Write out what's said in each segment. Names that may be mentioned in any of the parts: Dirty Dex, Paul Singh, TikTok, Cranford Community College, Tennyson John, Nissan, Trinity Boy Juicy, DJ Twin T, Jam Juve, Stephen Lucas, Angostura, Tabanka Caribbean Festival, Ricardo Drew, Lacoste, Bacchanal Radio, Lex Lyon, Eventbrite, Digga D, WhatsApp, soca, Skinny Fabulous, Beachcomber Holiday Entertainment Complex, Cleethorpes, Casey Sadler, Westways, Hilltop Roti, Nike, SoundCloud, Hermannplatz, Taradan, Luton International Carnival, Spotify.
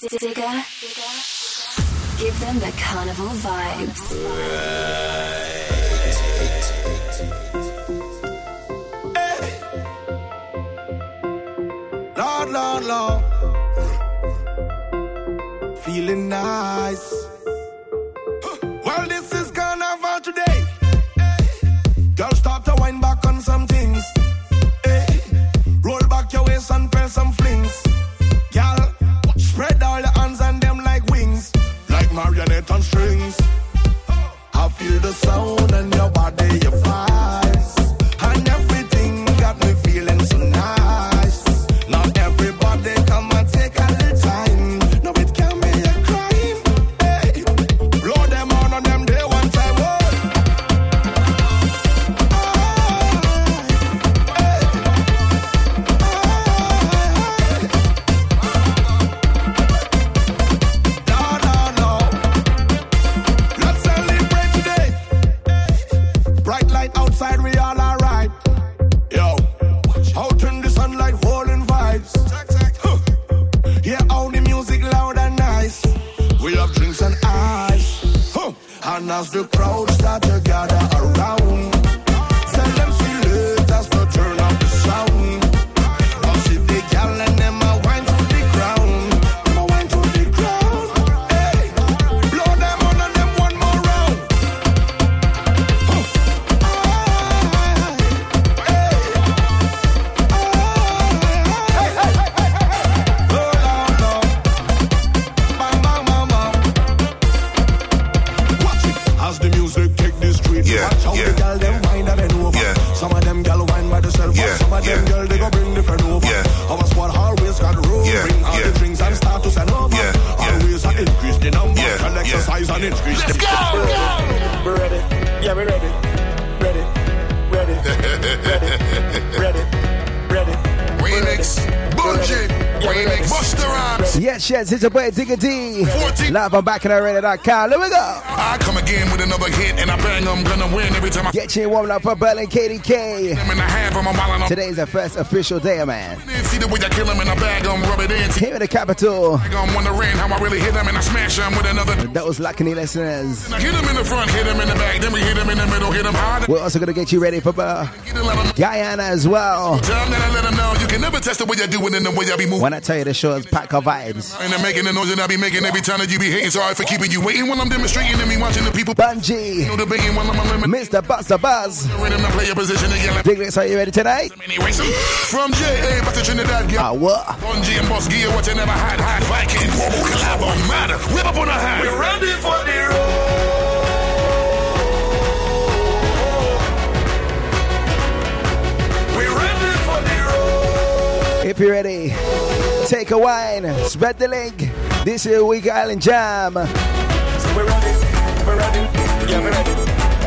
Digger. Give them the carnival vibes. Hey. Lord, Lord, Lord. Feeling nice. Well, this is carnival today. Girl, stop to wind back on some things. Hey. Roll back your waist and press some flings. Girl, spread all your hands and them like wings, like marionette on strings. I feel the sound in your body, your vibes, and everything got me feeling so nice. Now everybody come and take a little time. No, it can be a crime. Hey, blow them out on them day one time. And as the crowd start to gather around, tell them see letters to turn up the sound. Now see the gal and them a wine to the ground. Them a wine to the ground. Hey, blow them on and them one more round. Some of them girl wine by themselves, some of them girl they go bring different over. Our squad always got room, bring all the drinks and start to send over. Always increase the number, and exercise and increase. Let's go! We're ready, we're ready, ready. Remix, budget, remix, Buster Rhymes. Yes, it's a boy Digga D. 14. Live on Bacchanal Radio.com. Let me go. I come again with another hit and I bang, I'm gonna win every time I get you warming up for Berlin KDK. Today is the first official day, man. See the way I kill him and I bag him, rub it in. Here in the capital. I'm gonna wonder how I really hit him and I smash him with another. Those lucky listeners. Hit him in the front, hit him in the back, then we hit him in the middle, hit him hard. We're also gonna get you ready for Guyana as well. Tell them that I let them know you can never test the way I do it and the way I be moving. When I tell you the show is packed of vibes. And I'm making the noise that I be making every time that you be hating. Sorry for keeping you waiting while I'm demonstrating and me watching the people. Bungie. Mr. Buster Buzz. Diglets, are you ready tonight? From J.A. but to Trinidad. What? Bungie and Boss Gear, what you never had. Hot Vikings. Collab on matter. Whip up on a high. We're ready for the road. If you're ready, take a wine, spread the link. This is Week Island Jam. We're ready, we're ready, yeah, we're ready,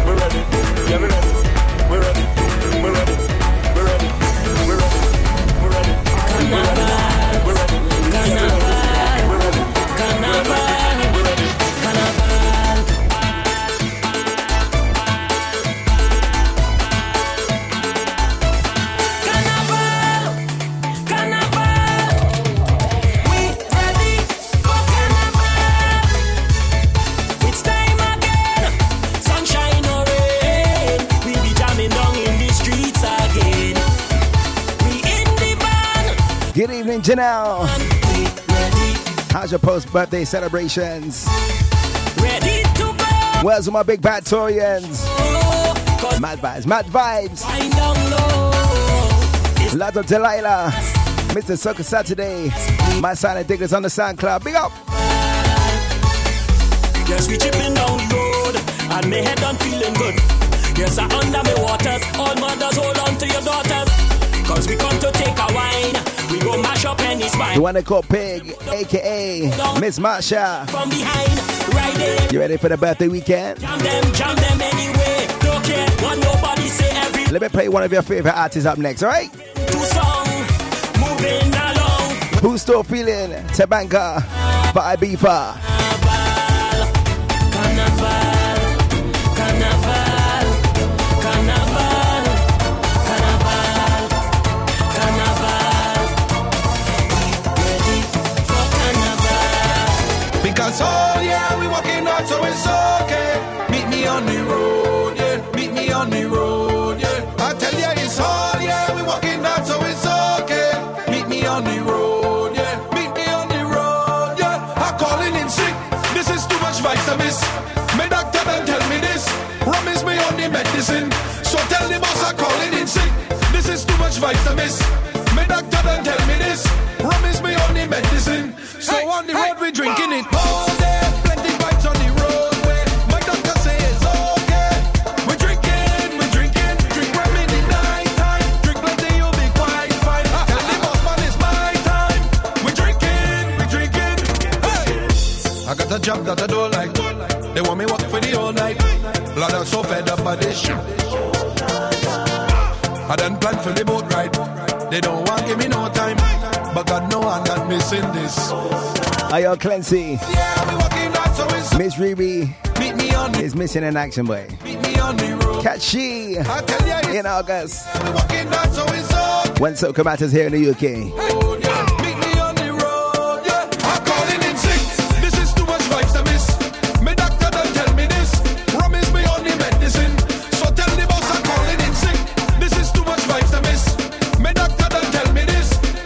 we're ready, yeah, we're ready, we're ready, we're ready, we're ready, we're ready, we're ready, we're ready, we're ready, we're ready, we're ready. Good evening, Janelle. How's your post-birthday celebrations? Ready to burn. Where's my big bad Torians? Oh, mad vibes, mad vibes. Lots of Delilah. Mr. Soccer Saturday. My silent diggers on the SoundCloud. Big up. Yes, we chipping down the road. And my head done feeling good. Yes, I under my waters. All mothers, hold on to your daughters. Cause we come to take a wine. We go mash up any spine. The one they call Pig, a.k.a. Miss Marsha. From behind, right. You ready for the birthday weekend? Jam them anyway. Don't care what nobody say every. Let me play one of your favorite artists up next, alright? Two song, moving along. Who's still feeling Tabanka for Ibiza? That's all, yeah, we walking out, so it's okay. Meet me on the road, yeah, meet me on the road, yeah. I tell ya, it's all, yeah, we walking out, so it's okay. Meet me on the road, yeah, meet me on the road, yeah. I'm calling in sick, this is too much vitamins. My doctor done tell me this, promise me on the medicine. So tell the boss I'm calling in sick, this is too much vitamins. My doctor done tell me this, promise me on the medicine. So hey, on the road we drinking it all day. Plenty bites on the roadway. My doctor says it's okay. We're drinking. Drink rum in the night time. Drink plenty, you'll be quite fine. Tell the boss man it's my time. We're drinking. Hey. I got a job that I don't like. They want me work for the whole night. Blood, I'm so fed up by this shit. I done planned for the boat ride. They don't want give me no time, but God know I'm not missing this. Ayo, Clancy. Yeah, Miss Ruby is missing an action, boy. Catch she in August. When Soca Matters here in the UK. Oh, yeah.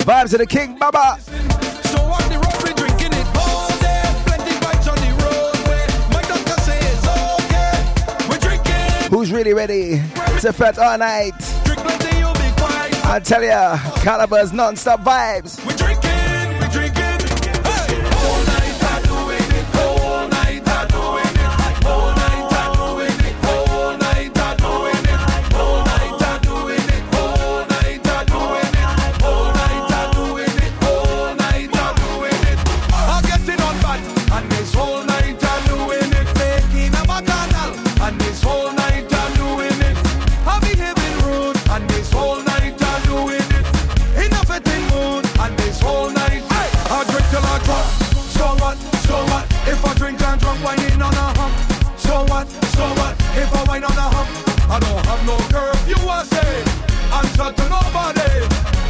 Vibes of the King Baba. So on the road we drinking it all day. Plenty bites on the roadway. My doctor says okay. We're drinking. Who's really ready? It's a fete all night. Drink plenty, you'll be quiet. I tell ya, Calabar's non-stop vibes. We're drinking.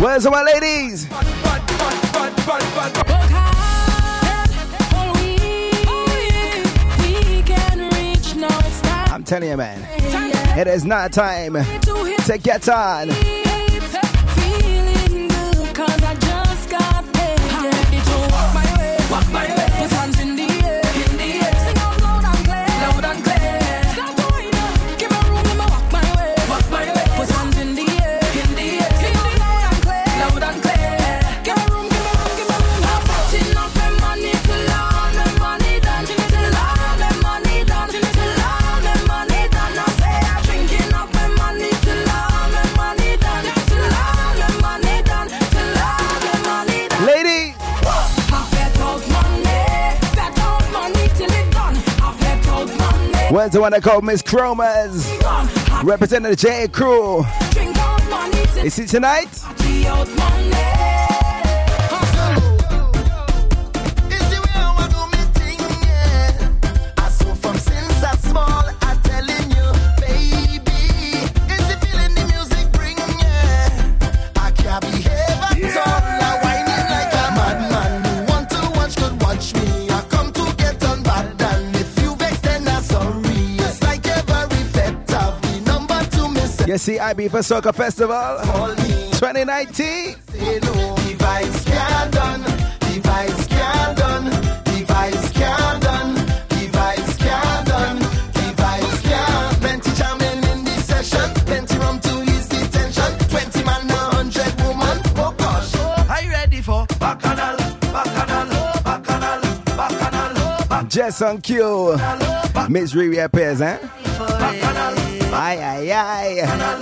Where's my ladies? I'm telling you, man, it is not time to get on. Where's the one I call Miss Chromas? Representing the J. Crew. Is it tonight? You see, IB for Soca Festival 2019. Just on cue, Miss Riri appears, eh? Ay, ay, ay.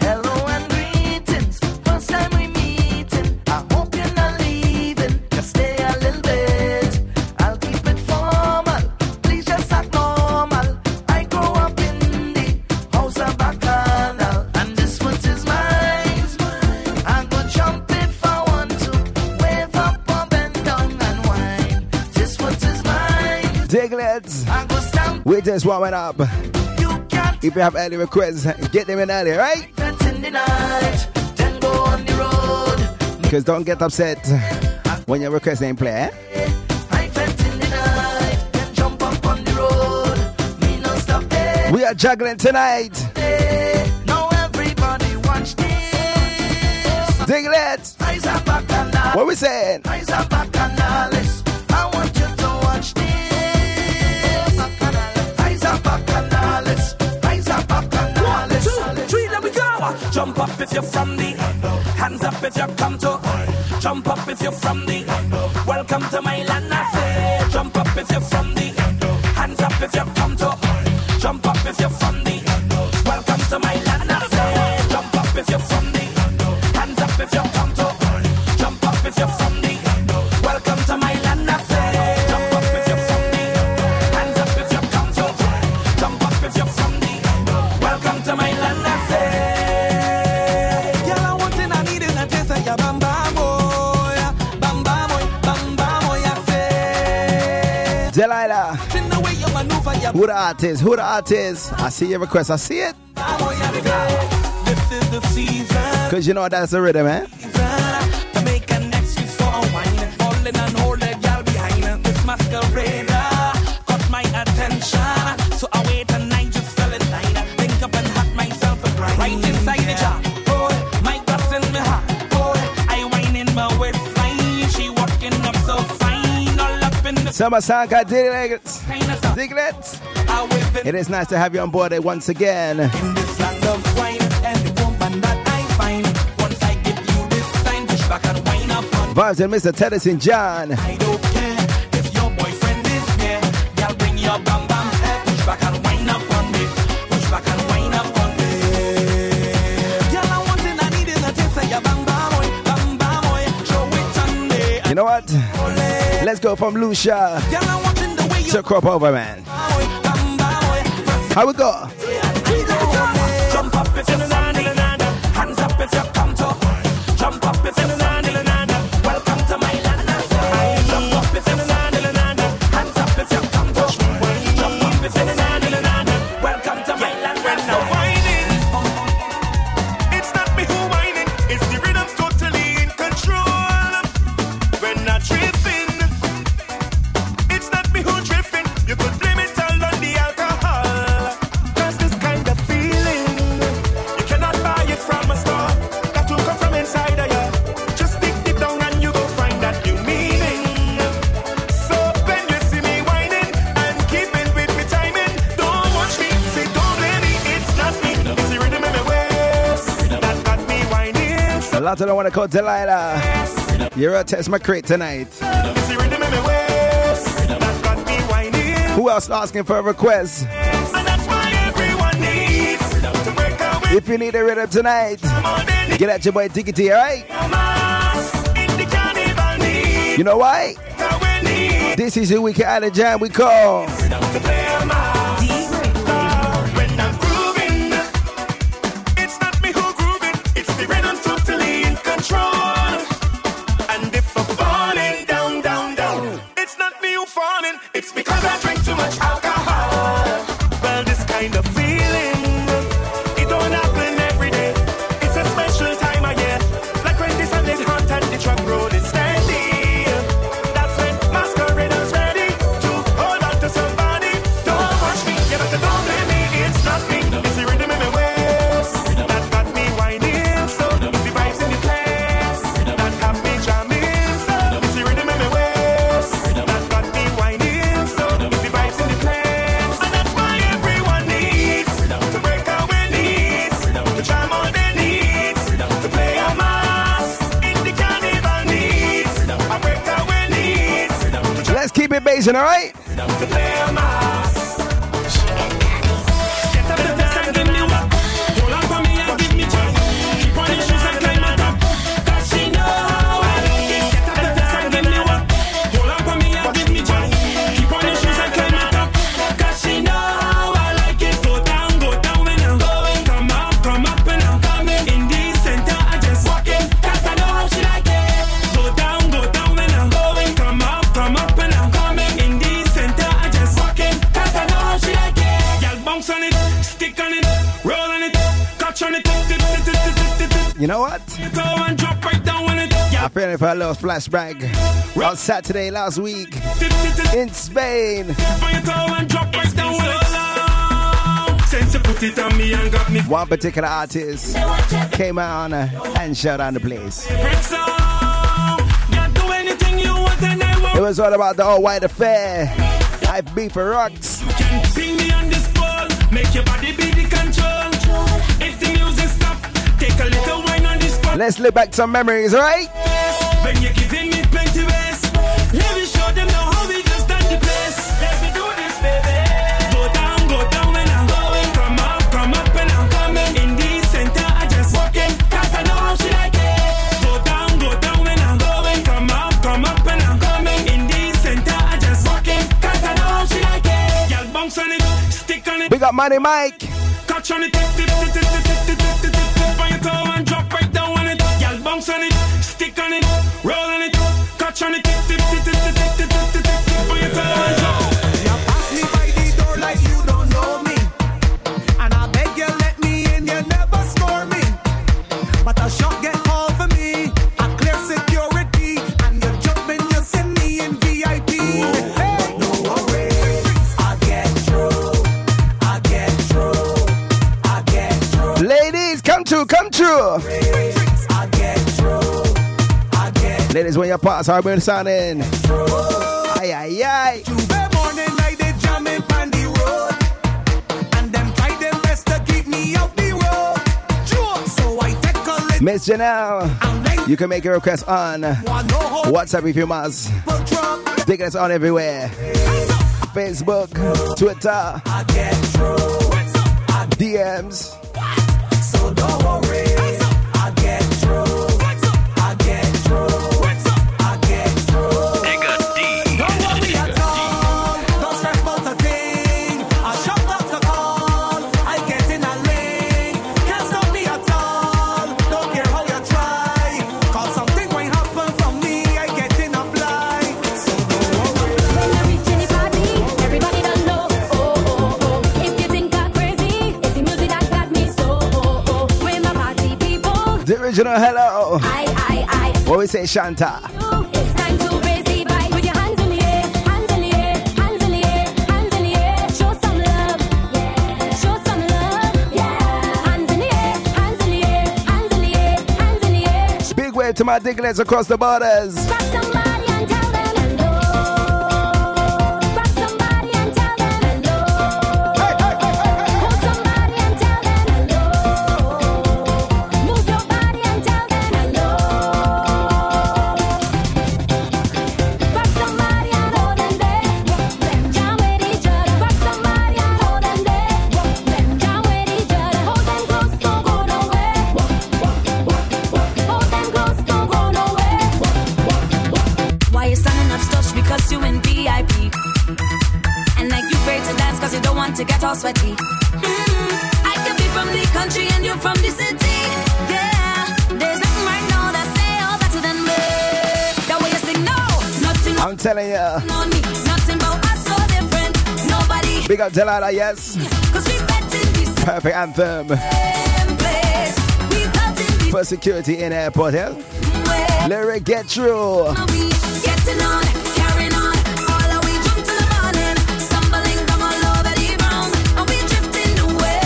Hello and greetings. First time we meeting. I hope you're not leaving. Just stay a little bit. I'll keep it formal. Please just act normal. I grow up in the house of Bacchanal. And this one is mine. I go jump if I want to. Wave up, up and down and wine. This one is mine. Diglets. We just warm it up. If you have any requests, get them in early, right? Because don't get upset when your request ain't play, eh? We are juggling tonight. Now everybody watch this. Dinglets. What we saying? I want you to watch this. One, two, three, let me go. Jump up if you're from the. Hands up if you come to. Jump up if you're from the. Welcome to my land, I say. Jump up if you're from the. Hands up if you come to. Jump up if you're from the. Welcome to my land. I say, jump up if you're from the. Hands up if you come to. Jump up if you're from the. Welcome to my land. I say, jump up if you're from the. Hands up if you come to. Jump up if you're from the. Welcome to my land. I say, y'all are what I need is a taste of your bamba boy, bamba boy. I say, Delilah. Who the artist? Who the artist? I see your request. I see it. Because you know that's the rhythm, eh? Summer Sanka, Diglett. It is nice to have you on board once again. In this land of wine, every woman that I find, once I give you this sign, push back and wind up on vibes and Mr. Tennyson John. I don't care if your boyfriend is here, y'all bring your bam bam hair, push back and wind up on me, push back and wind up on me. Y'all are wanting, I need is a taste of your bam bam boy, show it on me. You know what? Let's go from Lucia to crop over, man. How we go? Jump up if you're from the. Hands up if you come to. Jump up if you're from the. Welcome to my land. Jump up if you're from the. Hands up if you come to. Jump up if you're from the. Welcome to my land. It's not me who whining. It's the rhythm's totally in control. We're not tripping. I don't want to call Delilah. You're a test my crate tonight. Who else asking for a request? If you need a rhythm tonight, get at your boy Diggity, alright? You know why? This is who we can the jam we call. All right. I feel it for a little flashback. We're on Saturday last week in Spain. One particular artist came out and shut down the place. It was all about the all white affair. I beat for rocks. You can ping me on this ball, make your body be the control. If the music stop, take a little wine on this ball. Let's live back some memories, right? When you're giving me plenty rest, let me show them now how we just done the place. Let me do this, baby. Go down and I'm going. Come up and I'm coming. In the center, I just walk in, cause I know how she like it. Go down and I'm going. Come up and I'm coming. In the center, I just walk in, cause I know how she like it. Y'all bounce on it, stick on it. Big up Money Mike. Catch on it, dip on your toe and drop right down on it. Y'all bounce on it, stick on it, roll on it, catch on it, dip on your toe and drop. Come true. Ladies, when your parts are burning, sounding. Ay, ay, ay. Tuesday morning, like they jamming on the road. And them try their best to keep me off the road. So I take a little. Miss Janelle, you can make your request on WhatsApp if you must. Taking us on everywhere. Facebook, Twitter, DMs. So don't worry, I get through. I get through. I get through. Don't worry at all. Don't stress about a thing. I shut out the call. I get in a lane. Can't stop me at all. Don't care how you try. Cause something might happen from me. I get in a blind. So don't worry. When I reach anybody, everybody don't know. Oh, oh, oh. If you think I'm crazy, it's the music that got me so. The original hello. I. What we say, Shanta? It's time to raise the vibe. With your hands in the air, hands in the air, hands in the air, hands in the air. Show some love, yeah. Show some love, yeah. Hands in the air, hands in the air, hands in the air, hands in the air. Big wave to my diglets across the borders. Grab somebody and tell them hello. Grab somebody and tell them hello. Hey, hey, hey, hey, hey. Hold somebody and tell them hello. Move your body and tell them hello. Grab somebody and hold them there. Jam with each other. Grab somebody and hold them there. Jam with each other. Hold them close, don't go nowhere. Hold them close, don't go nowhere. Why you standing up stush? Because you in VIP. And like you afraid to dance cause you don't want to get all sweaty. I could be from the country and you're from the city. Yeah, there's nothing right now that say all better than me. That way you say no, nothing I'm telling you. on me, nothing about us so different. Nobody Big up Delilah, yes. cause we met in the Perfect anthem. same place. We felt in the For security in airport, yeah? same way. Lyric get through. Now we getting on, carrying on, all the way drunk till the morning, stumbling from all over the ground, and we drifting away,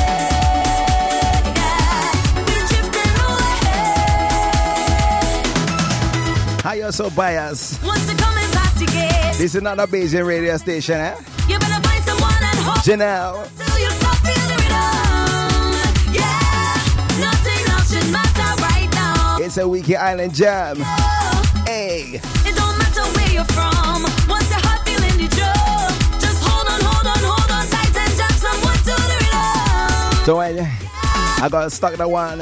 yeah, we drifting away. How you so biased? Once you come and pass the gate, This is not a Beijing radio station, eh? you better find someone and hold Janelle. till you stop feeling it all, yeah. Nothing else should matter right now. It's a Weekend Island jam. Hey. It don't matter where you're from. Once your heart feeling the drum, just hold on, hold on, hold on tight and jump someone to the rhythm. So I got stuck that one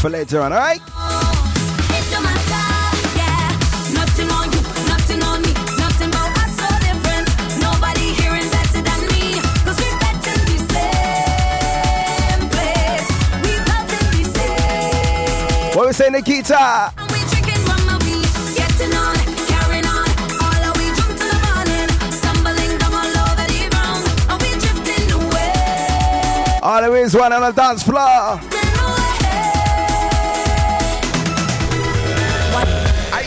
for later on, alright? It don't matter, yeah. Nothing on you, nothing on me, nothing but us so different. Nobody hearing better than me, cause we met in the same place. We felt in the same. What we say, Nikita? and we drinking rum and we getting on, carrying on, all the way drunk till the morning, stumbling from all over the ground, and we drifting away. All there is one on the dance floor. I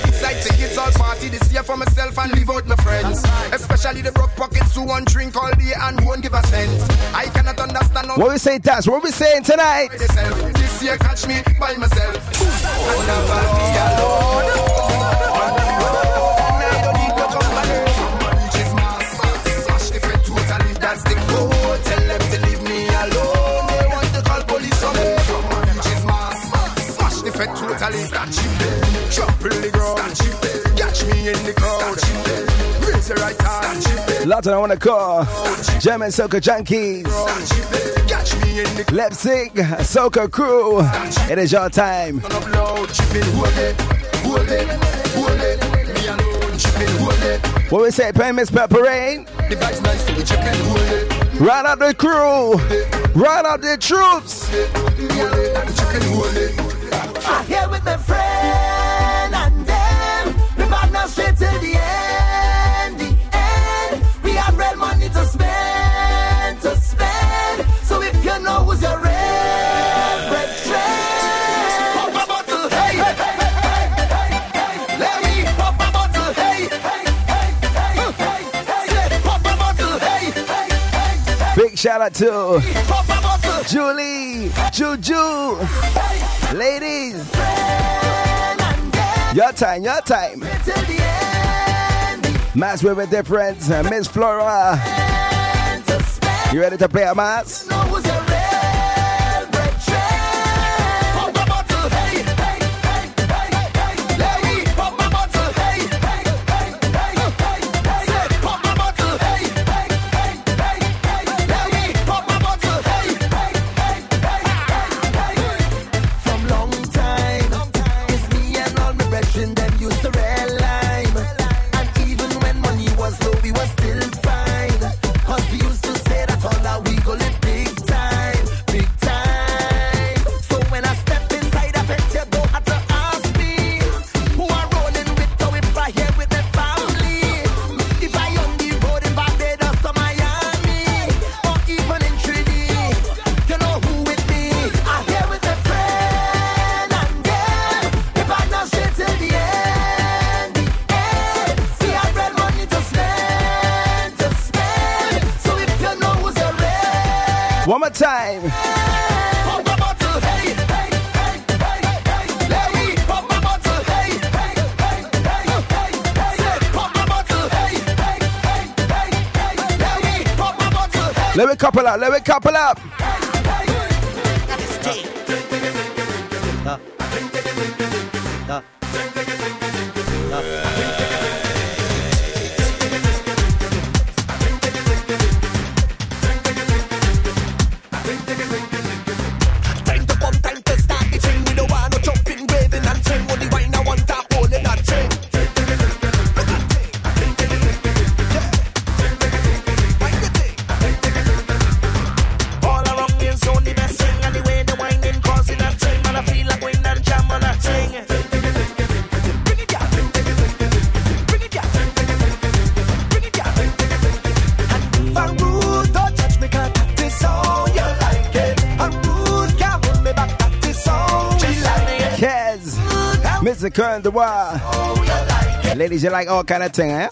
for myself and leave out my friends. Especially the broke pockets who won't drink all day and won't give a cent. I cannot understand what we say, Tash. What we saying tonight? This year catch me by myself. And never be alone. And I don't need no company. Which is my slash if I totally that's the code. Tell them to leave me alone. They want to call police on me. Which is my slash if I totally that's it. Trample the ground. Me in the crowd, raise your right hand. London, I want to call German Soca Junkies, Leipzig Soca Crew. It is your time. What we say, payments per parade. Round up the crew, round up the troops. I'm here with my friends. Straight till the end, we have real money to spend, so if you know who's your red friend, pop a bottle, hey, hey, hey, hey, hey, hey, let me pop a bottle, hey, hey, hey, hey, hey, hey, hey, pop a bottle, hey, hey, hey, hey. Big shout out to Julie, Juju, hey, ladies. Your time, your time. Mass with a difference, Miss Flora. You ready to play a mass? One more time. Let me couple up, let me couple up. The world. Oh, you like ladies, you like all kind of thing, eh?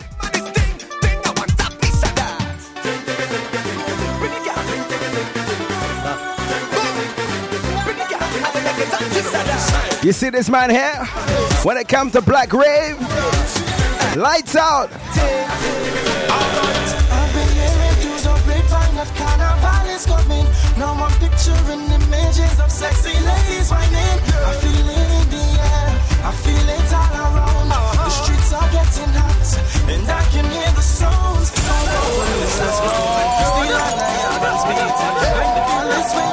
You see this man here? When it comes to black rave, lights out. No more picturing images of sexy ladies whining. I feel it in the air, I feel it all around. The streets are getting hot, and I can hear the sounds.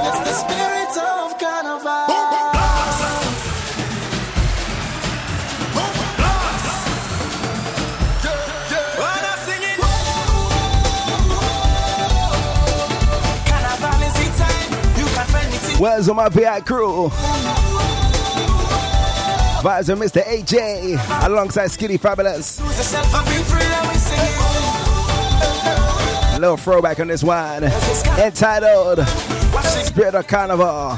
It's the spirit of carnival. Where's on my PI crew? Vibes with Mr. AJ alongside Skinny Fabulous. A little throwback on this one, entitled Spirit of Carnival.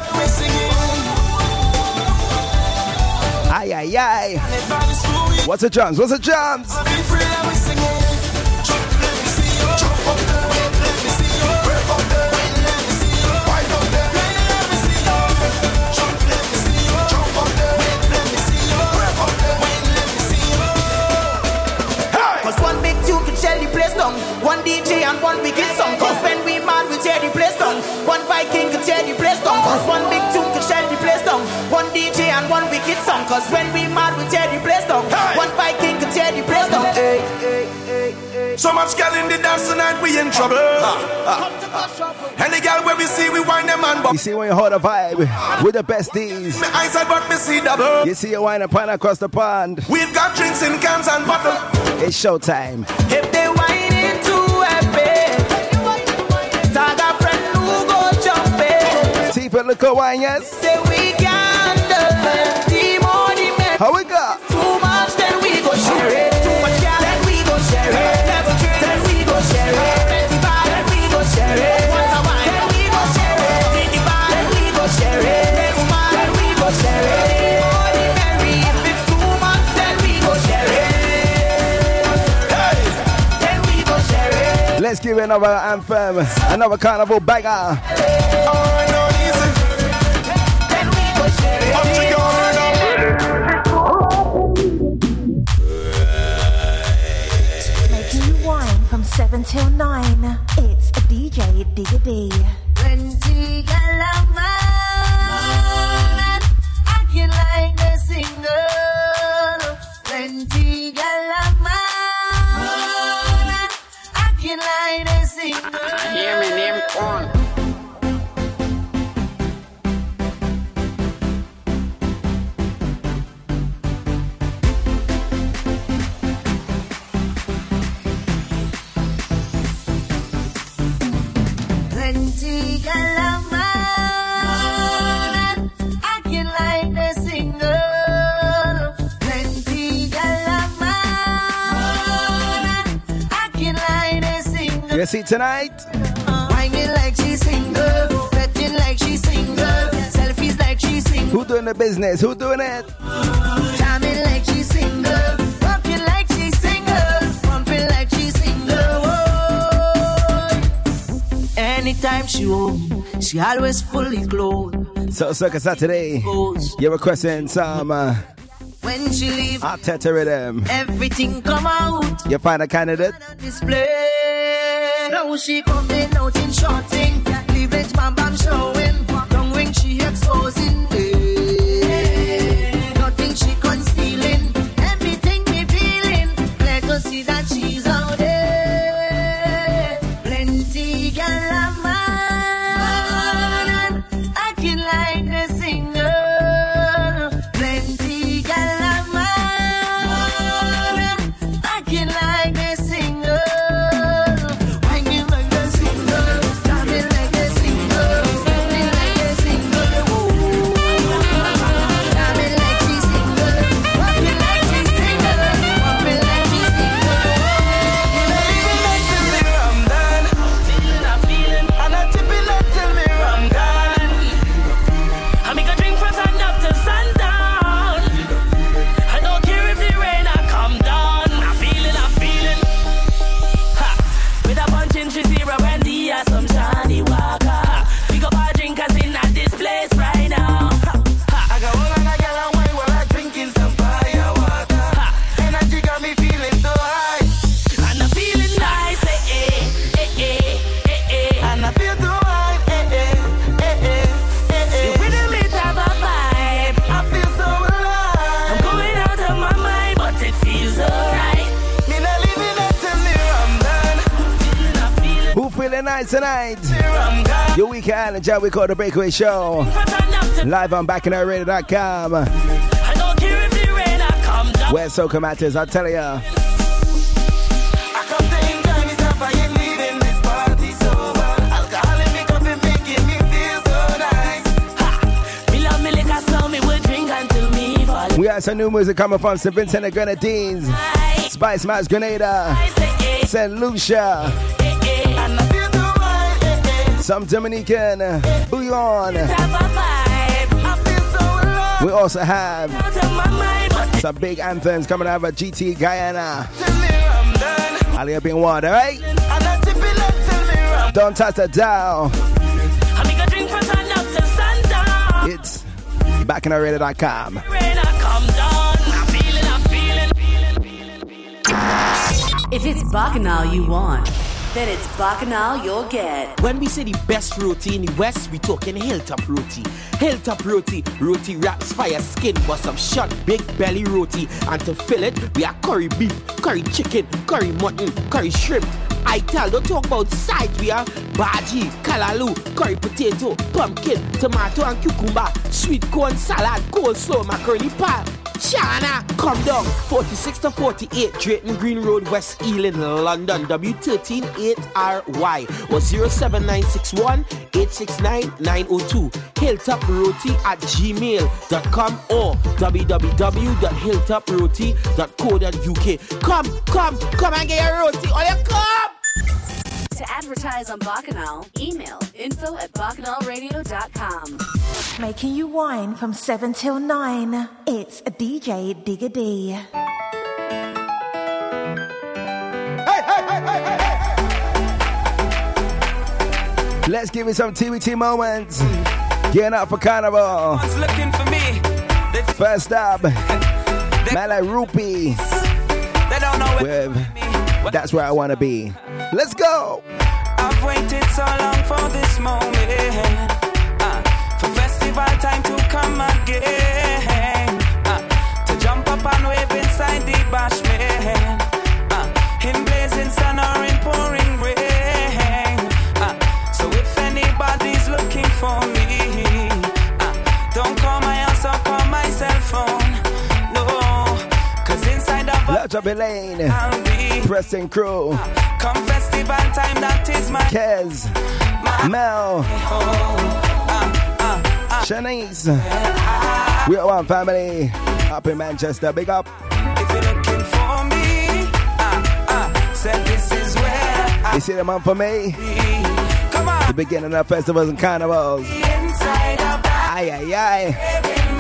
Ay, ay, ay. What's the chance? What's the chance? I'll be free, let me sing it. Jump, let me see you. Jump up the way, let me see you. Break up the way, let me see you. Wind up the way, let me see you. Jump, let me see you. Jump up the way, let me see you. Break up the way, let me see you. Hey! Cause one big two can share the place down. One DJ and one wicked song. Cause when we mad, we tear the place down. One Viking can tear the place down. Cause one big two can share the place down. One DJ and one wicked song. Cause when we mad, we tear the place down. Hey! One Viking can tear the place down. Hey, hey, hey, hey. So much girl in the dance tonight, we in trouble. Any girl where we see, we wind them and bop. You see when you hold a vibe with the besties. My eyes are but me see double. You see you wind a pan across the pond. We've got drinks in cans and bottles. It's showtime. If they wind into a bed, tag a friend who go jumping. See for look at wine, yes. Say we can the money man. How we got? Too much, then we go share it. Too much, yeah, then we go share it. Never drink, then we go share it. Then we go share it. Once a wine, then we go share it. Then we go share it. Then we go share it. Money Mary, if it's too much, then we go share it. Hey! Then we go share it. Let's give another anthem, another carnival banger. Oh, no. Until 9, it's a DJ Diggy. When the yellow man, acting like the single. When the yellow man, acting like the single. I hear me name on. You see tonight? Whining like she's single, betting like she's single, selfies like she's single. Who doing the business? Who doing it? Charming like she's single, pumping like she's single, pumping like she's single. Oh. Anytime she home, she always fully clothed. So Circa Saturday, you're requesting some. When she leaves, I'll tether with them. Everything come out. You find a candidate. Now she coming out in shorting, cleavage bam bam showing, tongue ring she exposing, nothing she concealing, everything me feeling, glad to see that she's out there. Plenty gala man, acting like the single. Plenty gala man, acting like the single. Tonight, your weekend job we call the Breakaway Show, live on Bacchanal Radio.com. I don't care if the rain, I come down. Where soca matters, I'll tell ya. We have some new music coming from St. Vincent and Grenadines, Spice Mass Grenada, St. Lucia. Some Dominican, Bouillon. We also have Some big anthems coming out of GT Guyana. Ali up in water, right? Don't touch the dial. It's Bacchanal Radio.com. If it's Bacchanal you want, then it's Bacchanal you'll get. When we say the best roti in the West, we talking Hilltop Roti. Hilltop Roti, roti wraps fire skin, but some short big belly roti. And to fill it, we have curry beef, curry chicken, curry mutton, curry shrimp. I tell, don't talk about sides, we have bhaji, kalalu, curry potato, pumpkin, tomato and cucumber, sweet corn salad, coleslaw, macaroni pie. China, come down, 46 to 48, Drayton Green Road, West Ealing, London, W138RY, or 07961-869-902, hilltoproti@gmail.com or www.hilltoproti.co.uk. Come and get your roti, or you come! To advertise on Bacchanal, email info@bacchanalradio.com. Making you wine from 7 till 9. It's DJ Digga D. Hey, hey, hey, hey, hey, hey. Let's give it some TBT moments. Getting up for Carnival. Looking for me. First up, Malay Rupees. They don't know with That's Where I Wanna Be. Let's go! I've waited so long for this moment, for festival time to come again, to jump up and wave inside the bashment, in blazing sun or in pouring rain, so if anybody's looking for me, don't call my house or call my cell phone, no, cause inside of Lottery Lane, I'll be pressing crew. Come festival time, that is my Kez, Mel, Shanice. We are one family up in Manchester. Big up. If you're looking for me, said this is where I. You see the month for me? Come on. The beginning of festivals and carnivals. Aye, aye, aye.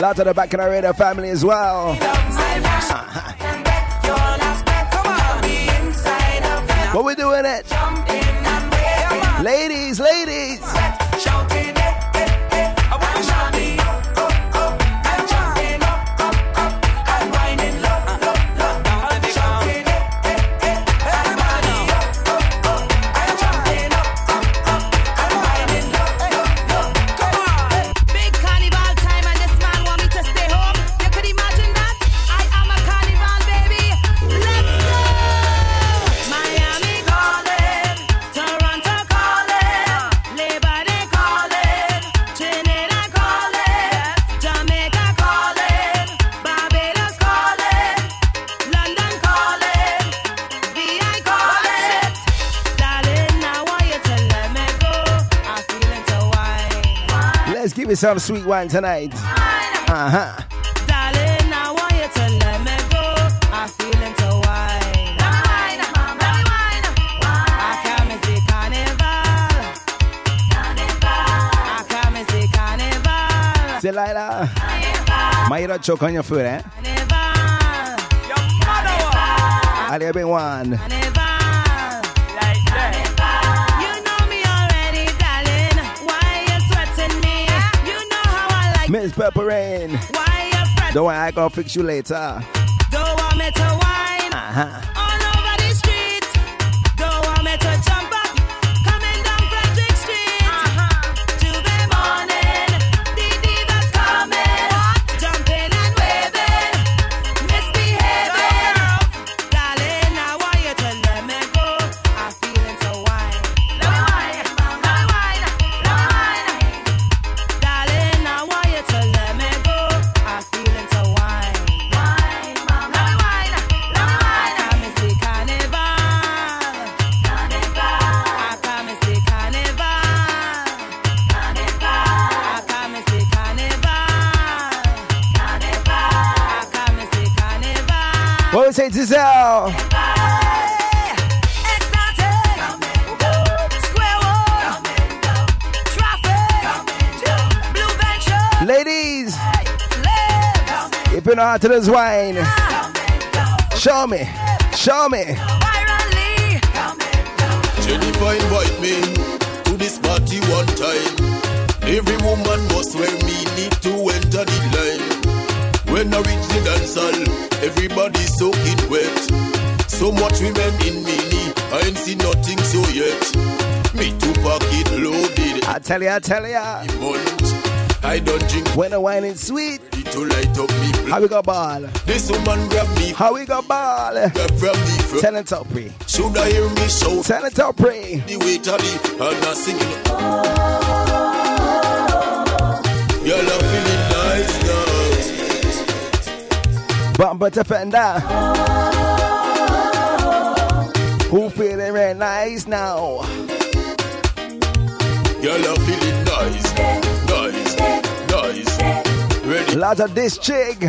Lots of the Bacchanal Radio family as well. But we're doing it. Ladies, ladies. Some sweet wine tonight. Darling, I want you to let me go. I'm feeling so wine. I come and see carnival. I come and see carnival. Delilah, might you not choke on your food, eh? Carnival. Your mother. I'll be one. Miss Purple Rain. Don't worry, I gonna fix you later. Don't want me to whine all over the street. Don't want me to jump up, coming down Frederick Street. To the morning, the diva's coming, jumping and waving, misbehaving. Darling, I want you to let me go. I'm feeling so whine. No whine, no whine, no whine. Darling, I want. What we say to Giselle? Ladies, sipping out to this wine. Show me, show me. Jennifer invite me to this party one time. Every woman must wear me, need to enter the line. When I reach the dance hall, everybody soak it wet. So much women in me, I ain't seen nothing so yet. Me two pocket loaded. I tell ya. I don't drink when the wine is sweet. To light up me. How we got ball? This woman grab me. How we got ball? Grab from me. Tell it up, pray. Should I hear me shout? Tell it up, pray. The waiter, I'm not singing. Y'all are feeling nice now. Bumper to fender. Who feeling very nice now? Y'all are feeling nice now. Ready. Lots of this chick,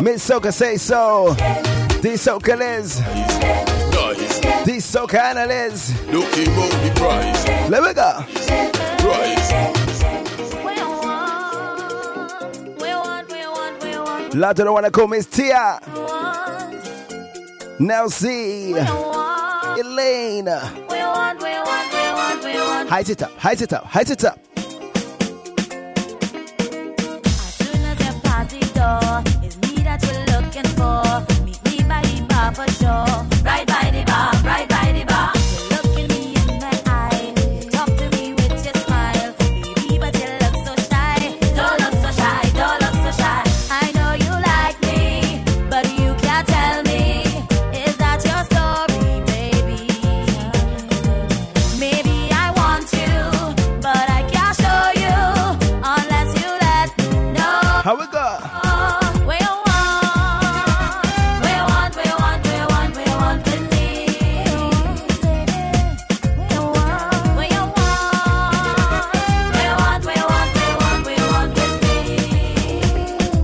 Miss Soca say so. This Soca is, this Soca analyst. Looking for the prize. Let me go. Prize. Lots of the one I call Miss Tia, Nelsie, Elaine. Height it up. It's me that you're looking for. Meet me by the bar for sure. Right by the bar. You're looking me in the eye. Talk to me with your smile. Baby, but you look so shy. Don't look so shy. I know you like me, but you can't tell me. Is that your story, baby? Maybe I want you, but I can't show you unless you let me know. How we go?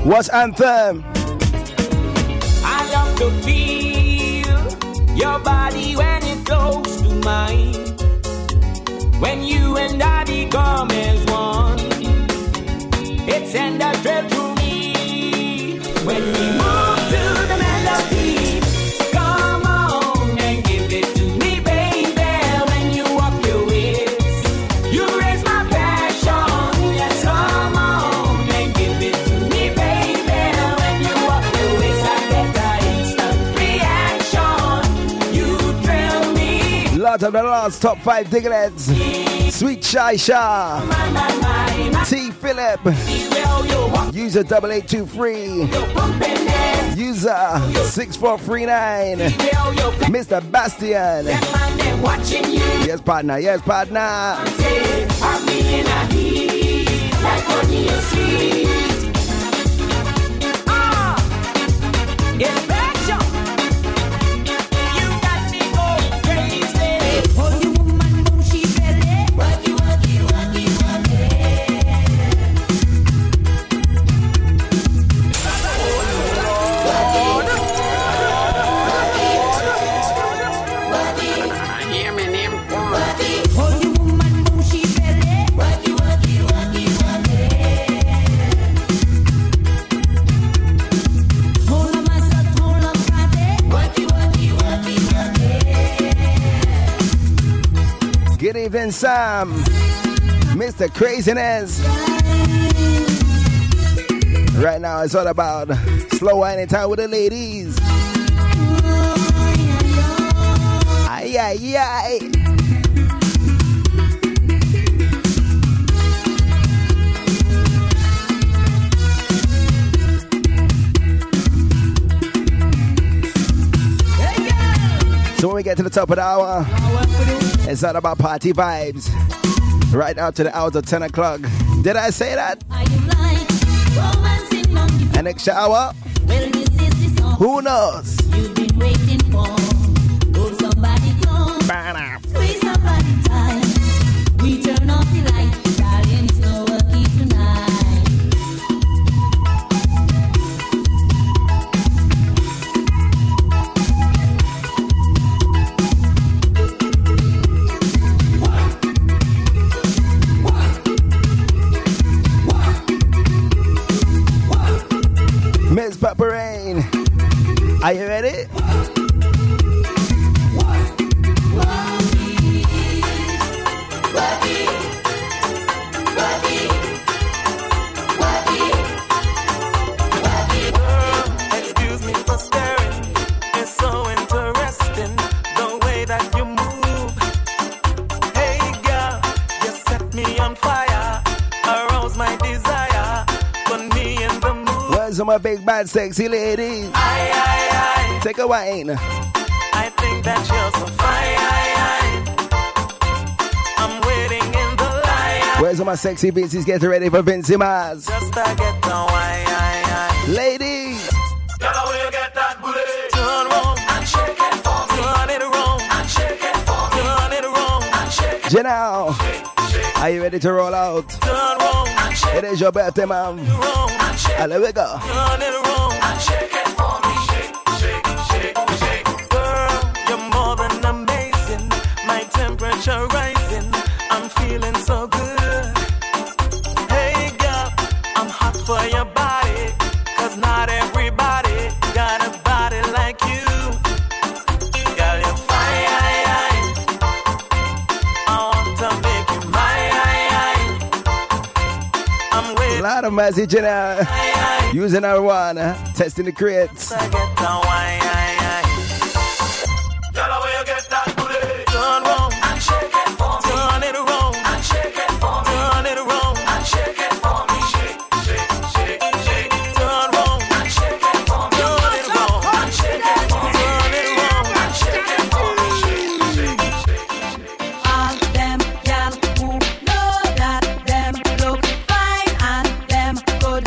What's anthem? I love to feel your body when it close to mine. When you and I become as one, it sends a thrill through me when we move to the melody. Come on and give it to me, baby. When you walk your ways, you raise my passion. Yes, come on and give it to me, baby. When you walk your ways, I get an instant reaction. You thrill me. Lot of the last top 5 diglets. Sweet Shaisha, T. Philip, user 8823, user 6439, Mr. Bastian. Yes partner. Yes. Even Sam, Mr. Craziness. Right now it's all about slow wine time with the ladies. Aye. So when we get to the top of the hour, it's not about party vibes. Right now to the hours of 10 o'clock. Did I say that? And next hour? Who knows? You've been waiting for. Hold somebody close. Squeeze somebody tight. We turn off the light. Darling, it's no working get it? My big bad sexy ladies. I. Take a wine. I think that you're so fine. I'm waiting in the line. Where's all my sexy bitches? Get ready for Vinci Mars. Just to get the wine. Ladies. Get away, get that booty. Turn around and shake it for me. Turn it around and shake it for me. Turn it around and shake it. Janelle, shake. Are you ready to roll out? Turn around and shake it. It is your birthday, ma'am. I love it, girl. Turn it around and shake it for me. Shake, shake, shake, shake. Girl, you're more than amazing. My temperature rising. I'm feeling so good. Hey, girl, I'm hot for your body. 'Cause not everybody got a body like you. Girl, you're fine. I want to make you mine. I'm waiting. A lot of message in her. Using our one, testing the crates. Turn around and shake it for me. Turn it around and shake it for me. Turn it around and shake it for me. Shake, shake, shake, shake. Turn around and shake it for me. Turn it around and shake it for me. Turn it around and shake it for me. Shake, shake, shake, shake. All them y'all who know that them look fine and them good.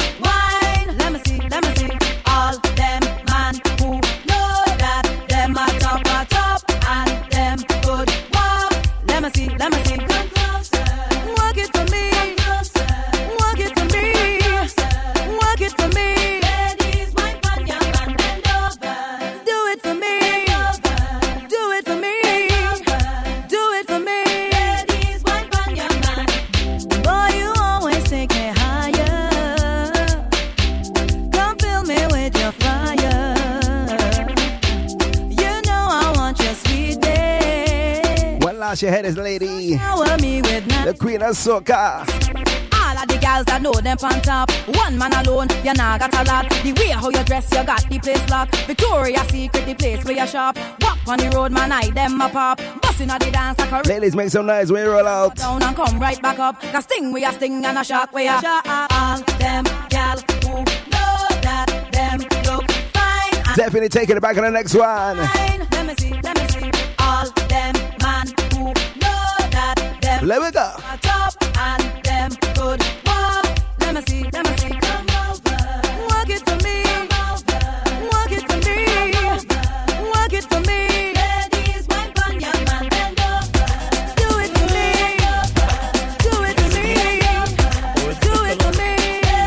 Your head is lady, the queen of soca. All of the girls that know them on top. One man alone, you nah got a lot. The way how you dress, you got the place locked. Victoria's Secret, the place where you shop. Walk on the road, man, I them a pop. Busting at the dance like a... Ladies, make some noise when you roll out. Down and come right back up. 'Cause sting where you sting and a shock where you shock. All them girls who know that them look fine. Definitely taking it back on the next one. Let me see, let me see. All them man. Let me go. Top and them good. Let me see, let me see. Come over. Work it for me. Work it for me. Work it for me. Ladies, wine on your man, bend over. Do it for me. Do it for me. Do it for me.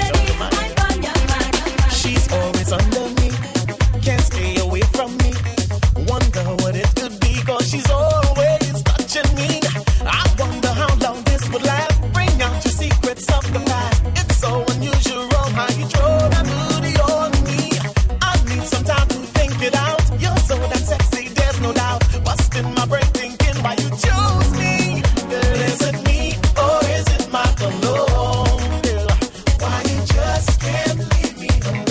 Ladies, wine on your man. She's always under me. Can't stay away from me. Wonder what it could be, 'cause she's always touching me.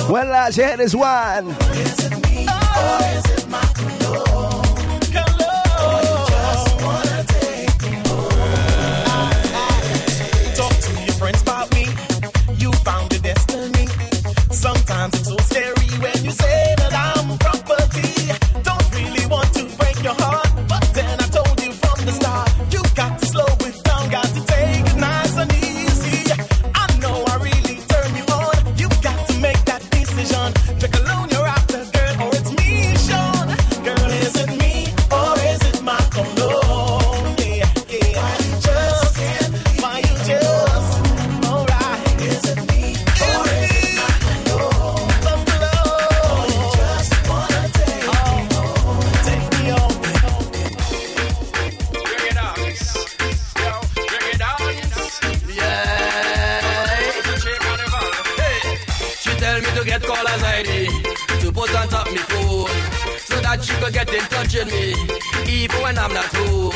Well, I share this one. Is it me or is it my cologne? Or you just wanna take me home? Talk to your friends about me. You found your destiny. Sometimes it's so scary when you say that I'm property. Don't really want to break your heart, but then I told you from the start, you got to slow it down, got to take it nice and easy. I know I really turn you on. You got to make. Take a loan, you're after, girl. that you could get in touch with me, even when I'm not home.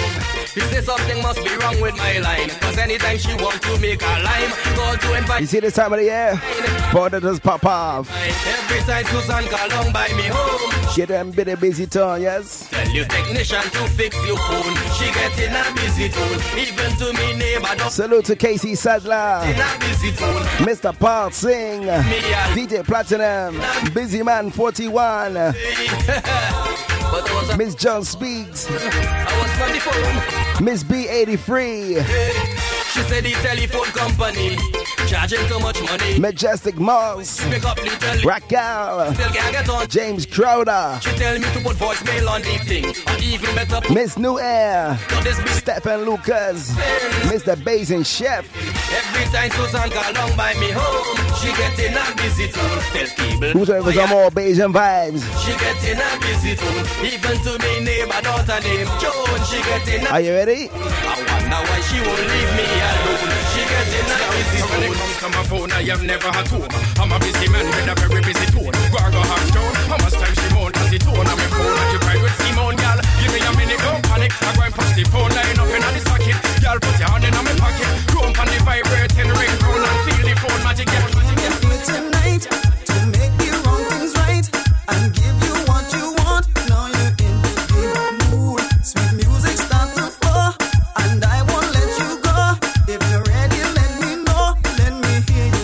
He say something must be wrong with my line, cause anytime she wants to make a line, go to invite. You see this time of the year, border just pop off. Every time Susan call long by me home, she done been a busy tour, yes. Tell your technician to fix your phone, she get in a busy tone, even to me neighbor don't. Salute to Casey Sadler, in a busy tone. Mr. Paul Singh, DJ Platinum, Busy Man 41, Miss John Speaks, Miss B83, she said the telephone company charging too much money. Majestic Moss, Raquel, James Crowder, she tell me to put voicemail on the thing, or even better, Miss New Air, Stephen Lucas, Mr. Basin Chef. Every time Susan call long by me home, she get in a busy tone. Tell people whosoever some more Bayesian vibes, she get in a busy tone. Even to me neighbor daughter named Joan, she get in a. Are you ready? I wonder why she won't leave me alone. She get in a busy tone. When it comes to my phone, I am never at home. I'm a busy man with a very busy tone. Gargo has shown how much time she moan as the tone on my phone. I keep with Simone, girl. Give me a minute, don't panic. I'm going past the phone line up in the socket. Girl, put your hand in my pocket. Chrome on the vibe. Vibrating ring roll and feel the phone magic. Get me tonight to make the wrong things right and give you what you want. Now you're in the good mood. Sweet music starts to flow and I won't let you go. If you're ready, let me know. Let me hear you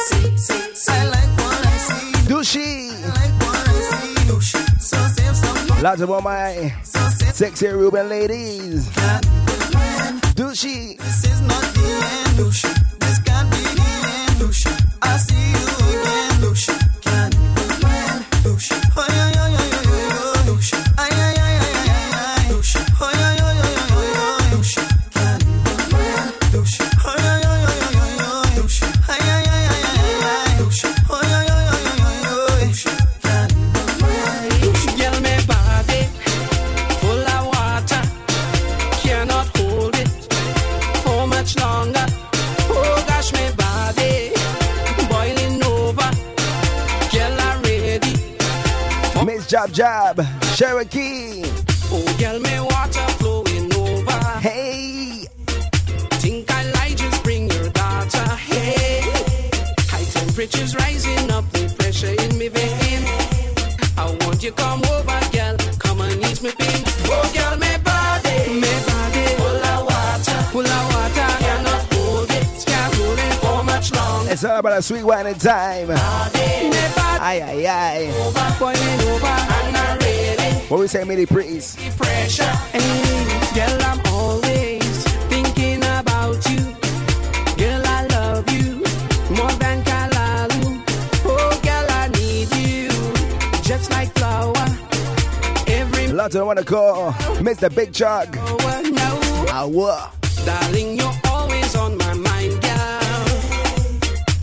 say, see, see, see. I like what I see. Do she? I like what I see. Do she? So save some. Lots of all my sexy Ruben ladies. Do she? This is not the end. Lucia, this can't be the end. Lucia, I see you again. Lucia, can't even plan. Lucia, oh yeah, yeah, yeah, yeah, yeah. Lucia, ay, ay, ay, ay, ay, ay. Lucia, oh yeah, yeah, yeah, yeah, yeah. Lucia, can't even plan. Lucia, oh yeah, yeah, yeah, yeah, yeah. Lucia, ay, ay, ay, ay, ay, ay. Lucia, oh yeah, yeah, yeah, yeah, yeah. Lucia, can't even plan. Lucia, girl, my body full of water, cannot hold it for much longer. Jab Jab, Cherokee. Oh, girl, me water flowing over. Hey, think I lie, just bring your daughter. Hey, high temperatures rising up, the pressure in me vein. I want you come over, girl, come and ease me pain. Oh, girl, me body, full of water, full of water. Cannot hold it, can't hold it for much longer. It's all about a sweet wine and time. Body. Aye, aye, aye. Over, what we say, Millie Pretties? Pressure. Girl, I'm always thinking about you. Girl, I love you more than Kalalu. Oh, girl, I need you just like flower. Every lot of want to call Mr. Big Chuck. Oh, no. I will. Darling, you're always on my mind, girl.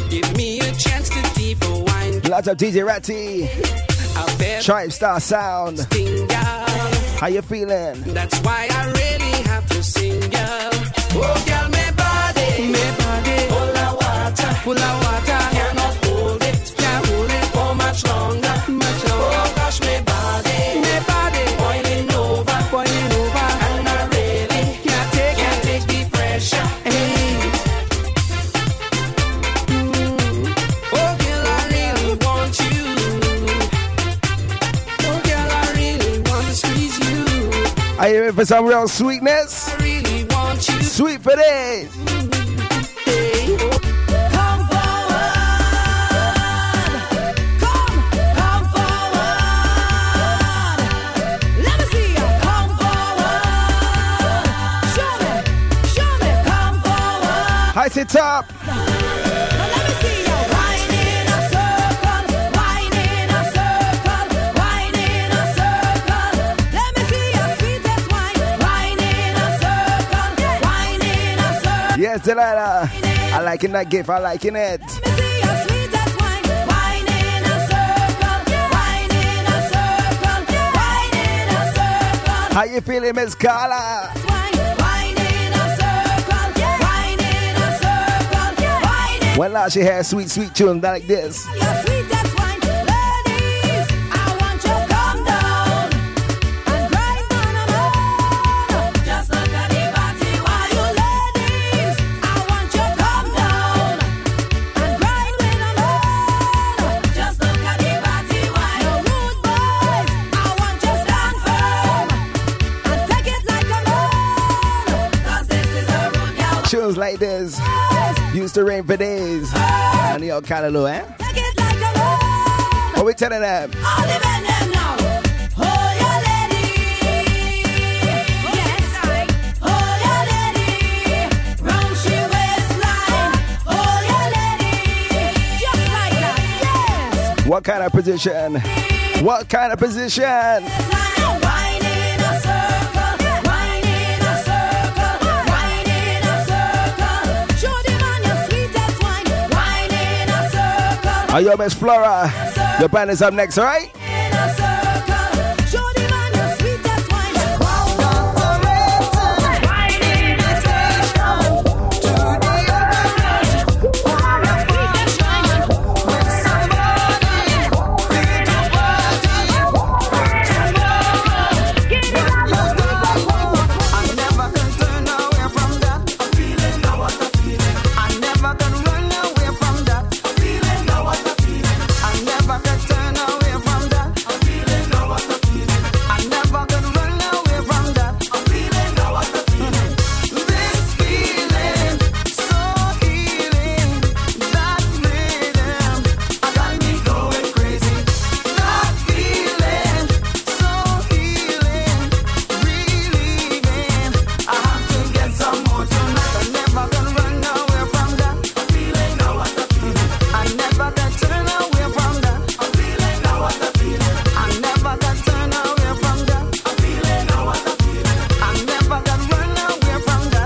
Give me a chance to deep away. Lots of DJ Ratty, Tribe Star Sound. Sting, how you feeling? That's why I really have to sing, girl. Oh, girl, me body, full of water, cannot hold it, can't hold it for much longer, much longer. Oh gosh, me body, boiling over, and I really can't take the pressure. Are you ready for some real sweetness? I really want you. Sweet for days. Hey. Come forward, let me see you. Come forward, show me, come forward. High sit up. Yes, Delilah. I liking that gift. I liking it. How you feeling, Miss Carla? When last she had sweet, sweet tune like this? like this. Used to rain for days. I need your callaloo, eh? Take it like a what we telling them? All the men them now. Hold your lady. Yes, I. Hold your lady. Round she waistline. Hold your lady. Just like that, yes. What kind of position? What kind of position? Are you Miss Flora? Your band is up next, alright?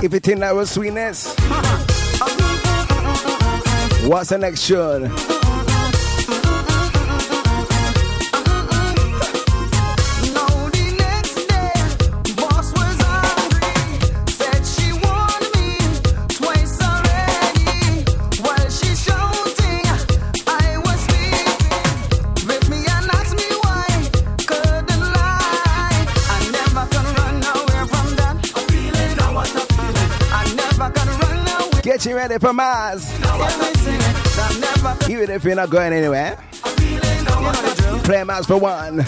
Everything that was sweetness. What's the next tune? You ready for Mars? Even if you're not going anywhere, play Mars for one.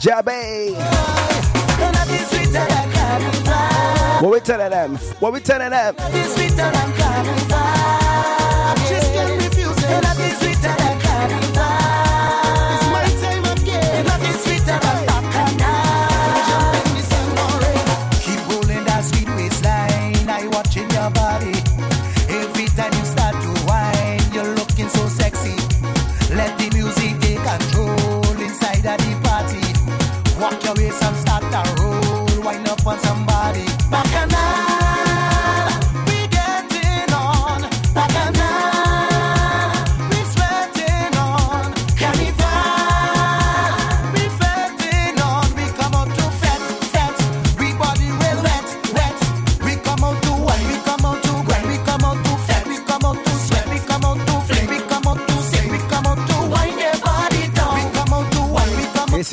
Jabay. What we telling them? What we telling them?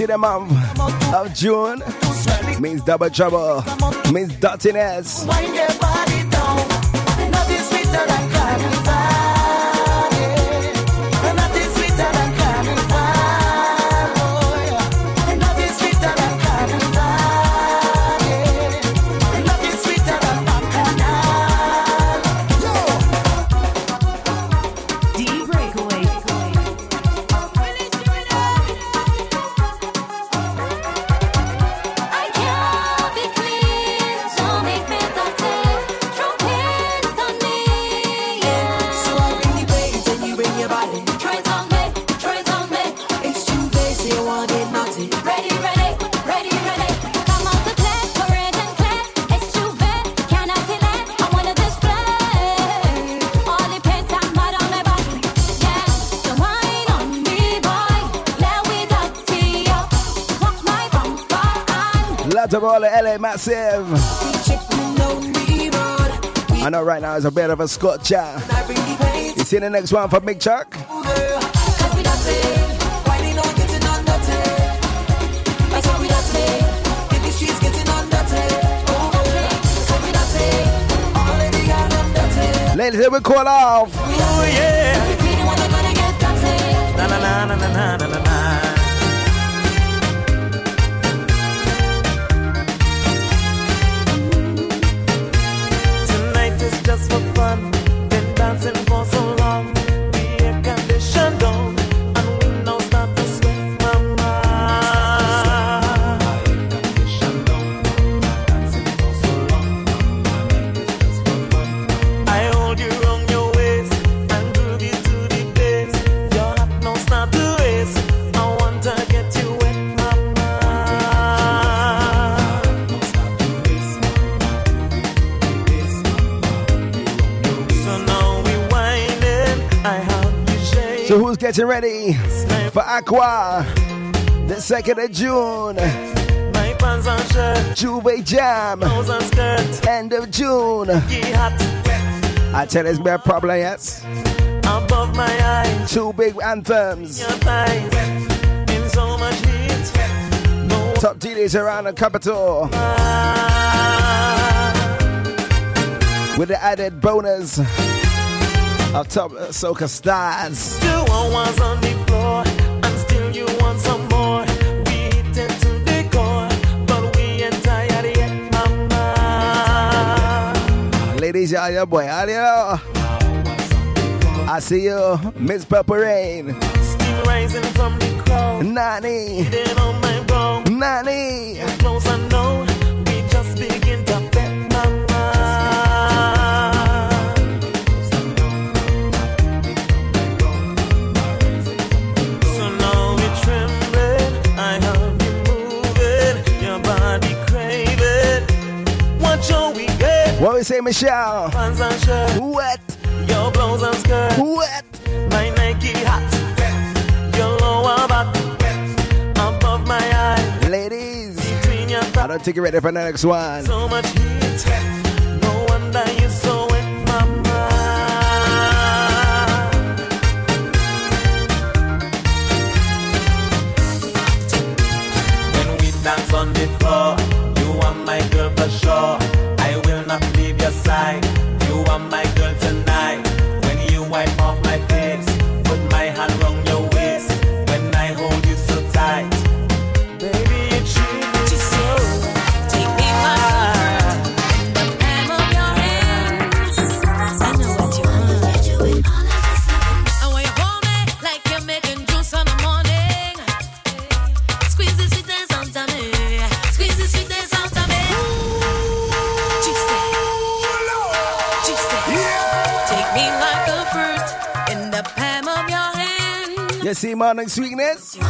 The month of June means double trouble, means dirtiness. to all the LA Massive. I know right now it's a bit of a Scotch chat. You see the next one for Big Chuck? Ladies, here we call off. Ooh, yeah. Na, na, na, na, na, na, na. Tonight is just for fun. Been dancing for so long. The air conditioned on, and we know start to sweat, mama. The air conditioned on, been dancing for so long. Tonight is just for fun. I hold you on your waist and groove you to the bass. Your heart knows start to race. I want to get you wet, mama. So now we whining. I have you shake. So who's getting ready for Aqua? The 2nd of June. Juve Jam, end of June. I tell it's my problem, yes. Above my eyes, two big anthems. In so much heat. No. Top DJs around the capital. With the added bonus of top soca stars. Still one was on the floor, and still you want some more. Ladies, y'all, your boy, y'all, I see you, Miss Purple Rain. Still rising from the crowd. Nani, Nani. Close I know, we just begin to bet, mama. So now we trembling, I have you moving, your body craving. What your we? What we say, Michelle? What? Your blouse and skirt. What? My Nike hat. Your lower back. Above my eye. Ladies, I don't think you're ready for the next one. So much heat. No wonder you're so wet, mama. When we dance on the floor, you are my girl for sure. Side. You are my girl tonight. When you wipe off my face, put my hand round your waist. When I hold you so tight, baby, you treat me so. Take me high. The palm of your hands. I know what you want. You do it all of a sudden. And when you want it, like you're making juice on the morning. Squeeze the sweetness out of me. Squeeze the sweetness out of me. You see morning sweetness, ladies. And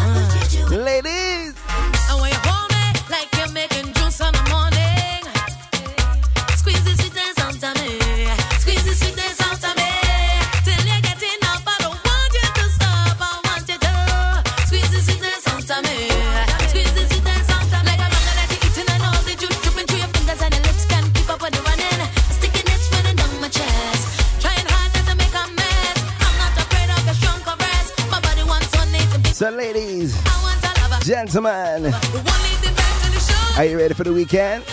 when you hold it, like you're making juice on the morning. Squeeze the sweetness out of me. Squeeze the sweetness out of me. Till you get enough, I don't want you to stop. I want you to squeeze the sweetness out of me. Squeeze the sweetness out of me. Like a runner that you're eating and all the juice dripping through your fingers and your lips can't keep up with the running. Sticking it, spinning down my chest. So ladies, gentlemen, are you ready for the weekend?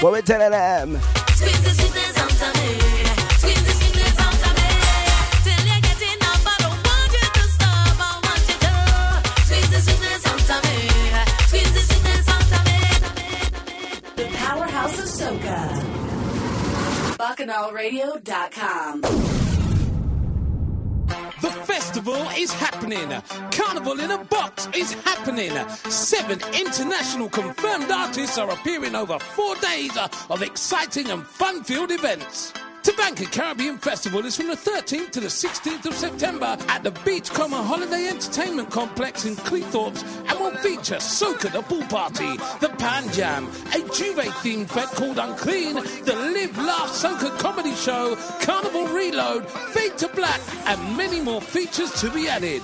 What we telling them? The Powerhouse of Soca. BacchanalRadio.com. The festival is happening. Carnival in a Box is happening. 7 international confirmed artists are appearing over 4 days of exciting and fun-filled events. Tabanka Caribbean Festival is from the 13th to the 16th of September at the Beachcomber Holiday Entertainment Complex in Cleethorpes and will feature Soca the Pool Party, the Pan Jam, a Juve-themed fete called Unclean, the Live Laugh Soca Comedy Show, Carnival Reload, Fade to Black and many more features to be added.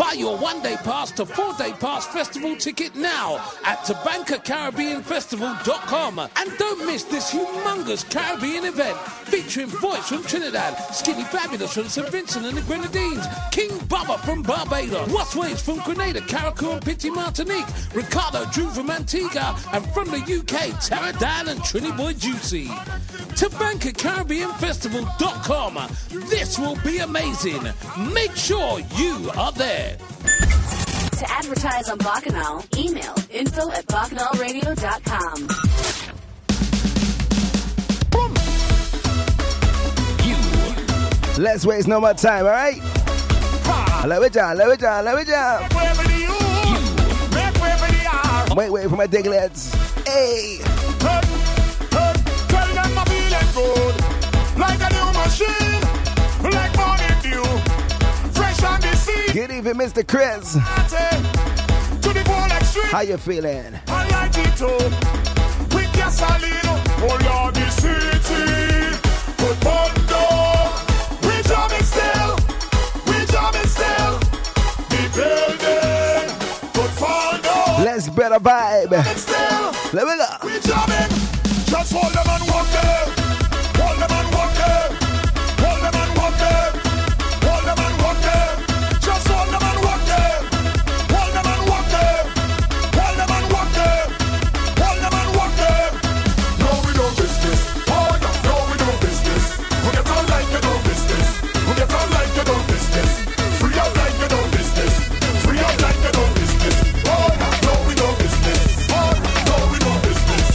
Buy your one-day pass to four-day pass festival ticket now at TabankaCaribbeanFestival.com. And don't miss this humongous Caribbean event featuring Voice from Trinidad, Skinny Fabulous from St. Vincent and the Grenadines, King Baba from Barbados, Westways from Grenada, Caracol and Pitti, Martinique, Ricardo Drew from Antigua, and from the UK, Taradan and Trinity Boy Juicy. TabankaCaribbeanFestival.com. This will be amazing. Make sure you are there. To advertise on Bacchanal, email info@bacchanalradio.com. Let's waste no more time, all right? Let it down. Wait for my diglets. Hey! Turn on my feeling good. Like a new machine. Like morning dew. Fresh on the sea. Good evening, Mr. Chris. To the ball extreme. How you feeling? I like it too. With gasoline. Oh, Lord, the city. Good morning. We jamming still, the building could fall down. Let's better vibe. Let me go. We jamming. Just hold them and walk there. Just hold them and walk there. Hold them and walk there. No, we don't business. Oh yeah, no, we don't business. We get on like you don't business. We get on like you don't business. Free up like you don't business. Free up like you don't business. Oh no, we don't business. Oh no, we don't business.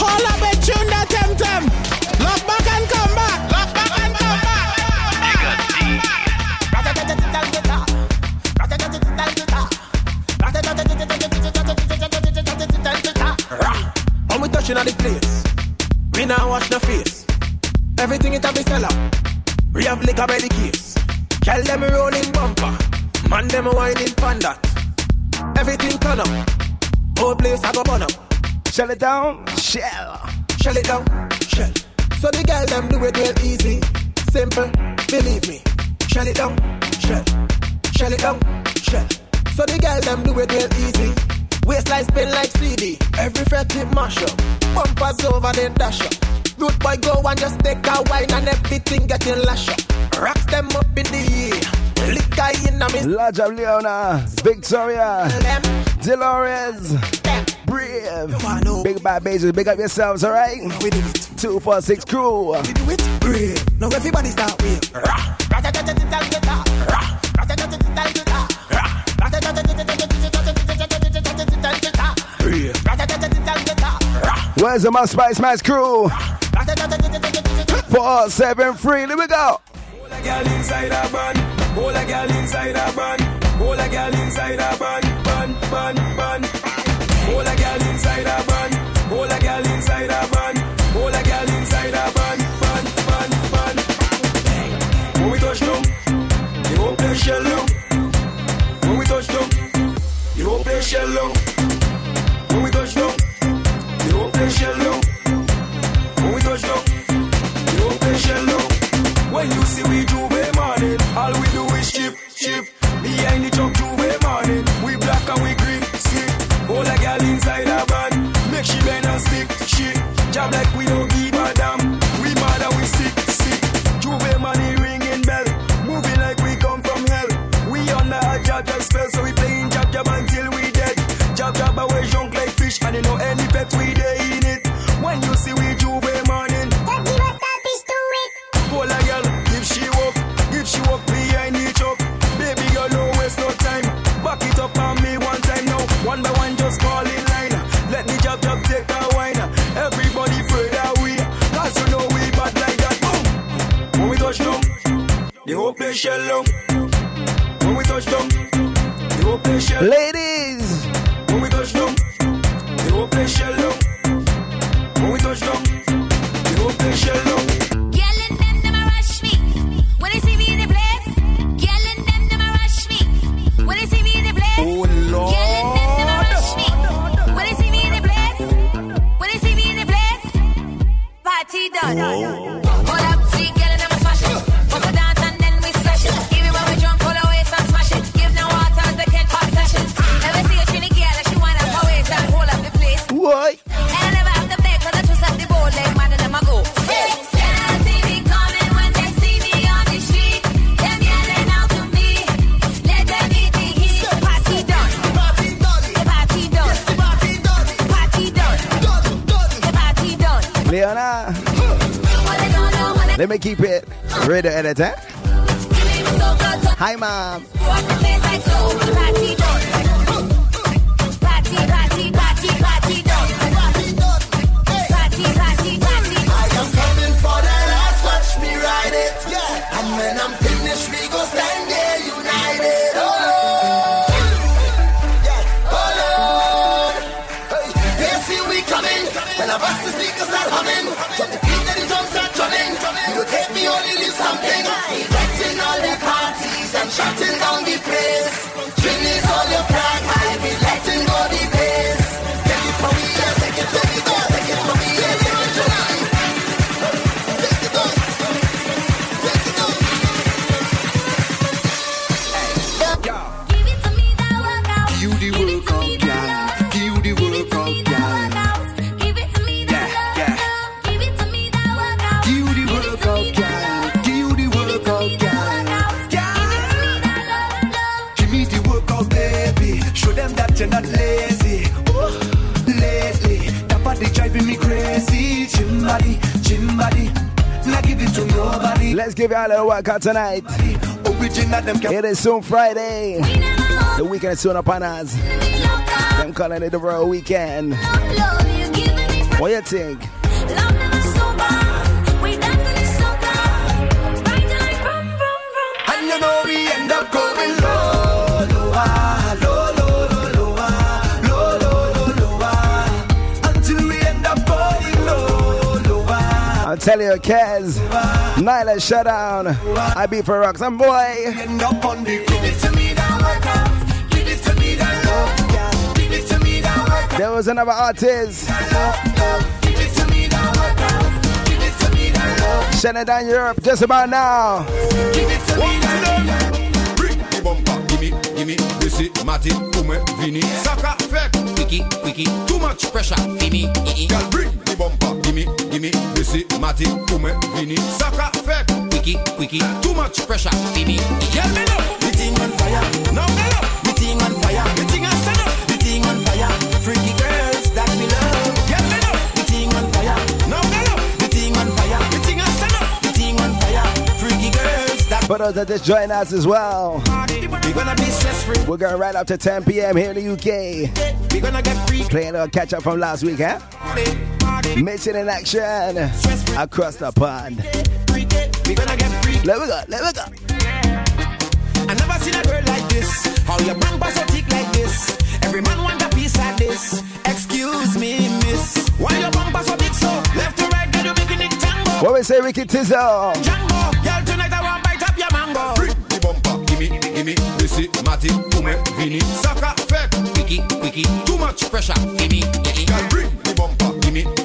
Hold up, and tune that temtem. Lock back and come back. When we touching on the place, we now wash no face. Everything it have been sell out. We have liquor by the case. Tell them rolling bumper, man them whining panda. Everything turn up, whole place I go burn up. Shell it down, shell it down. So the girl them do it real easy, simple, believe me. Shell it down, shell it down. So the girl them do it real easy. Waistline spin like CD. Every fret tip mash up. Bumpers over the dash up. Root boy go and just take a wine and everything getting lash up. Rocks them up in the air. Liquor in the mist. Large of Leona, Victoria, Dolores, Brave. Big bad bases, big up yourselves, alright? 246 crew. We do it brave. Now everybody's that way. Where's the My Spice Mass crew? 473, let me go. Hold a girl inside a bun. Hold a girl inside a bun. Hold a girl inside a bun. Bun. Hold a girl inside a bun. Hold a girl inside a bun. Hold a girl inside a bun. Bun. When we touch them, the whole place shell low. When we touch them, the whole place shell low. When we touch them, the whole place shell low. When we touch them, the whole place shell low. When you see we Juve money, all we do is chip. Behind the truck Juve money, we black and we green, sick. Hold a girl inside a van, make she bend and stick. Job like we don't give a damn, we mad and we sick. Juve money ringing bell, moving like we come from hell. We under a jab spell, so we playing jab until we dead. Jab away junk like fish, and you know any pet we day in it. When you see we Juve morning, just give us that bitch to it. Hold a girl, give she up behind the truck. Baby girl, don't waste no time, back it up on me one time now. One by one, just call in line. Let the jab take a whine. Everybody afraid that we, cause you know we bad like that. Boom. When we touch down, the whole place shell down. When we touch down, the whole place shell. Ladies, when we touch down, the whole place shell down. When we touch down, the whole place shell down. Yelling them a rush me. When they see me in the place, yelling them a rush me. When they see me in the place, oh Lord. Yelling them a rush me. When they see me in the place, when they see me. Let me keep it radio editor. Hi, mom. Shutting down the place, dream is all your pride. I be letting go the base. Take it from here, take it to the door, take it from here, take it to me. Take it on, take it on. Give it to me, that workout. You the workout, yeah. You the workout, yeah. Give it to me, that workout. Give it to me, that workout. You the workout, yeah. You the workout, yeah. Show them that you're not lazy. Oh, lately, that body driving me crazy. Gym body, gym body. Not give it to nobody. Let's give y'all a workout tonight. It is soon Friday. The weekend is soon upon us. I'm calling it the Royal Weekend. What do you think? And you know we end up going low, low, low. I'll tell you, Kez, Nyla Shutdown, I be for rocks, I'm boy. End up on the give it to me that workout, give it to me that love, yeah. Give it to me that workout. There was another artist. Give it to me that workout, give it to me that love. Shannon down Europe, just about now. Give it to me that love. Bring the bumper, give me, this is Martin, Vini. Saka, fake, wiki, too much pressure, Vini. Girl, bring the bumper. Gimme, this is Martin, Vini. Saka, fake, wiki, too much pressure, Vini. Yell me now, the thing on fire. Now me now, the thing on fire. The thing on fire, the thing on fire. Freaky girls that we love. Yell me now, the thing on fire. Now me now, the thing on fire. The thing on fire, the thing on fire. Freaky girls that. For those that just joined us as well, we're gonna be stress-free. We're going right up to 10 p.m. here in the UK. We're gonna get free. Playing a catch up from last week, huh? Mission in action across the pond. Let me go. I never seen a girl like this. How your bumper so thick like this? Every man want a piece of this. Excuse me, miss. Why your bumper so big so? Left to right, got you making it tango. What we say, Ricky Tizzle? Django, girl, tonight I want bite up your mango. Bring the bumper, gimme, this is Martin, Vini. Saka, fake, wiki, too much pressure, gimme. Girl, bring the bumper.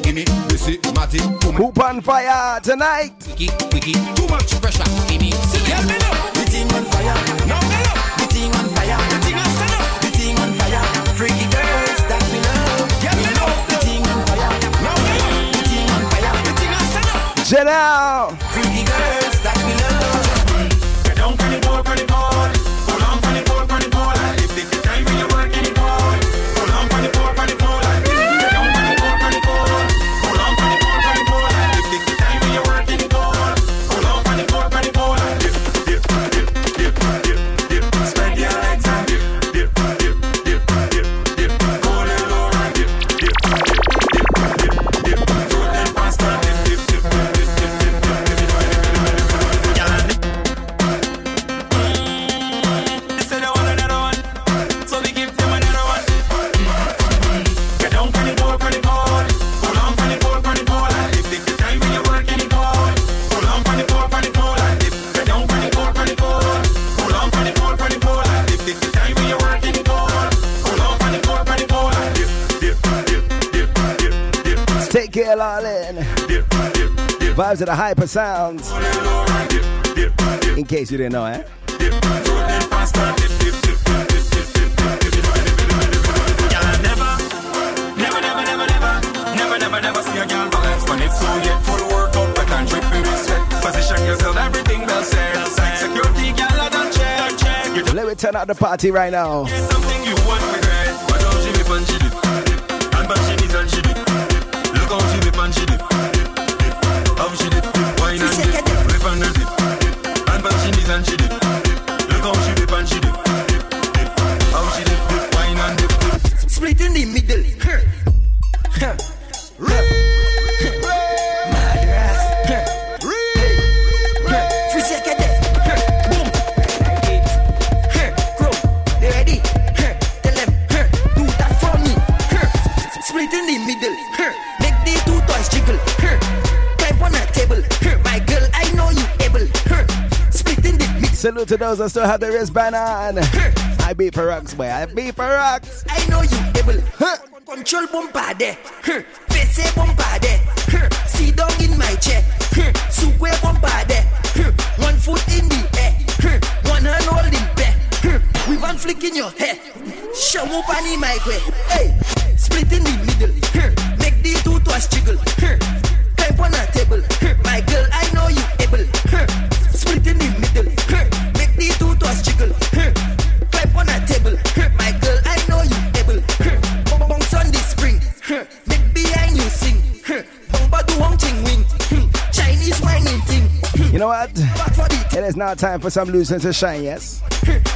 Gimme, this is Martin. Hoop on fire tonight. Wiki, too much pressure. Gimme, yeah, me now. The thing on fire. Now me now. The thing on fire. The thing on fire. The thing on fire. Freaky girls that we love. Yeah, me now. The thing on fire. Now me now. The thing on fire. The thing on fire. Chill out. Freaky girls that we love. Get down, call it more. Hold on, call it more. If they could time me, you work anymore. Hold on, call it more. Vibes of the hyper sounds. In case you didn't know, eh? Never see a girl balance when it's so yet. Full workout, but I'm dripping respect. Position yourself, everything they'll say. Security, girl, I don't check. Let me turn out the party right now. It's something you won't regret. But don't you be punchy dip. And punchy is on she dip. Look how she be punchy dip. She said, Salute to those that still have the wristband on. I be for rocks, boy. I be for rocks. I know you able. Control bombade. Face bombade. See dog in my chair. Super bombade. One foot in the air. One hand holding back. We one flick in your hair. Show up on my way. Hey, split in the middle. Make the two twice jiggle. Climb on a table. My girl, I know you able. Split in the middle. Make the two toes jiggle. Climb on a table. My girl, I know you able. Bounce on the spring. Make behind you sing. Bumba do Hong Ching Wing. Chinese whining thing. You know what? It is now time for some loose to shine, yes?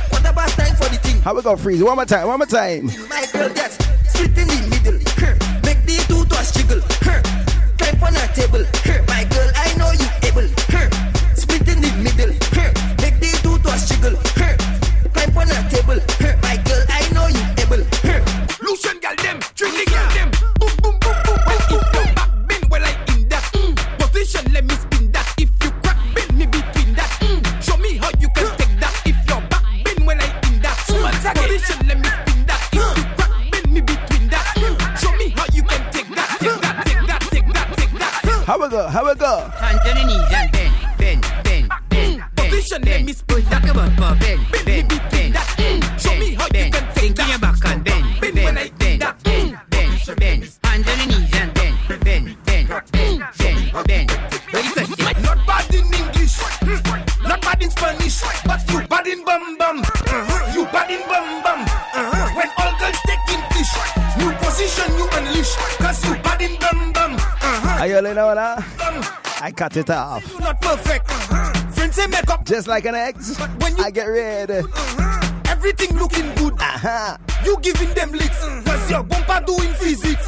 What about time for the thing? How we gonna freeze? One more time, one more time. My girl, yes. Split in the middle. Make the two toes jiggle. Climb on a table. My girl, I know you able. Middle, make the two toes jiggle. Climb on a table, my girl, I know you able. Loosen girl them, tricky girl them. Boom boom boom boom boom boom boom. Back bend well I in that position. Let me spin that. If you crack bend me between that. Show me how you can take that. If your back bend well I in that position. Let me spin that. If you crack bend me between that. Show me how you can take that. Take that, take that, take that, take that. How we go? How we go? Let me spin that. Bend. Show me how you can take that. Back and bend. Hands on the knees and bend. Not bad in English, not bad in Spanish, but you bad in bum bum. You bad in bum bum. When all girls take in fish, new position you unleash, 'cause you bad in bum bum. Are you all in order? I cut it off. You're not perfect. Just like an ex, I get rid. Everything looking good. You giving them licks, 'cause your bumper doing physics.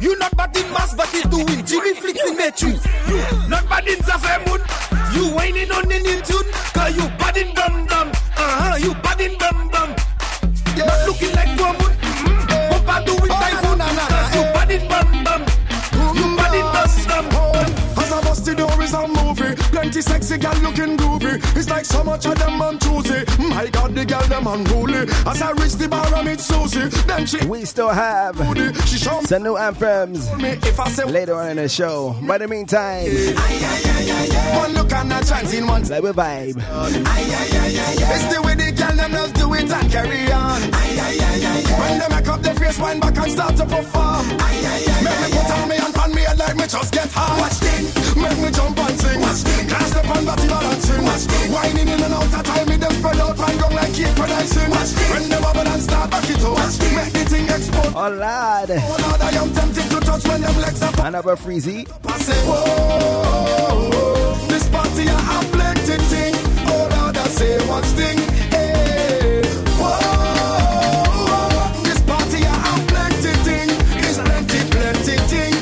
You not bad in mass, but it doing Jimmy flicks in matrix. You not bad in Zafir Moon. You whining on in tune, 'cause you bad in dum dum. You bad in dum dum. Yeah. Not looking like Dua Moon. Bumper doing typhoon, 'cause you bad in dum dum. You bad in dum dum. The door is a movie, plenty sexy girl looking groovy. It's like so much of them on Tuesday. My God, the girl them unruly. As I reach the bar, I meet Susie. Then she. We still have some new anthems later on in the show. By the meantime, one look and a chance in one. Like we vibe. It's the way the girl them does do it and carry on. When they make up their face, wind back and start to perform. Make me put on me and pan me like me just get hard. Watch this. Make me jump and sing. Cast the pan batty balancing. Whining in and out of time. Me them spread out and gong like cake producing. When the bubble and start back it up. Make the thing explode. Oh lad, I am tempted to touch when them legs up. Another freezy. I say whoa, this party I have plenty thing. Oh lad, I say one thing. Hey, whoa, this party I have plenty thing. It's plenty thing.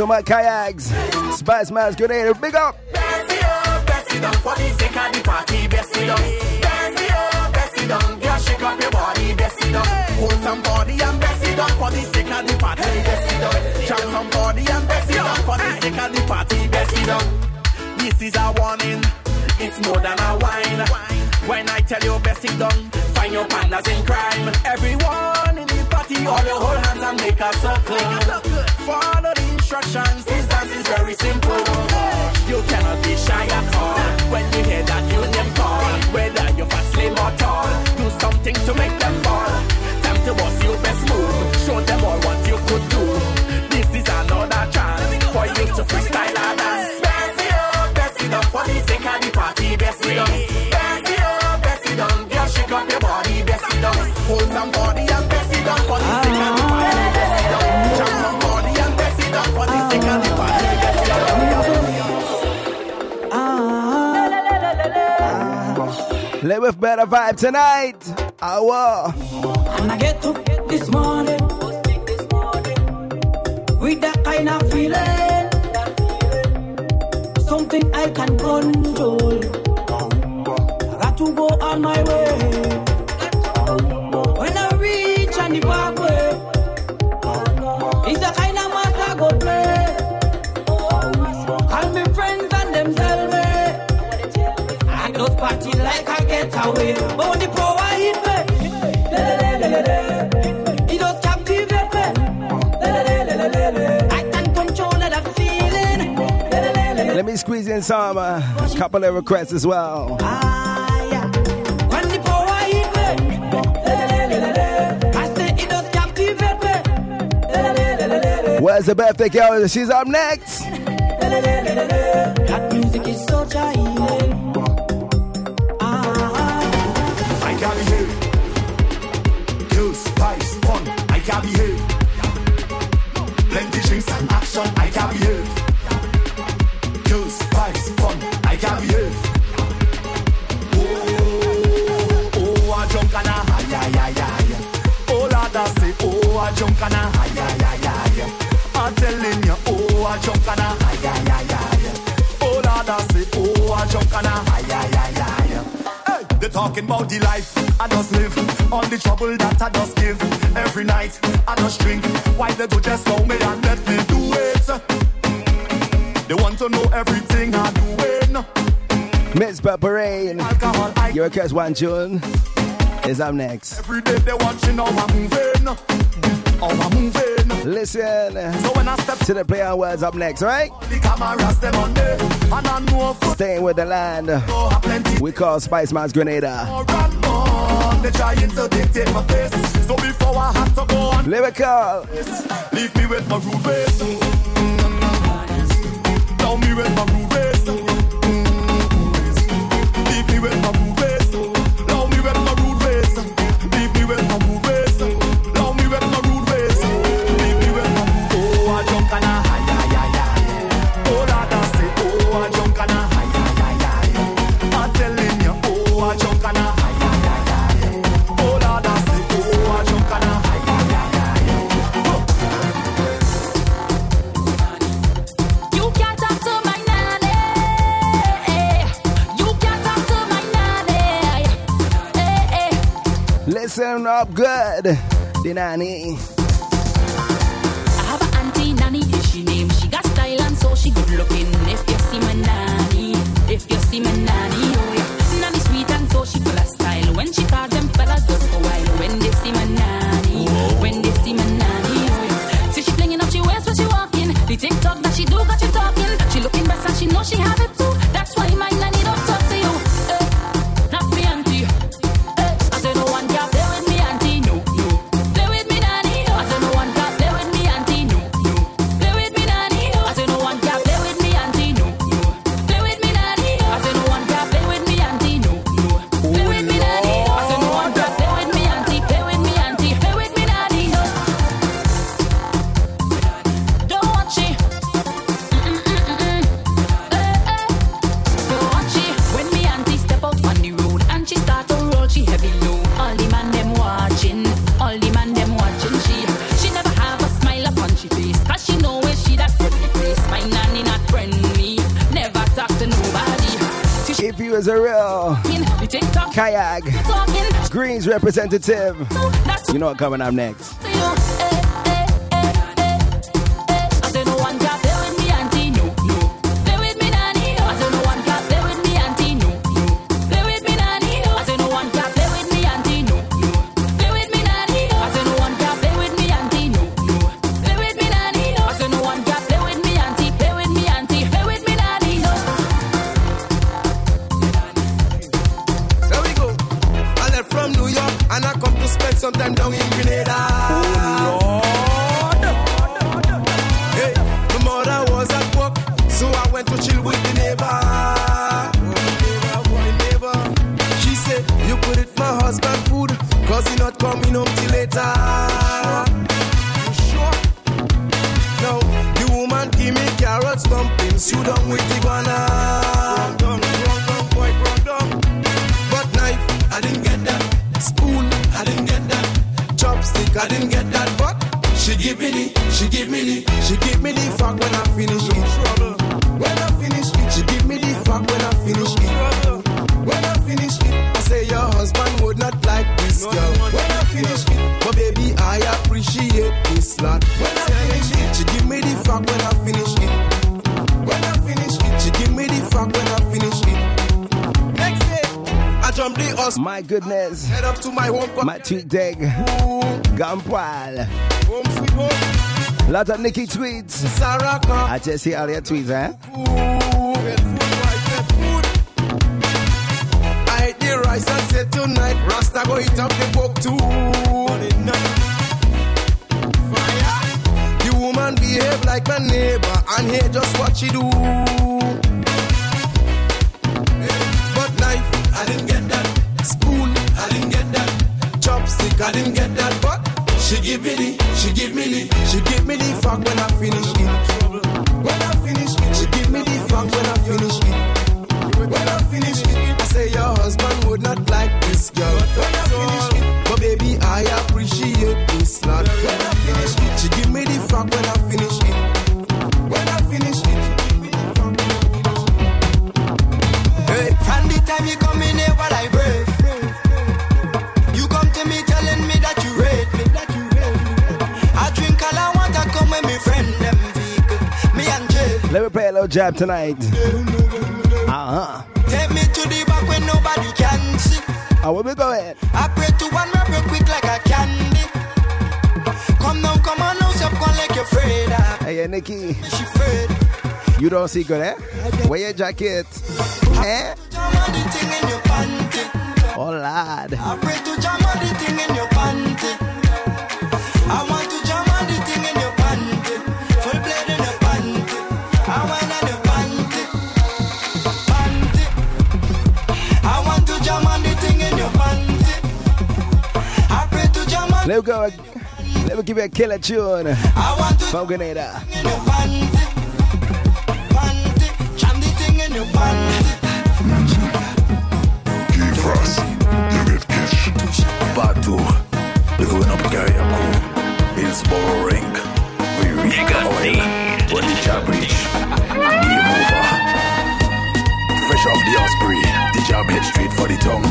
On my kayaks, Spice Mask Grenade, big up! Best it up, best it up, for the sake of the party, best it up. Best it up, best it up, girl, shake up your body, best it up. Hold somebody and best it up, for the sake of the party, best it up. Jump somebody and best it up, for the sake of the party, best it up. This is a warning, it's more than a wine. When I tell you best it up, find your partners in crime. Everyone in the party, all your whole hands and make a circle. Follow the instructions, this dance is very simple. You cannot be shy at all. When you hear that you them call, whether you're fat, slim or tall, do something to make them fall. Time to boss you best move, show them all what you could do. This is another chance for you to freestyle and dance. Best it up, for the sake of the party, best it up. Best it up, girl, shake up your body, best it up. Hold somebody and best it up, for the sake of the party, best it up. Jump somebody. Live with better vibe tonight. When I get up this morning with that kind of feeling, something I can control. I got to go on my way. away. But when the power hit me, it does captivate me. I can't control that feeling. Let me squeeze in some couple of requests as well. Where's the birthday girl? She's up next. That music is so charming. I can't behave. Girls, spice, fun. I can't behave. Plenty drinks and action. I can't behave. Girls, spice, fun. I can't behave. Oh, oh, I jump and I yeah, yeah, yeah, yeah. Oh, Lada say, oh, I jump and I yeah, yeah, yeah, yeah. I'm telling you, oh, I jump and I, yeah, yeah, yeah, yeah. Oh, Lord, I say, oh, I jump and I, yeah, yeah, yeah, yeah. Hey, they're talking about the life I just live, all the trouble that I just give. Every night, I just drink. Why they do just know me and let me do it? They want to know everything I do it. Miss Barbarine, alcohol, I... Your request 1 June is up next. Every day they watching how I'm moving. Listen so when I step to the play on words up next, right? Staying with the land. We call Spice Man's Grenada. Lyrical. Leave me with my rubies. Tell me with my rubies. Leave me with my rubies. Tell me with my rubies. Leave me with my rubies. Listen up good, the nanny. I have an auntie nanny, she name, she got style and so she good looking. If you see my nanny, if you see my nanny, oh yeah. Nanny sweet and so she full of style. When she call them fellas just a while. When they see my nanny, when they see my nanny, oh yeah. See she flinging up she wears when she walking. The TikTok that she do got you talking. She looking best and she know she have it too. That's why my nanny don't talk to you. Is a real kayak Greens representative. You know what coming up next. Sometime down in Grenada. Oh, Lord. Hey, my mother was at work, so I went to chill with the neighbor. Oh, neighbor. She said, you could eat my husband food, cause he not coming home till later. You sure? Now, the woman give me carrots, dumplings, you done with the banana. Wrong, boy, but knife, I didn't get that. Spoon, I didn't get that. Chopstick, I didn't get that, but she give me the fuck when I finish it. When I finish it, I say your husband would not like this girl. When I finish it, but baby I appreciate this lot. When I finish it, she give me the fuck when I finish it. When I finish it, she give me the fuck when I finish it. from the us. My goodness. Head up to my home. My tweet deg. Gampal. Home sweet home. Lot of Nikki tweets. I just see all your tweets, eh? I did rice and said tonight, Rasta go eat up the book too. Fire. The woman behave like my neighbor and hear just what she do. I didn't get that. Spoon, I didn't get that. Chopstick, I didn't get that. But she give me the fuck when I finish it. She give me the fuck when I finish it. I say your husband would not like this girl. When I finish it, but baby I appreciate this lot. When I finish it, she give me the fuck when I finish it. When I finish it, she give me the fuck when I finish it. Hey, from the time you come in. Let me play a little jab tonight. Take me to the back when nobody can see. I will be going. I pray to one real quick like a candy. Come now, come on, no stop, come like you're afraid. Hey, Nikki. You don't see good, eh? Wear your jacket. Eh? Oh, lad. I pray to jam on the thing in your panty. I want to jam on the thing in your panty. Full blade in your panty. I want on the panty. Panty. I want to jam on the thing in your panty. I pray to jam on the thing in your. Let me give you a killer tune. I want to jam on the thing in your panty. Panty. Jam the thing in your panty. Batu, the going up Kariakou, is boring. We reach the oil, when the jab reach, game over. Fresh off the Osprey, the jab head straight for the tongue.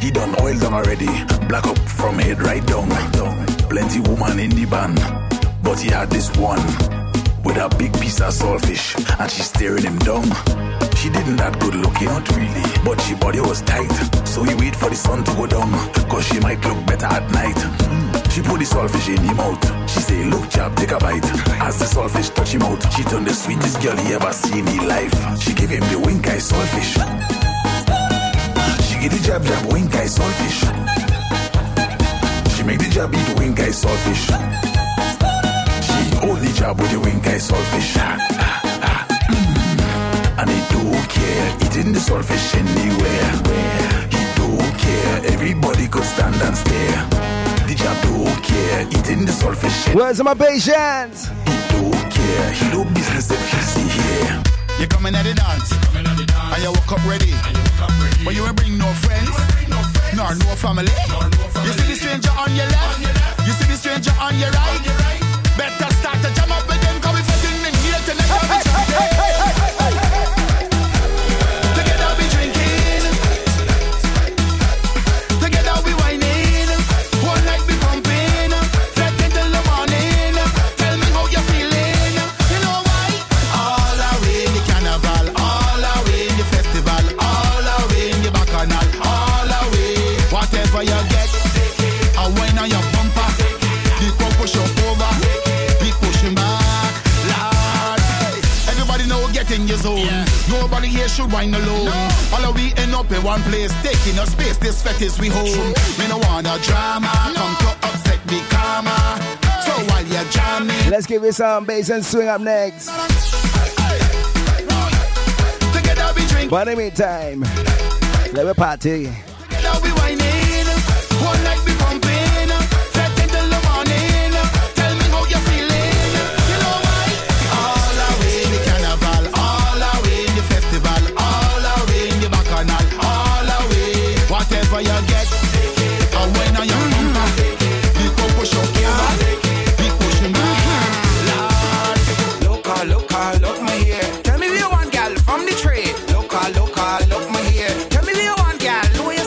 He done oil them already, black up from head right down. Plenty woman in the band, but he had this one, with a big piece of saltfish, and she staring him down. She didn't that good looking, not really, but she body was tight. So he wait for the sun to go down, cause she might look better at night. She put the saltfish in him out. She say, look chap, take a bite. As the saltfish touch him out, she turned the sweetest girl he ever seen in life. She gave him the wink eye saltfish. She gave the jab jab wink eye saltfish. She make the jab eat wink eye saltfish. She hold the jab with the wink eye saltfish. And he don't care, eating the saltfish anywhere. He don't care, everybody could stand and stare. The jab don't care, eating the saltfish anywhere. Where's my patience? He don't care, he don't business if you see here. You coming at the dance, and you woke up ready. But you will bring no friends, nor no family. You see the stranger on your left, you see the stranger on your right. Better start to jam up with them, cause we fucking in here till the championship. Yeah. Nobody here should whine alone. No. All of we end up in one place, taking a space. This fetish we hold. Me no want a drama, no. Come to upset the karma. Hey. So while you're jamming, let's give it some bass and swing up next. Hey. Hey. Together we drink. But in the meantime, let me party. Together we whining, one night we pumping, set until the morning. Tell me how you're feeling. You know why? All away the carnival. Whatever you get, and when I am back, you go push your car, you push your back. Local, local, look me here. Tell me where you want, girl, from the tree. Local, local, look me here. Tell me where you want, girl, where you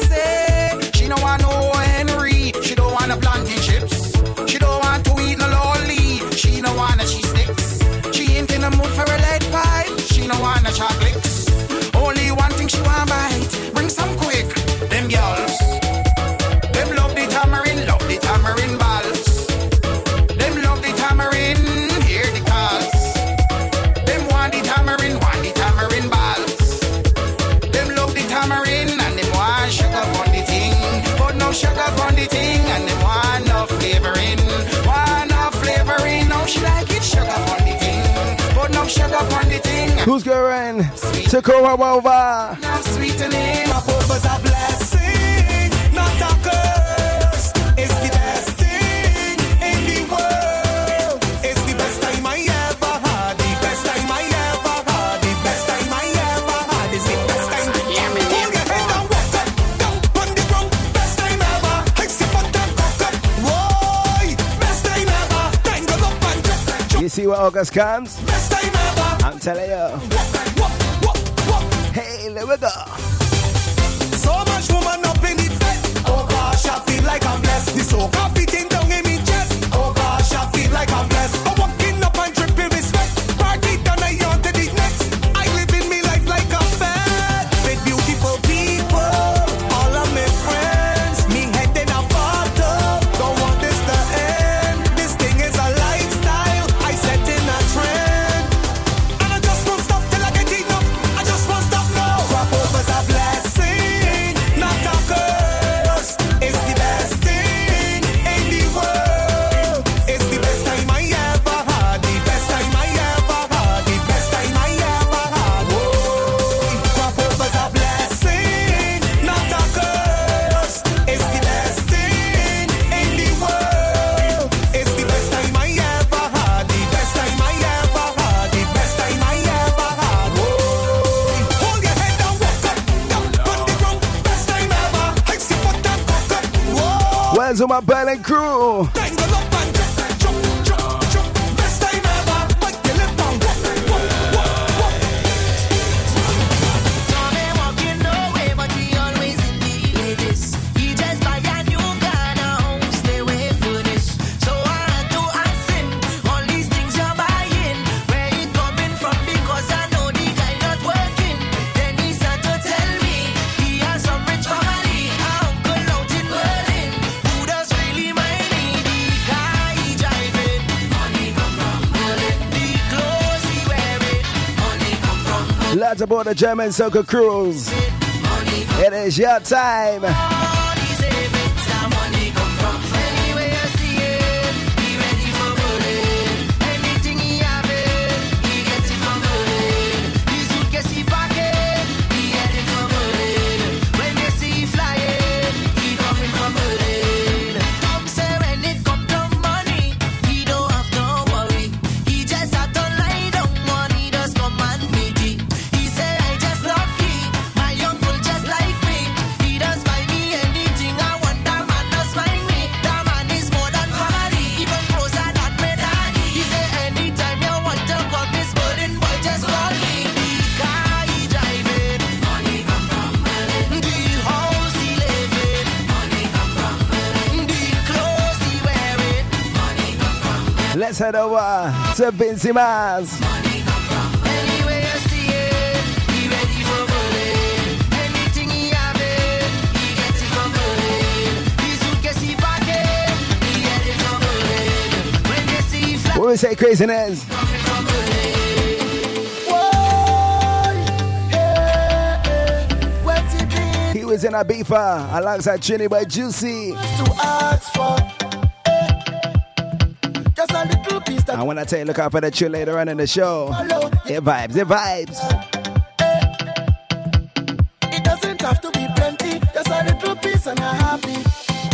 Who's going to come over? Now sweetening my purpose a blessing, not a curse. It's the best thing in the world. It's the best time I ever had. The best time I ever had. The best time I ever had. It's the best time. Hold your head down, walk up, down on the ground. Best time ever. Except for them cock up. Why? Best time ever. Tangle up and jump. You see what August comes? Best time ever. I'm telling you. Hey, let me go. So much woman up in the bed. Oh gosh, I feel like I'm blessed. This so fitting down in me chest. Oh gosh, I feel like I'm blessed. I'm walking up and tripping with sweat. Party down I on to the next. I live in me life like a fat. With beautiful people, all of my friends. Me head in a bottle. Don't want this to end. This thing is a lifestyle. I set in a trend. To my Berlin crew, aboard the German Circle Cruise. It is your time. Let's head over to Vinci Mars. What we say, craziness? He was in Ibiza alongside Trinity Boy Juicy. I want to take a look out for the chill later on in the show. It vibes, it vibes. It doesn't have to be plenty, just a little piece and I'm happy.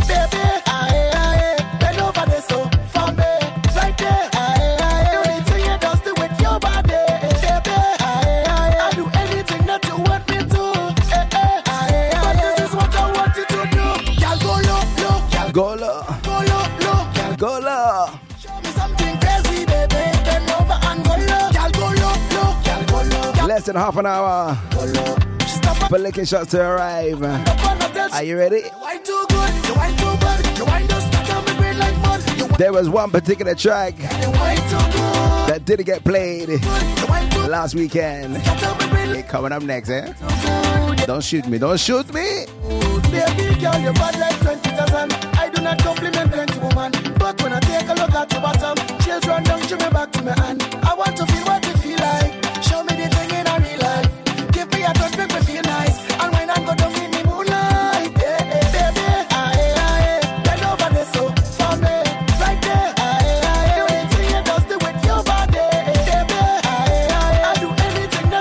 Baby, aye, bend over there so for me, right there, aye. The only thing you does do with your body. Baby, aye, I do anything that you want me to. Aye. But this is what I want you to do. Y'all go low, y'all go low. Less than half an hour for licking shots to arrive. Are you ready? There was one particular track that didn't get played last weekend. It coming up next, eh? Don't shoot me, don't shoot me. Baby girl, you're bad like 20,000. I do not compliment plenty woman, but when I take a look at your bottom, children don't give me back to my hand. I want to feel what you feel like. Show me the thing in a real life. Give me a touch, make me feel nice. And when I go down in the moonlight, baby, aye, bend over there so for me, right there, aye. The only thing you does do with your body, baby, aye. I do anything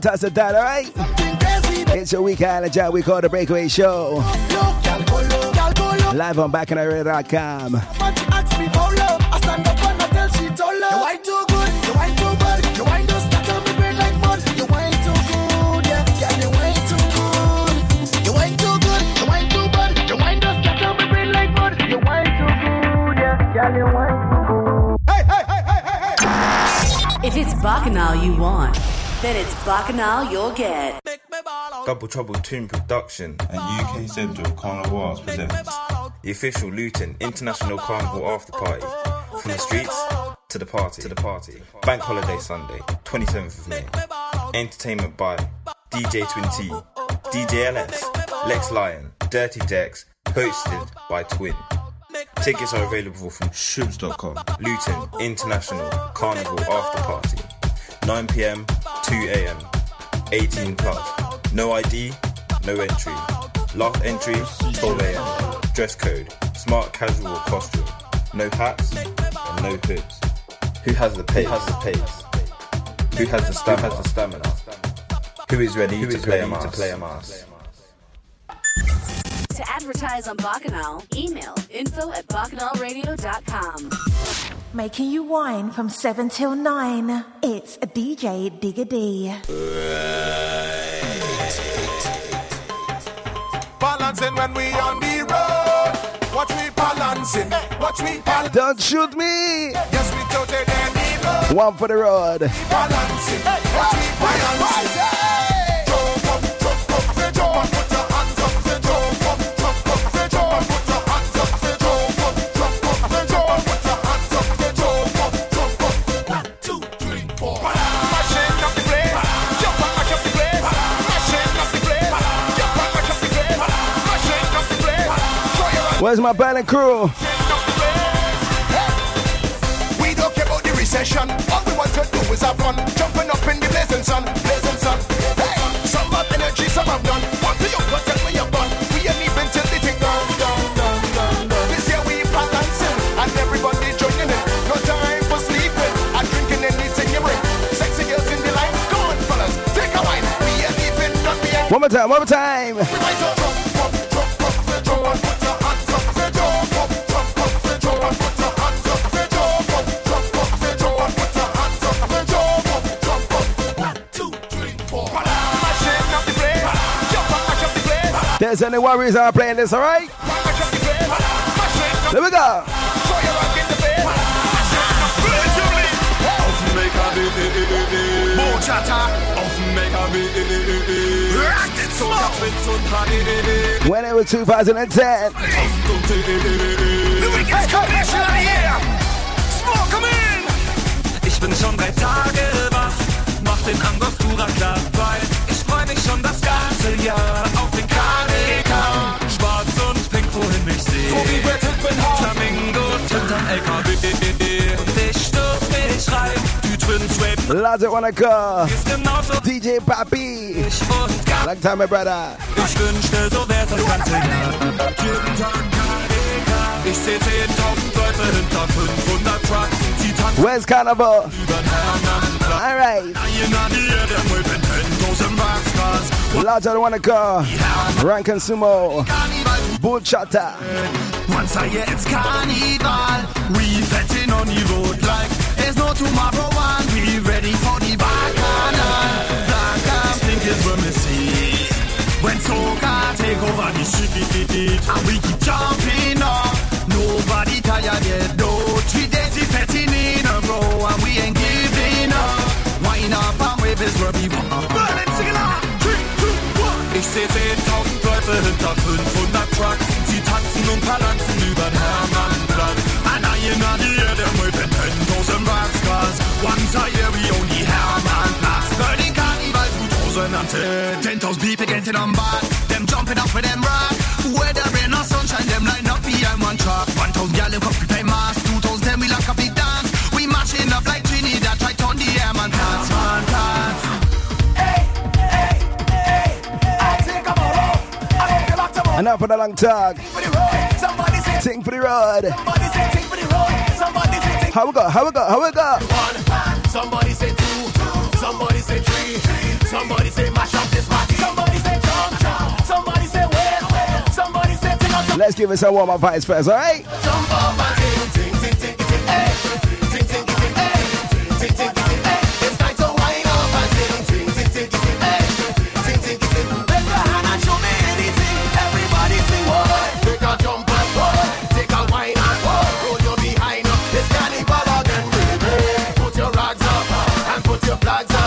Don't touch the dial, alright? It's your weekend Island Job. We call the Breakaway Show. Live on Bacchanal.com. I stand up and I tell she told love. You ain't too good, you ain't too bad. You ain't just stuck on me brain like mud. You ain't too good, yeah, yeah, you ain't too good. You ain't too good, you ain't too bad. You ain't just stuck on me brain like mud. You ain't too good, yeah, yeah, you ain't too good. Hey, hey, hey, hey, hey, hey. If it's Bacchanal you want, then it's Bacchanal you'll get. Double Trouble Tune Production and UK Central Carnival presents the official Luton International Carnival After Party. From the streets to the party. Bank Holiday Sunday, 27th of May. Entertainment by DJ Twin T, DJ LS, Lex Lyon, Dirty Dex, hosted by Twin. Tickets are available from shubs.com. Luton International Carnival After Party. 9 p.m, 2 a.m, 18 plus. No ID, no entry. Last entry, 12 a.m. Dress code, smart casual costume. No hats and no hoods. Who has the pace? Who has the stamina? Who is ready to play a mask? To advertise on Bacchanal, email info@bacchanalradio.com. Making you wine from 7 till 9. It's DJ Digga D. Balancing when we on the road. Watch me balancing. Watch me balancing. Don't shoot me. Yes, we toted any road. One for the road. Balancing. Watch me balancing. Where's my band and crew? Hey. We don't care about the recession. All we want to do is have fun. Jumping up in the blazing sun, blazing sun. Hey, some have energy, some have none. What do you want to tell me about? We ain't even till they take down. This year we balancing and everybody joining in. No time for sleeping and drinking anything you bring. Sexy girls in the line. Go on, fellas, take a wine. We ain't even done. One more time. There's any worries on our playlist, alright? Here we go! When it was 2010. The weekend's commercial out here! Smoke, come in! Ich bin schon 3 Tage wach, mach den Angostura klar, weil ich freu mich schon das ganze Jahr auf den Caracol. Schwarz und pink, wohin mich seh. So wie Red Hippenhaus, Flamingos hinterm LKW. Und ich stürz mich rein, die Twins rapen. Lasse wanna go. DJ Papi. Long time, my brother. Ich wünschte, so wär's das ganze Jahr. Jeden Tag Caracol. Ich seh 10.000 Leute hinter 500 Trucks. Where's Carnival? Alright. Large I don't wanna go. Rank and Sumo. Bullshutter. Once a year it's Carnival. We fettin' on the road like there's no tomorrow and we ready for the Bacchanal. Black pink is where we see. When soca take over the street and we keep jumping up. Nobody tired yet, though. 3 days we fettin' in a row and we ain't giving up. Wine up and wave is where we want. Berlin, sing it out. 3, 2, 1. Ich seh 10.000 Leute hinter 500 Trucks. Sie tanzen und balancen übern Hermannplatz. An einem an die Erde mit den 10.000 Rackscars. Once a year we own the Hermannplatz. Berlin Carnival 2000 until 10.000 people getting on board. Them jumping up with them rock. Whether rain or sunshine, them line up behind one truck. 1,000 gallon coffee play mass. 2,000 we lock up the dance. We marching up like Trinity that right on the air, man. Dance, man, dance. Hey, hey, hey, I think I'm a road. I don't feel like tomorrow. Enough for the long talk. Somebody say, ting for the road. Somebody say, ting for the road. Somebody say, ting. How we go? Somebody say two. Somebody say three. Somebody say mash up this party. Somebody say jump jump. Somebody say wait wait. Somebody say ting up. Let's give us a warm up vibes first, alright? Jump up and ting ting ting ting ting hey. Ting ting ting hey. Ting ting ting hey. It's time to wind up and ting ting ting ting hey. Ting ting ting. Let your hand and show me anything. Everybody sing boy. Take a jump and boy. Take a wine and boy. Roll your behind up. It's carnival again baby. Put your rags up and put your flags up.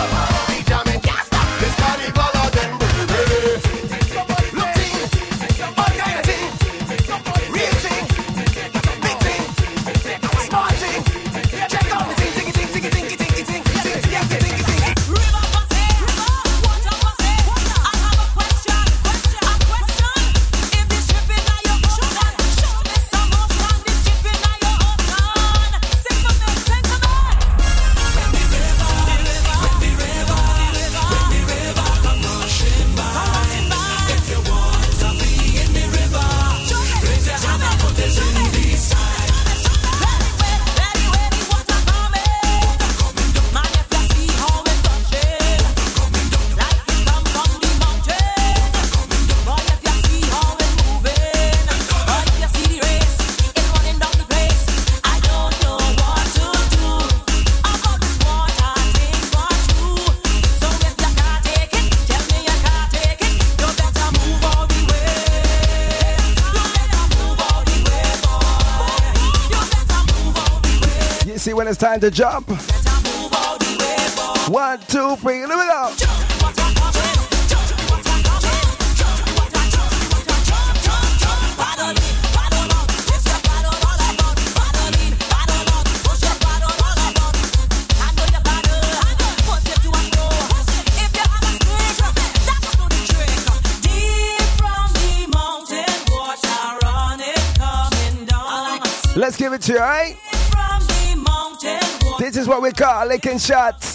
When it's time to jump, 1, 2, 3, live it up. Let's give it to you, all right? This is what we call licking shots.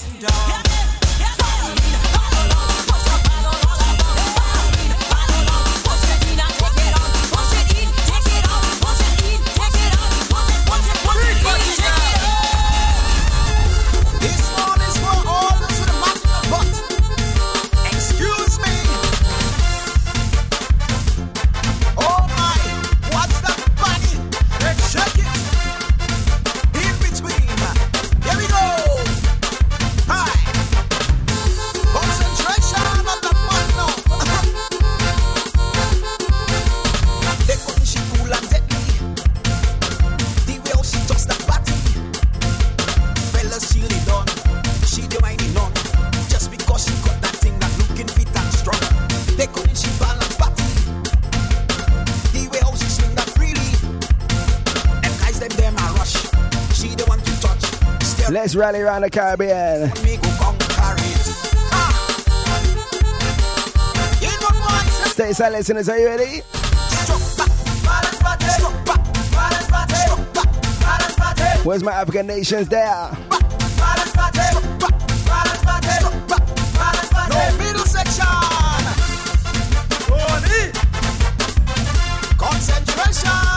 Let's rally around the Caribbean. Stay silent, listeners. Are you ready? Where's my African nations there? No middle section. Concentration. Pressure.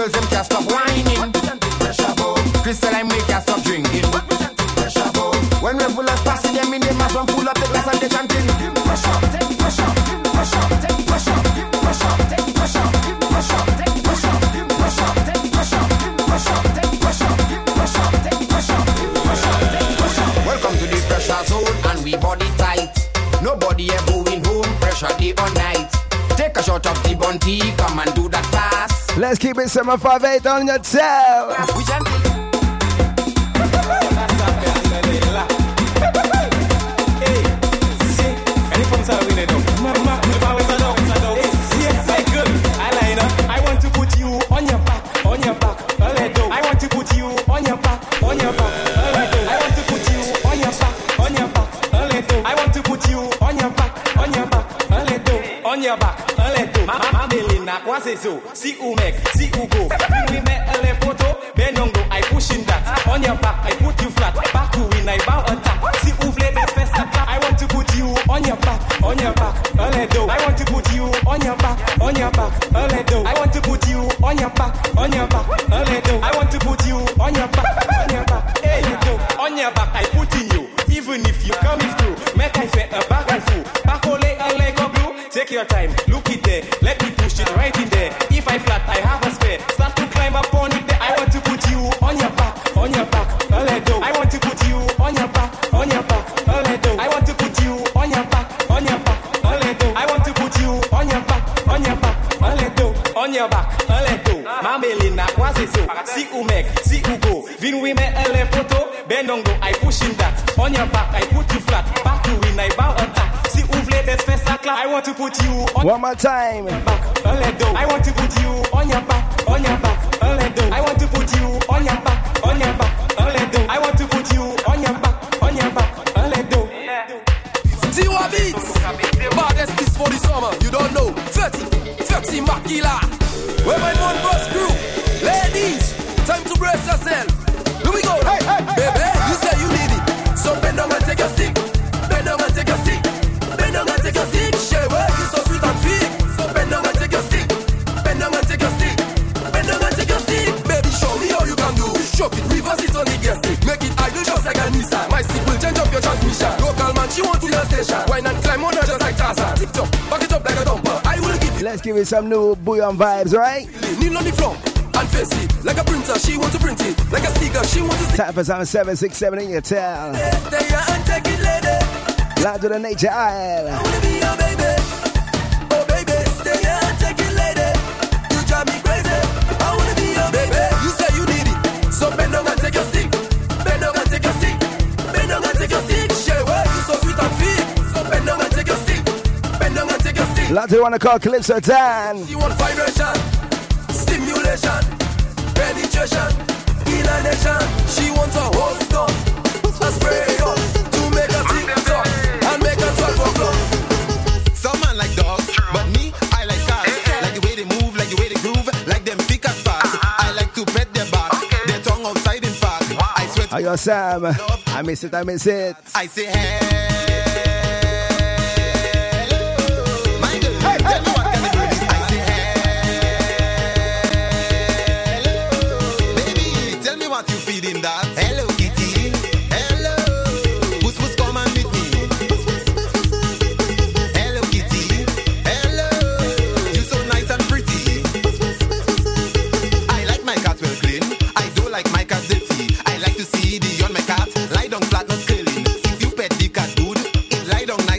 girls them can't stop whining. Crystal I make can't stop drinking. When revelers passing them in, they must run full up the glass and they chanting. Give me pressure, take pressure, give me pressure, take pressure, give me pressure, take pressure, give me pressure, take pressure, give me pressure, take pressure, give me pressure, take pressure, give me pressure, take pressure, give me pressure, take pressure. Welcome to the pressure zone and we body tight. Nobody ever win home, pressure day or night. Take a shot of the bounty, come and do that fast. Let's keep it 758 on your tail. We I want to put you on your back, on your back. I want to put you on your back, on your back. I want to put you on your back, on your back. I want to put you on your back, on your back. On your back. See who make, see who go. We make a left photo, Benongo, I push in that. On your back, I put you flat. Back who win, I bow attack. See who play the best attack. I want to put you on your back, on your back. I want to put you on your back, on your back. I want to put you on your back, on your back. I want to put you on your back, on your back. Hey, you go. On your back, I put in you. Even if you come through, make I fit a back and full. Back ole and leg of blue. Take your time, look it there. Let me push it right in there. If I flat, I have a spare. Start to climb up on it there. I want to put you on your back, on your back. I want to put you on your back, on your back. I want to put you on your back, on your back. I want to put you on your back, on your back. On your back, Mamelina, Wazizo, see who make, see who go. Vin we make a left photo, Benongo, I push in that. On your back, I put you flat. Back to win, I bow attack. See who play best first attack. I want to put you on one more time. Back, I want to put you on your back, on your back. I want to put you on your back, on your back. I want to put you on your back, on your back. Tiwa beats, baddest beats for the summer. You don't know. 30 Makila. Where my non-burst group, ladies, time to brace yourself. Here we go. Hey, hey, baby, hey. You say you need it, so bend down and take a stick. Bend down and take a stick. Bend down and take a stick. Share where you so sweet and fit. So bend down and take a stick. Bend down and take a stick. Bend down and take a stick. Baby, show me how you can do. Show it, reverse it on the gear stick. Make it idle just like a Nissan. My stick will change up your transmission. Local man, she want to your station. Wine and climb on her just like Tarzan. Tip top, back it up like a dumper. I will give it. Let's give it some new bouillon vibes, right? Kneel on the floor. And face it, like a printer, she wants to print it. Like a sticker, she wants to stick. Time for some 767 in your tail. Stay here and take it, lady. Loud to the nature aisle. I wanna be your baby. Oh baby, stay here and take it, lady. You drive me crazy. I wanna be your baby. You say you need it, so bend down and take your stick. Bend down and take your stick. Bend down and take your stick. Share where you so sweet and fit. So bend down and take your stick. Bend down and take your stick. Loud to wanna call Calypso Dan. You want vibration? Stimulation, penetration, inhalation. She wants a whole stuff, a spray up to make her tick tock and make her 12 o'clock. Some man like dogs, but me, I like cars. Like the way they move, like the way they groove, like them thick and fast. I like to pet their back, their tongue outside in fast. Wow. I swear to you, Sam. Love. I miss it, I miss it. I say hey.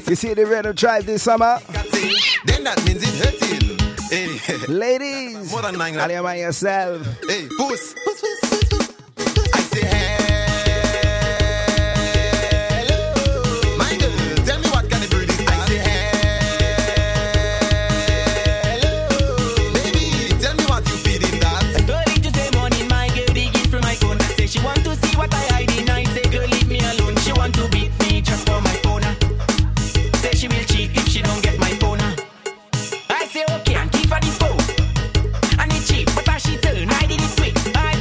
You see the rhythm tribe this summer? Then that means it's hurting. Hey. Ladies, more than nine. I'll by yourself. Hey, puss. I say hello. My girl, tell me what kind of bird is that? I say hello. Baby, tell me what you feel in that. Early Tuesday morning, my girl digging through my phone. I say she want to see what I hide in. I say girl, leave me alone. She want to beat me just for my phone. She will cheat if she don't get my phone. I say okay and keep her the phone. And it cheat, but as she turn, I did it quick. I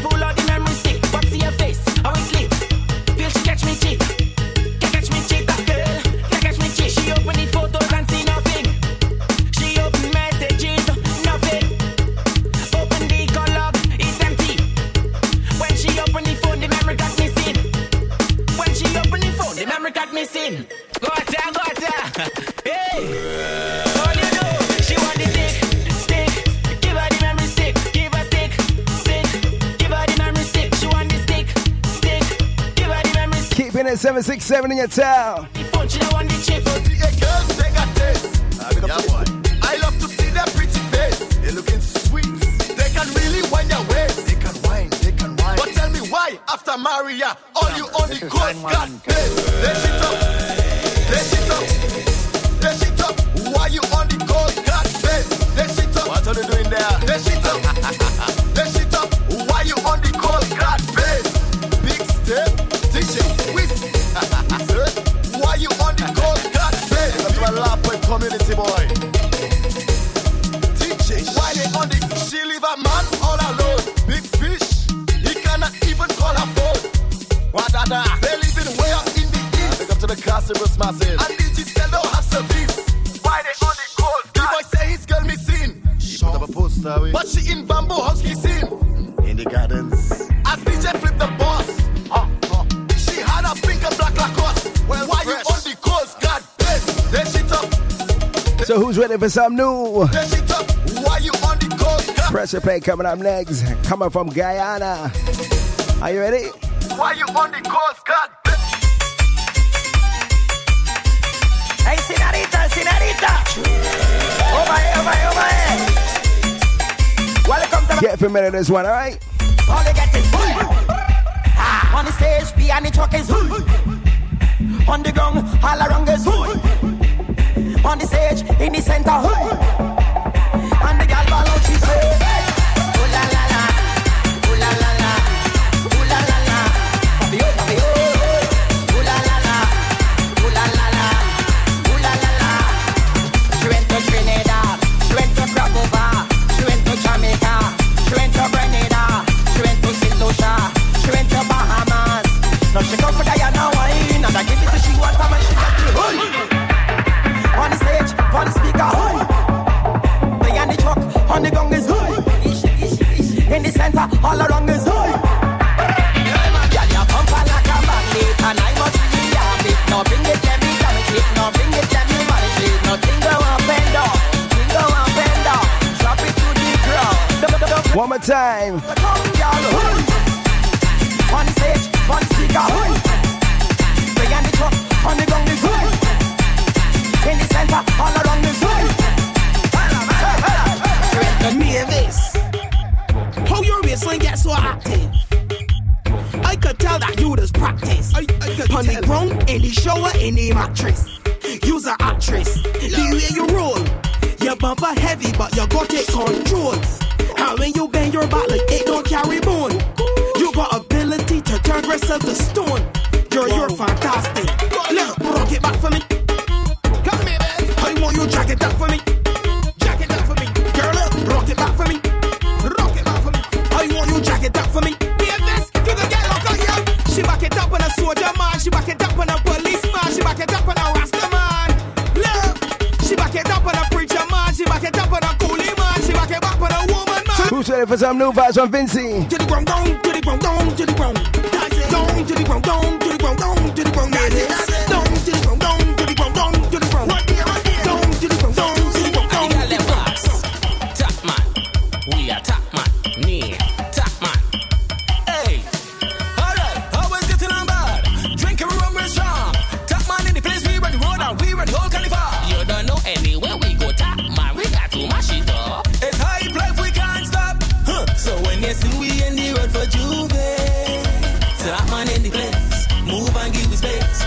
Hey! All you do, she want the stick, stick. Give her the memory stick, give her stick, stick. Give her the memory stick, she want the stick, stick. Give her the memory stick. Keeping it 767 in your town. Punch you on the chip. Girls take a taste. I love to see their pretty face. They're looking sweet. They can really wind their waist. They can wind, they can wind. But tell me why, after Maria, all you on the coast got this. They shit up, they shit up, they shit up. Why you on the coast got this? They shit up. What are they doing there? They shit up, they shit up. Why you on the coast got this? Big step, DJ Twin. Why you on the coast got this? That's my lap with community boy. Why they on the, she leave a man all alone. Big fish, he cannot even call her phone. Wadada, they living way up in the east. Pick up to the Casarus massive. And DJ still don't have service. Why they on the cold? The boy say his girl missing. She put up a poster with, but she in bamboo house kissing. In the gardens. As DJ flip the boss. She had a pink and black Lacoste. Well, why fresh. You on the coast? God bless. They shit up. So who's ready for some new? They shit up. Why you on the coast? Pressure play coming up next. Coming from Guyana. Are you ready? Why you on the coast? God. Hey, Sinarita, Sinarita. Over here. Welcome to the... Get familiar with this one, all right? All they get is... On the stage, behind the truck is... On the ground, all around is... On the stage, in the center... And the girl ball out, she say, hey. Ooh la la la, ooh la la la, ooh la la la. Ooh la la la, ooh la la la, ooh la la la. She went to Trinidad, she went to Cracovia, she went to Jamaica, she went to Grenada, she went to St. Lucia, she went to Bahamas. Now she come for Diana wine, and I give it to she one time and she got me. On the stage, on the speaker, and the truck on the gong is high. In the center, all around is high. Girl, you pump like a magnet, and I must be have it. Now bring it, let me damage it. Now bring it, let me manage it. Now tingle up and down, drop it to the ground. One more time. On the stage, on the speaker, and the truck on the gong is high. In the center, all around is high. Nervous. How your waistline get so active? I could tell that you just practice. On the ground, in the shower, in the mattress. You's an actress. The way you roll, your bumper heavy, but you got it controlled. And when you bend your back like it don't carry bone, you got ability to turn yourself to stone. You're fantastic. Look, rock it back for me. Come here, baby. I want you jack it up for me. For some new vibes from Vinci. To the ground, down, to the ground, down, to the ground. That's it. Down to the ground, down, to the ground, down, to the ground. That's it. Down to the ground, down, to the ground, down, to the ground. Down to the ground, down, to the ground, down, to the ground. Top man, we are top man, me, top man. Hey, all right, always getting on bad. Drinking rum and strong. Top man in the place, we run the road and we run the whole carnival. You don't know anywhere we go, top man, we got too much shit up. It's high life, we can't stop. So when you see we in the road for Juve, so that man in the place, move and give us space.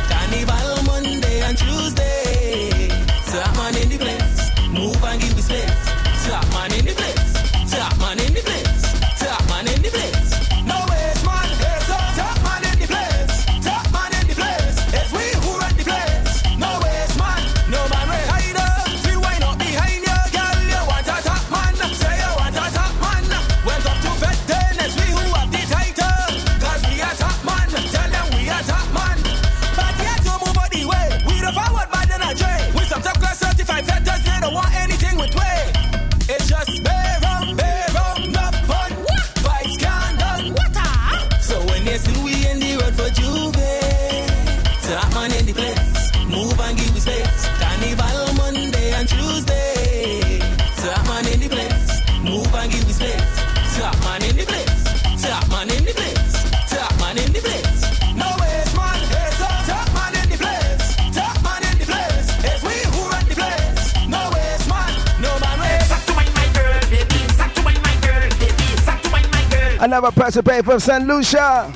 Another participant from St. Lucia.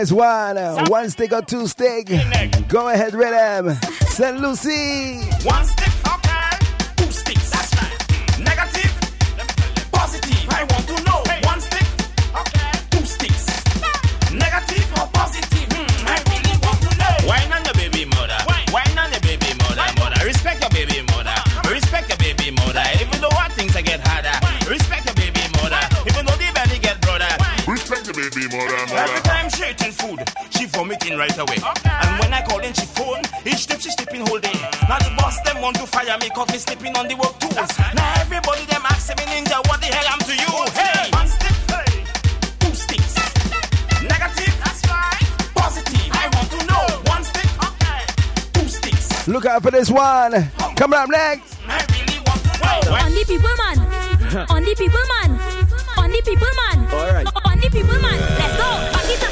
Is one stick or two stick. Go ahead, rhythm. St. Lucie. One stick, okay. Two sticks. That's right. Negative, positive. I want to know. Hey. One stick, okay. Two sticks. Negative or positive? I really want to know. Why not the baby mother? Why not the baby mother? Mother, respect your baby mother. Respect your baby mother. Even though what things I get harder. Respect your baby mother. Even though the belly get broader. Respect your baby mother. Every time she eating food, she vomiting right away. Okay. And when I call in, she phone. Each trip she sleeping whole day. Now the boss them want to fire me 'cause me sleeping on the work tools. Right. Now everybody them asking me, Ninja, what the hell I'm to you? Oh, hey, one stick, hey. Two sticks. Negative, that's right. Positive, I want to know. One stick, okay. Two sticks. Look out for this one. Come up next. I really want to know. On the people man. On the people man. On the people man. All right. On the people man. Let's go. Back it up.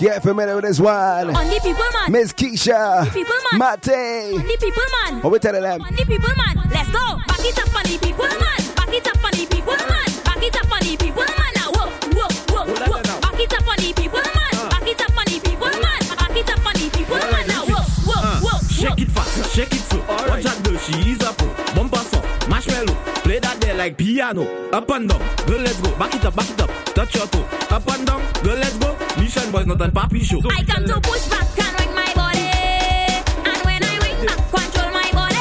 Get familiar with this one. Only people man. Miss Keisha. People man. Mate. Only people man. What we telling them? Only people man. Let's go. Back it up on the people man. Back it up on the people man. Back it up on the people man. Now whoa. Back it up on the people man. Back it up on the people man. Back it up on the people man. Now whoa. Shake it fast, shake it slow. Watch that girl, she is a pro. Bumper song, marshmallow. Play that there like piano. Up and down, girl, let's go. Back it up, touch your toe. Up and down, girl, let's go. Mission boys, not a papi show. I come to push back and wing my body, and when I wing back, control my body.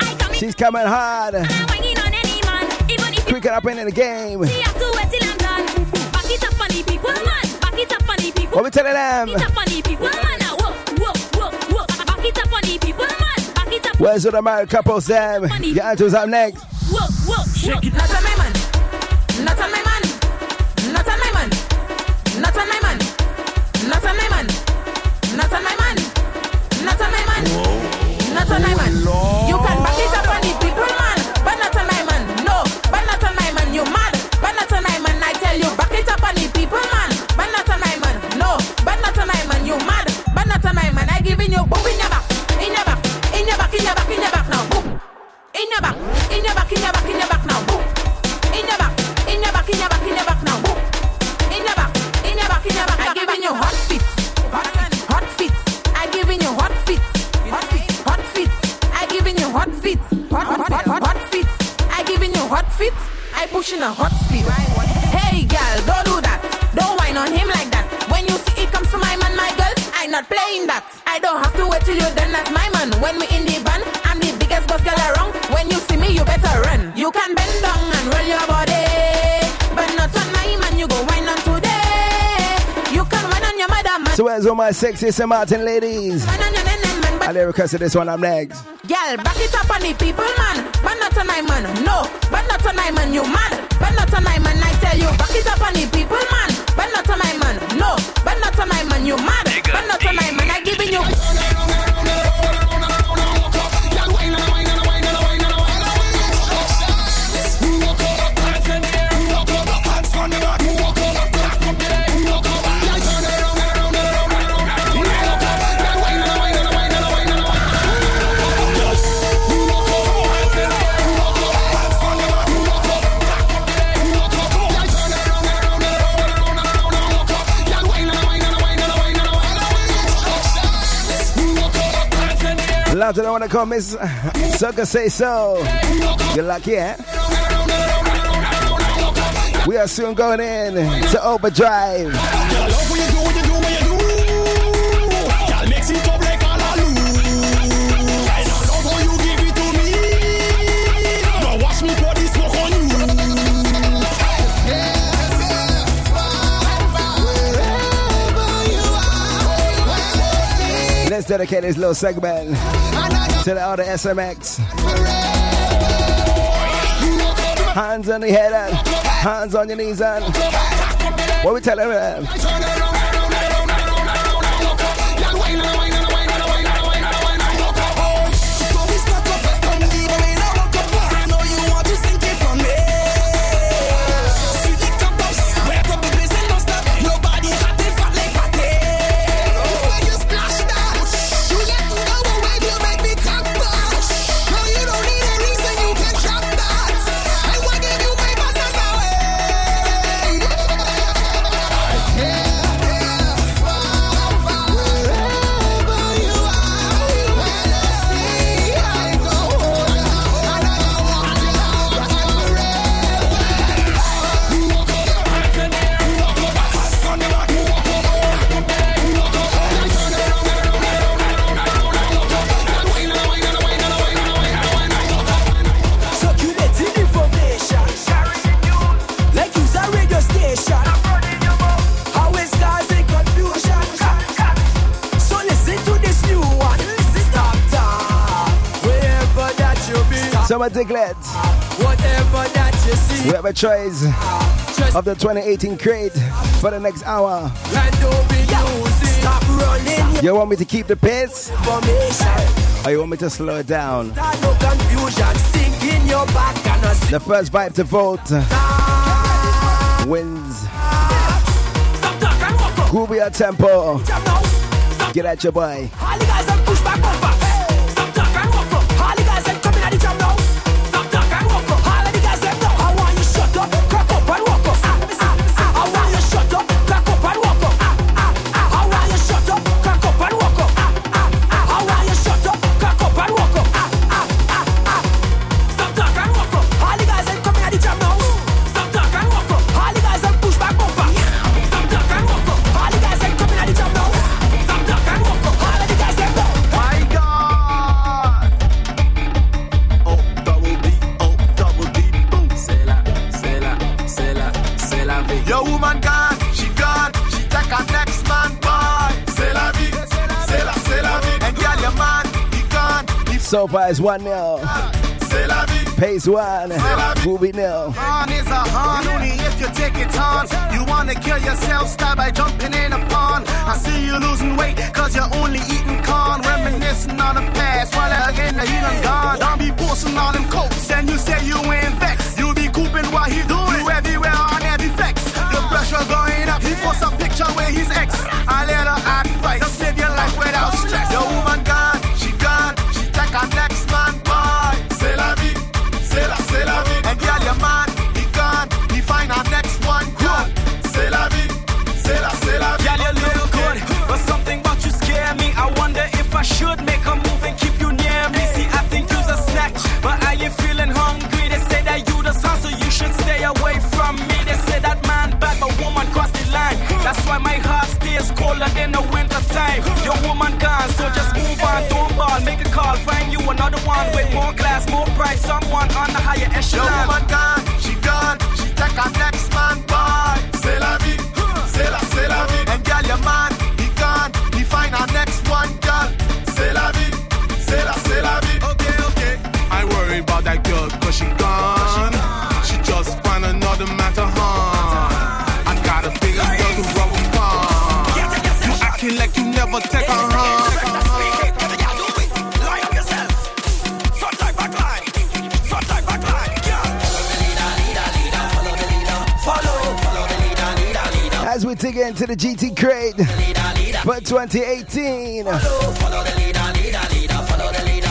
I come. She's coming hard. I'm winging on any man, even if quick it up in the game. She has to wait till I'm done. Back it up on the people man. Back it up on the people. What we telling them? Back it up on the people man. Now whoa. Back it up on the people man. Back it up. Where's the married couple, Sam? Your answer's up next. Whoa. Shake it. Not a man. Not a man. Not a man. Not on my man, not on my man, not on my man, not on my man, not on my man. You can back it up on the people man, but not on my man, no, but not on my man, you mad, but not on my man, I tell you, back it up on the people man, but not on my man, no, but not on my man, you mad, but not on my man, I giving you boom in your back, in your back, in your back, in your back, in your back now, boom, in your back, in your back, in your back, in your back now, boom, in your back, in your back, in your back, in your back now, boom. I'm giving you hot feet, hot feet. I'm giving you hot feet, hot feet. I'm giving you hot feet, hot feet. I'm giving you hot feet. I pushing a hot speed. Hey girl, don't do that. Don't whine on him like that. When you see it comes to my man, my girl, I'm not playing that. I don't have to wait till you're done. That's my man. When we in the van, I'm the biggest boss girl around. When you see me, you better run. You can bend down and roll your body. all my sexy St. Martin ladies. I didn't request this one, I'm next. Girl, back it up on the people, man. But not on I, man. No, but not on I, man. You man, but not on I, man. I tell you, back it up on the people, man. But not on I, man. No, but not on I, man. You man, but not on I, man. I giving you. Love to know in the comments. Sucker say so. Good luck, yeah. We are soon going in to overdrive. Let's dedicate this little segment to the other SMX. Hands on the head and hands on your knees and what we tell them. Summer Diglets, whatever that you see, we have a choice of the 2018 crate for the next hour. Stop running. You want me to keep the pace, or you want me to slow it down? The first vibe to vote wins. Groovy your tempo. Get at your boy. So far it's 1-0. Pace 1. Movie 0. Han is a han, only if you take it on. You wanna kill yourself, start by jumping in a pond. I see you losing weight, cause you're only eating corn. Reminiscing on the past, while again the heat on gone. Don't be posting all them coats, and you say you ain't vexed. You be cooping what he doing, you everywhere on every vex. The pressure going up, he posts a picture with his ex. I let her act right, don't live your life without stress. Your woman gone, she gone. And next man, boy, c'est la vie, and girl, your man, he gone, he find our next one, good, c'est la vie, girl, you look good, but something about you scare me, I wonder if I should make a move and keep you near me, see, I think you's a snack, but are you feeling hungry, they say that you the son, so you should stay away from me, they say that man bad, but woman cross the line, that's why my heart stays colder in the winter time, your woman gone, so just move on, don't ball, make a call, find you another one with more class, more pride, someone on the higher echelon. Your woman gone, she take her next man, boy, c'est la vie, and girl, your man, he gone, again to the GT Crate for 2018. Follow the leader, follow the leader.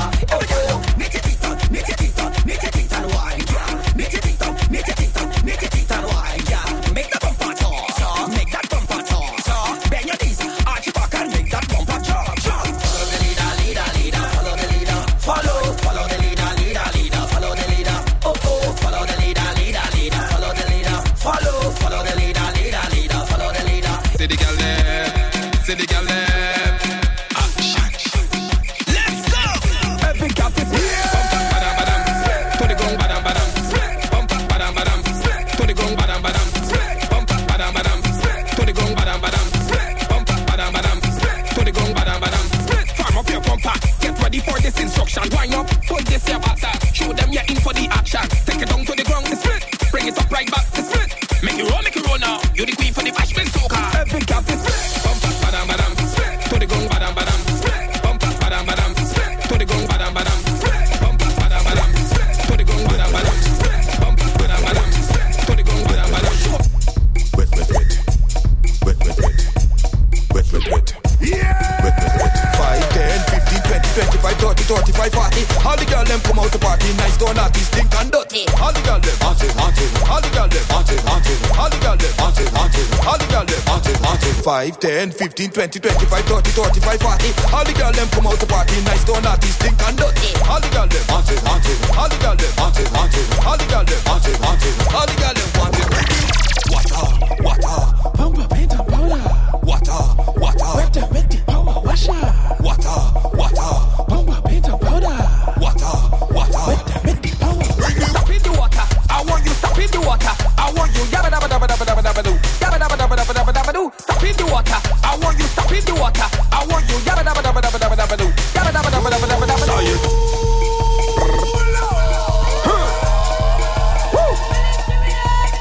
Five, 10, 15, 20, 25, 30, 35, 40. All the girls them come out to party, nice, don't naughty, stink and dirty. All the girls them want it, want it. All the girls them want it, want it. All the girls them want it, want it. All the girls them want it. Water, water, pump, paint and powder. Water, water, wet the power washer. Water, water, pump, paint and powder. Water, water, wet the power. Bring you stop in the water. I want you stop in the water. I want you dabba dabba dabba dabba dabba dabba do. Dabba dabba dabba dabba dabba dabba do. In the water, I want you stop in the water. I want you dabba dabba dabba dabba dabba dabba do. Dabba dabba dabba dabba dabba dabba do.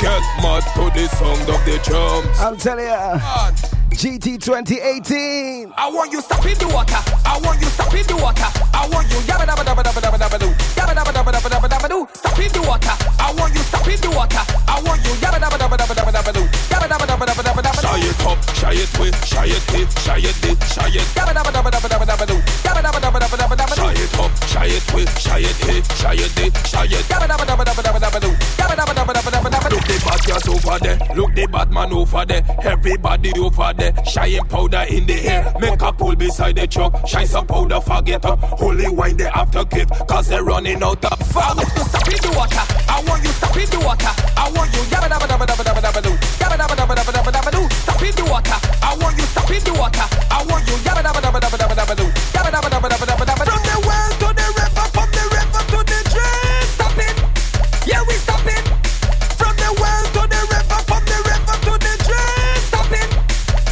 Get mad to the sound of the drums. I'm telling ya, GT 2018. I want you stop in the water. I want you stop in the water. I want you dabba dabba dabba dabba dabba dabba do. Dabba dabba dabba dabba dabba dabba do. Stop in the water. I want you stop in the water. I want you dabba dabba dabba dabba dabba dabba do. Dabba dabba dabba dabba dabba dabba do. Shy it with, shy it did, shy it did, shy it. Dabba dabba dabba dabba dabba dabba do. Dabba dabba dabba dabba dabba dabba do. Shy it up, shy it with, shy it did, shy it did, shy it. Dabba dabba dabba dabba dabba dabba do. Dabba dabba dabba dabba dabba dabba do. Look the bad girls over there, look the bad man over there, everybody over there. Shy powder in the air, make a pull beside the truck. Shy some powder, forget up, holy wine they after give, cause they're running out of fire. I want you stop in the water, I want you stop in the water, I want you dabba dabba dabba dabba dabba dabba do. Dabba dabba dabba dabba dabba dabba do. Stop in the water. I want you stop in the water. I want you dabba dabba dabba dabba dabba dabba do. Dabba dabba dabba dabba dabba dabba do. From the well to the river, from the river to the drain. Stop it, yeah we stop it. From the well to the river, from the river to the drain. Stop it.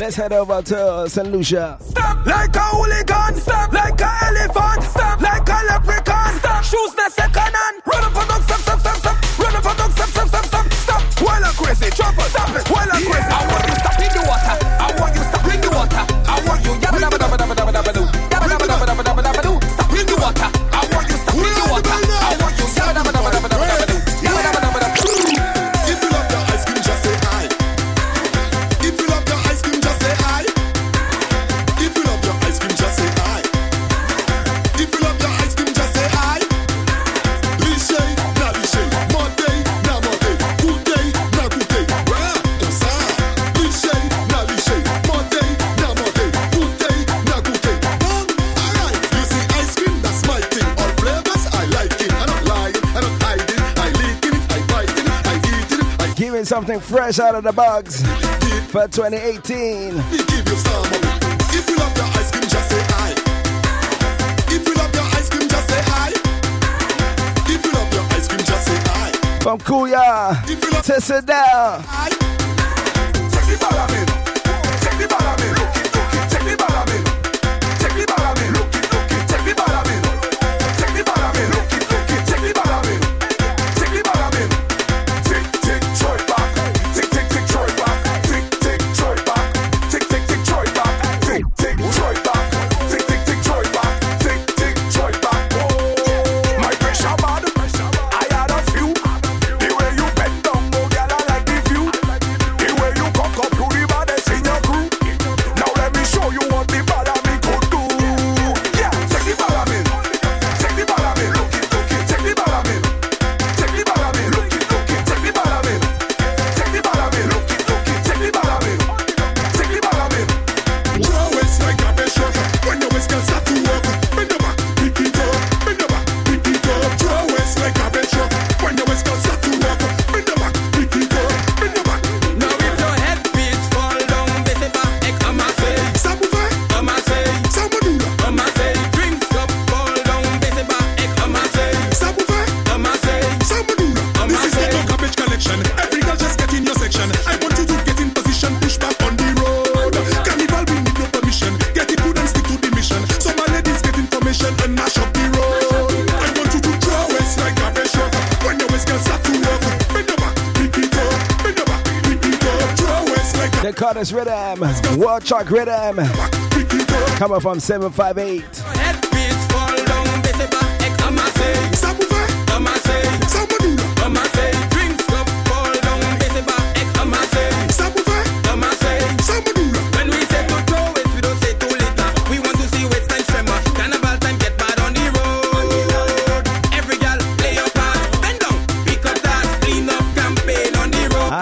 Let's head over to St. Lucia. Stop like a hooligan, stop like a elephant, stop like a leprechaun, stop shoes na second hand. Run up and down, stop, stop, stop, stop. Run up and down, stop, stop, stop, stop, stop. While I'm crazy, jump up, stop it. While I'm crazy, I want you stop in the water. I want you dabba dabba dabba dabba dabba dabba do. Dabba dabba dabba dabba dabba dabba do. Stop in the water. I want you stop in the water. I want you dabba dabba dabba dabba dabba do. Dabba dabba dabba dabba. If you love the ice cream, just say hi. If you love the ice cream, just say hi. If you love the ice cream, just say hi. If you love the ice cream, just say hi. Liché, na liché, monté, na monté, coûté, na coûté. Ouais, comme ça. Liché, na liché, monté. Something fresh out of the box for 2018. We give you some. If you love your ice cream, just say hi. If you love your ice cream, just say hi. If you love your ice cream, just say hi. From Kuya to Sedal. Take the ball of it. Take the ball of it. Look it, look it. Take the ball of it. Take the ball of it. Look it, look it. Take the ball of it. Take the ball of it. Look it, look it. Take the ball of it. Take the ball of it. Tick, tick, choy. nation and mash up the road. I want you to draw us like a best shot. When the West can start to work, bend over, repeat up, draw us like a... They call this rhythm, World Truck Rhythm. Coming from 758.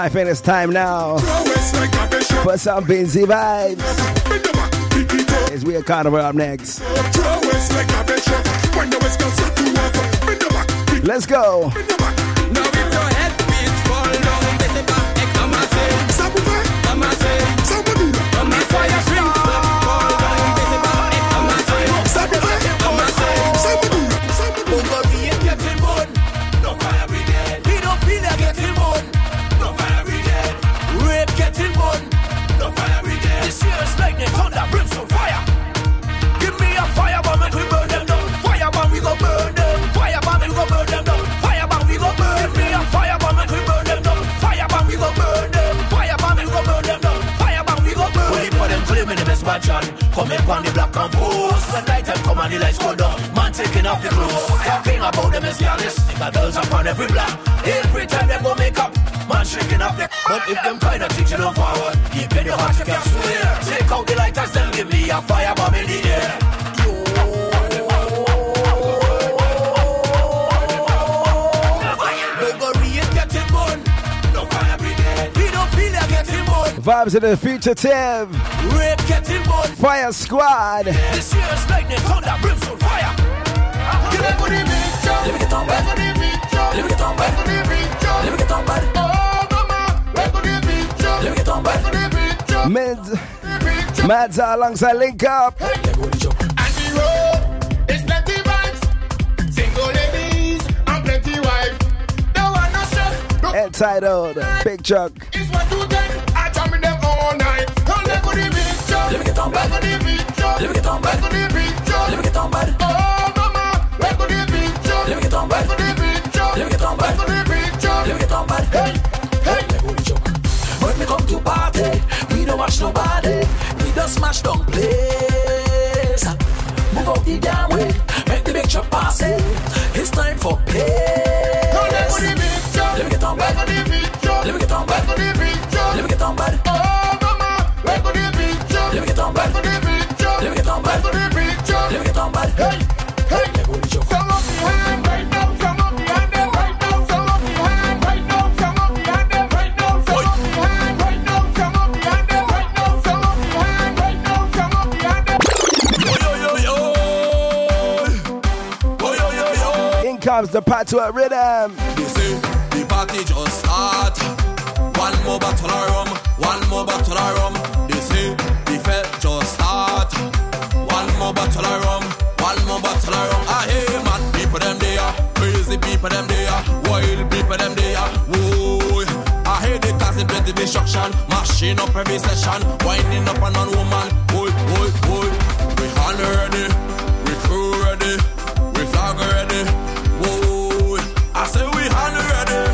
I think it's time now for some busy vibes. It's Weird Carnival up next. Let's go. Come in on the black and post. When night time come and the lights go down, man taking off the clothes. Talking about them is careless. The girls up on every block. Every time they go make up, man shaking off the... But if them kind of things you don't forward, keep in your heart you can swear. Take out the lighters, then give me a firebomb in the air. Vibes of the Fugitive, Fire Squad. This year's lightning, thunder, brimstone, fire. Let me get on back. Let me get on back. Let me get on back. Let me get on back. Mids, Mads are alongside Link Up. And the road, there's plenty vibes. Single ladies and plenty wives. There are no stress. Entitled Big Chuck. It's what you did. Let me get on back. Let me get on back. Let me get on back. Oh mama, let me get on back. Let me get on back. Let me get on back. Hey, hey. When we come to party, we don't watch nobody. We don't smash down place. Move out the damn way, make the big chop pass it. It's time for play. Let me get on back. Let me get on back. Let me get on back. Let me get on back. Let me get on back. Let me get on back. Hey, hey. Some of the hand right now, some of the hand right now, some of the hand right now, some of the hand right now, some of the hand right now, some of the hand right now, some of the hand right now, some of the hand. Yo yo yo yo. In comes the patois rhythm. They say the party just start. One more bottle of rum. One more bottle of rum. They say. Just start. One more bottle of rum. One more bottle of rum. Ah, hey, man, people them they are crazy. People them they are wild. People them they are. Whoa, I hate they causing plenty destruction, mashing up every session, winding up on one woman. Boy, boy, boy. We hand ready, we crew ready, we flag ready. Whoa, I say we hand ready.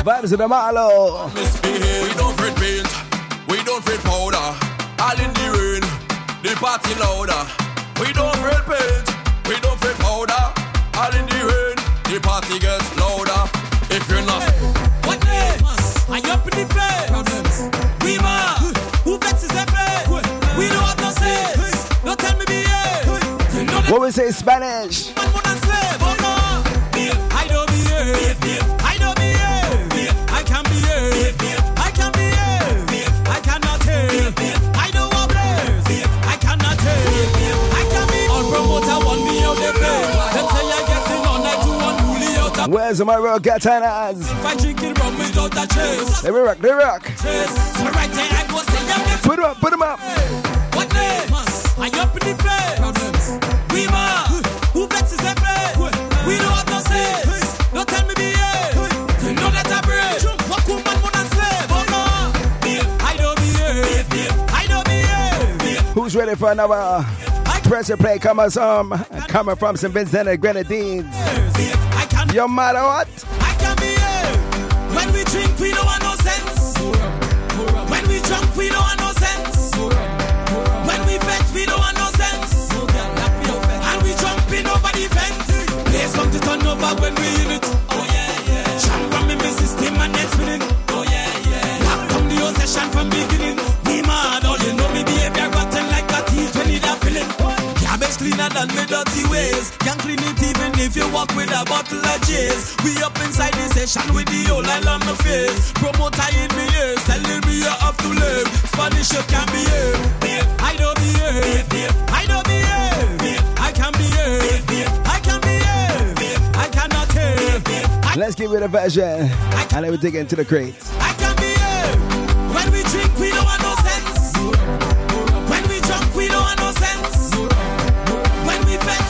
Vibes in the Malo. We don't fit paint, we don't fit powder. All in the rain, the party louder. We don't fit paint, we don't fit powder. All in the rain, the party gets louder. If you're not, what next? I up in the face. We man, who vexes their face? We don't have no sense. Don't tell me BS. What we say in Spanish? Where's my real Gatanas? If I drink it rum without a chase. They rock, they rock. Put them up, put them up. What next? I up in the place. We man, who vexes their face? Tom's ready for another pressure play. Coming from St. Vincent and Grenadines. No matter what. I can be here. When we drink, we don't want no sense. When we jump, we don't want no sense. When we fetch, we don't want no sense. And we jump in over the fence. Place come to turn over when we in it. Oh yeah, yeah. Jump from the system and it's winning. Oh yeah, yeah. How come the whole session from beginning? We mad, all you know me behavior gotten like that is when you that feeling. Cabbage cleaner than with dirty ways. Can't clean it even if you walk with a bottle of J's. We up inside the session with the whole line on the face. Promoter in me ears, telling me you have to live. Spanish you can be here. I don't be here. I don't be here. I can be here. I can be here. I cannot hear. Let's give it a version and then we dig into the crate. I can be here. When we drink, we don't want no sense. When we jump, we don't want no sense.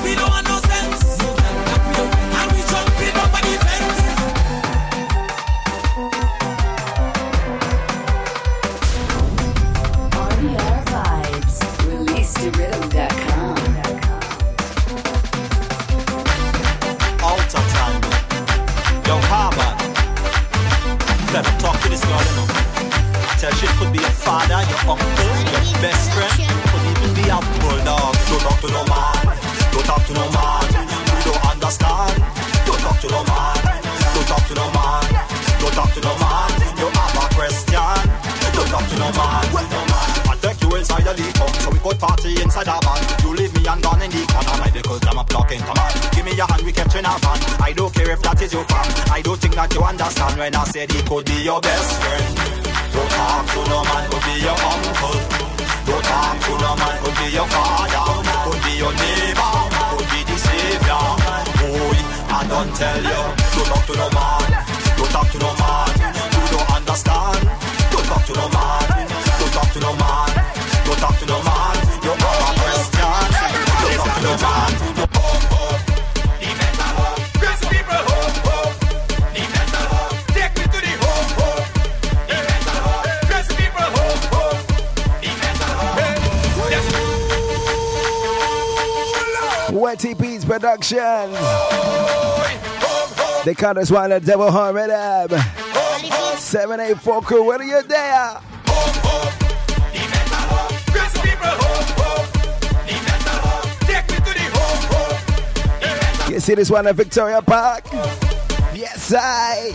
We don't want no sense. And we jumping up on the fence. RDR vibes. Release to rhythm.com. Alter time. Yo, Harvard. Let me talk to this girl, you know. Tell she could be your father, your uncle, your best friend. Could even be a bulldog. Don't talk to no man. Don't talk to no man, you don't understand. Don't talk to no man, don't talk to no man, don't talk to no man, you have a question. Don't talk to no man, no man. I take you inside the league home, so we could party inside our van. You leave me and gone in the corner, my little jam a blocking come on. Give me your hand, we kept in our van. I don't care if that is your fam. I don't think that you understand when I said he could be your best friend. Don't talk to no man, could be your uncle. Don't talk to no man, could be your father, could be your neighbor, could be the savior. Boy, I don't tell you, don't talk to no man, don't talk to no man, you don't understand. Don't talk to no man, don't talk to no man, don't talk to no man, you're all a Christian. Don't talk to no man. Hope, hope, the mental hope, Christian people, hope, hope, the mental hope, take me to the hope, hope, the mental hope, Christian people, hope, hope. Wetty Beats Productions. They call us one at Devil Horn Red Ab 784 crew, what are you there? You see this one at Victoria Park? Yes, I.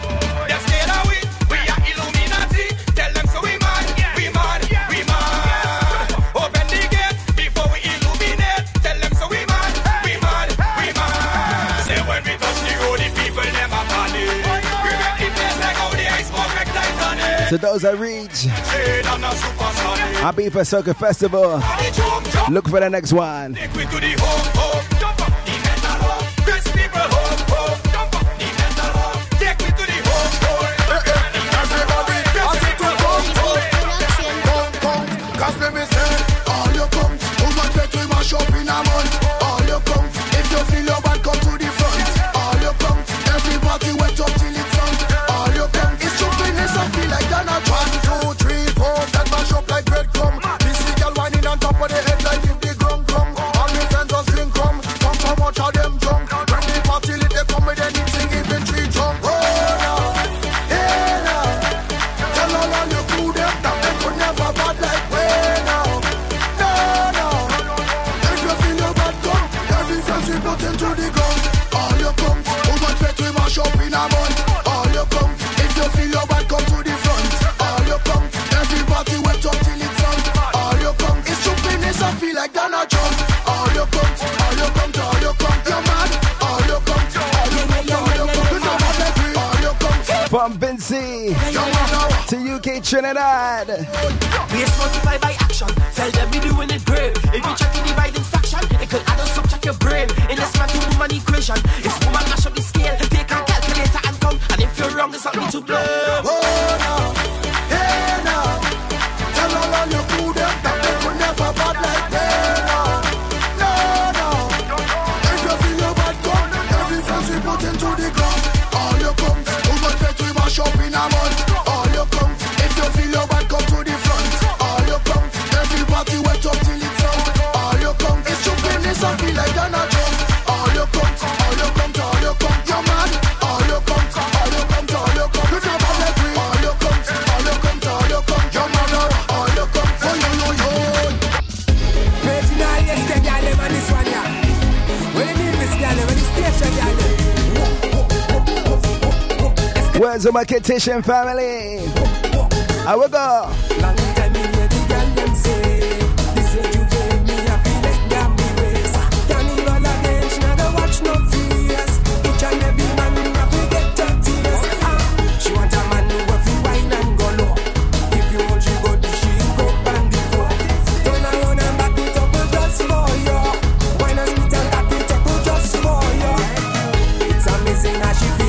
To those that reach Happy for Soca Festival. Look for the next one. All your comes, if you feel your bad, come to the front. All your comes, everybody went up till it's on. All your comes, it's stupidness, I feel like I'm not one, two, three, four, that mash up like breadcrumb. This girl whining on top of the head like if the grum grum. All my friends just drink rum, come so much of them drunk. When they party lit, they come with anything, even tree jump. Oh, yeah, now, tell all on your crew them that they could never bad like way now. Put him to the ground. All your comes, who much bet we mash up in a month. All your comes, if you feel your bad, come to the front. All your comes, everybody went up till it's on. All your comes, it's stupidness, I feel like Donald Trump. All your comes, all your comes, all your comes, you're mad. All your comes, all your comes, all your comes, all your comes. From Vinci to UK Trinidad. We are spotify by action. Tell them we doing it brave. If you check the dividing faction, it could add us up. Your brain in a smart woman equation. It's woman mash up the scale. Take a calculator and come. And if you're wrong, it's not me to blame. Oh no, hey now, tell all on your crew them that they could never bad like them. No, no, if you feel your bad come, every fence we put into the ground. All your comes, who much bet we mash up in a month. All your comes, if you feel your bad come to the front. All your comes, everybody went up till it's out. Words of my kitchen family. I will go. Long time in the gallant say, this is you gave me a feeling damn ways. Can you all again? She never watch no fears. Each and every man in rapid get your tears. She want a man who will feel wine and go low. If you want, you go to she go and the floor. Turn around and back it up just for you. Wine and meat and back it up just for you. It's amazing how she feels.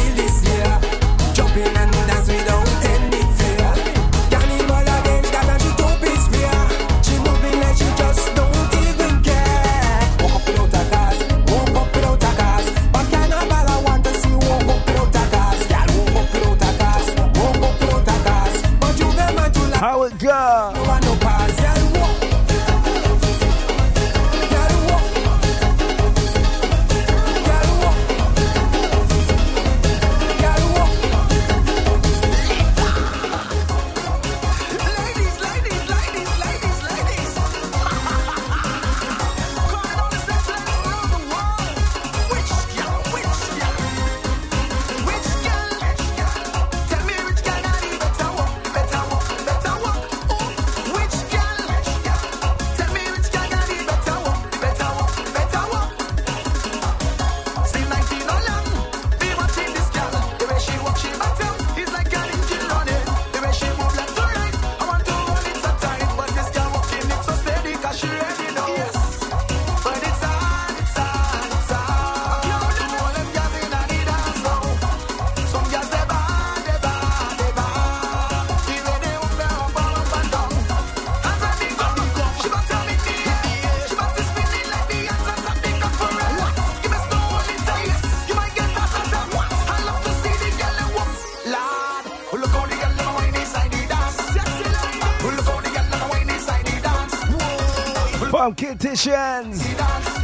Kitchens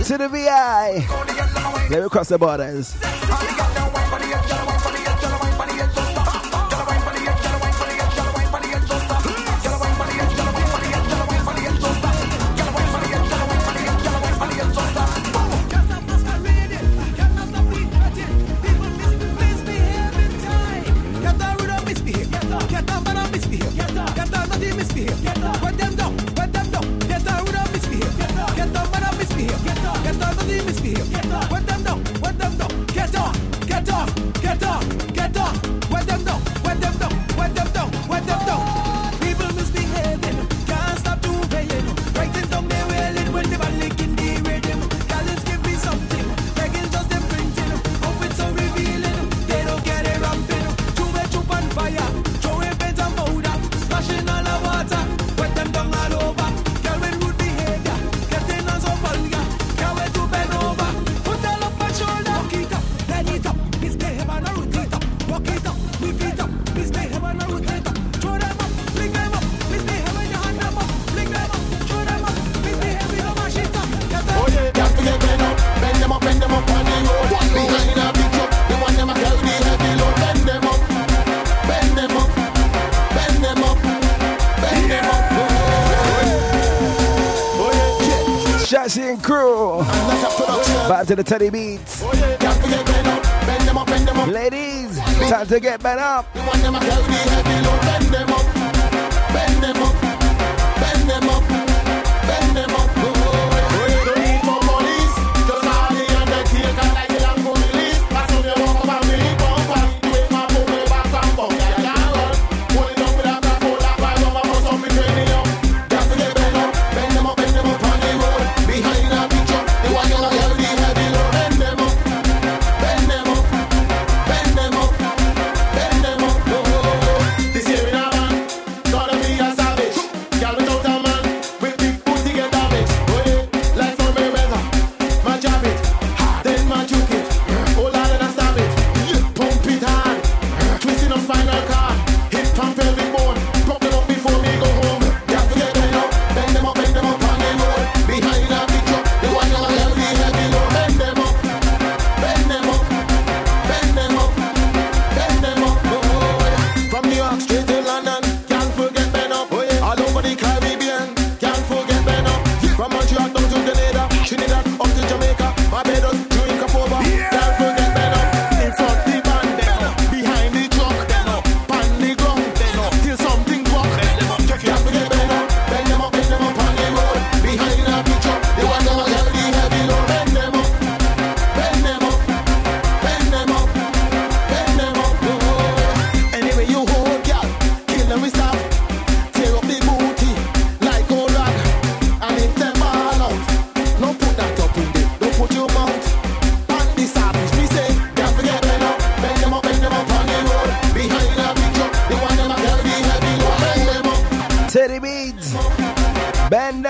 to the VI. Let me cross the borders. Back to the Teddy Beats. Ladies, time to get bent up.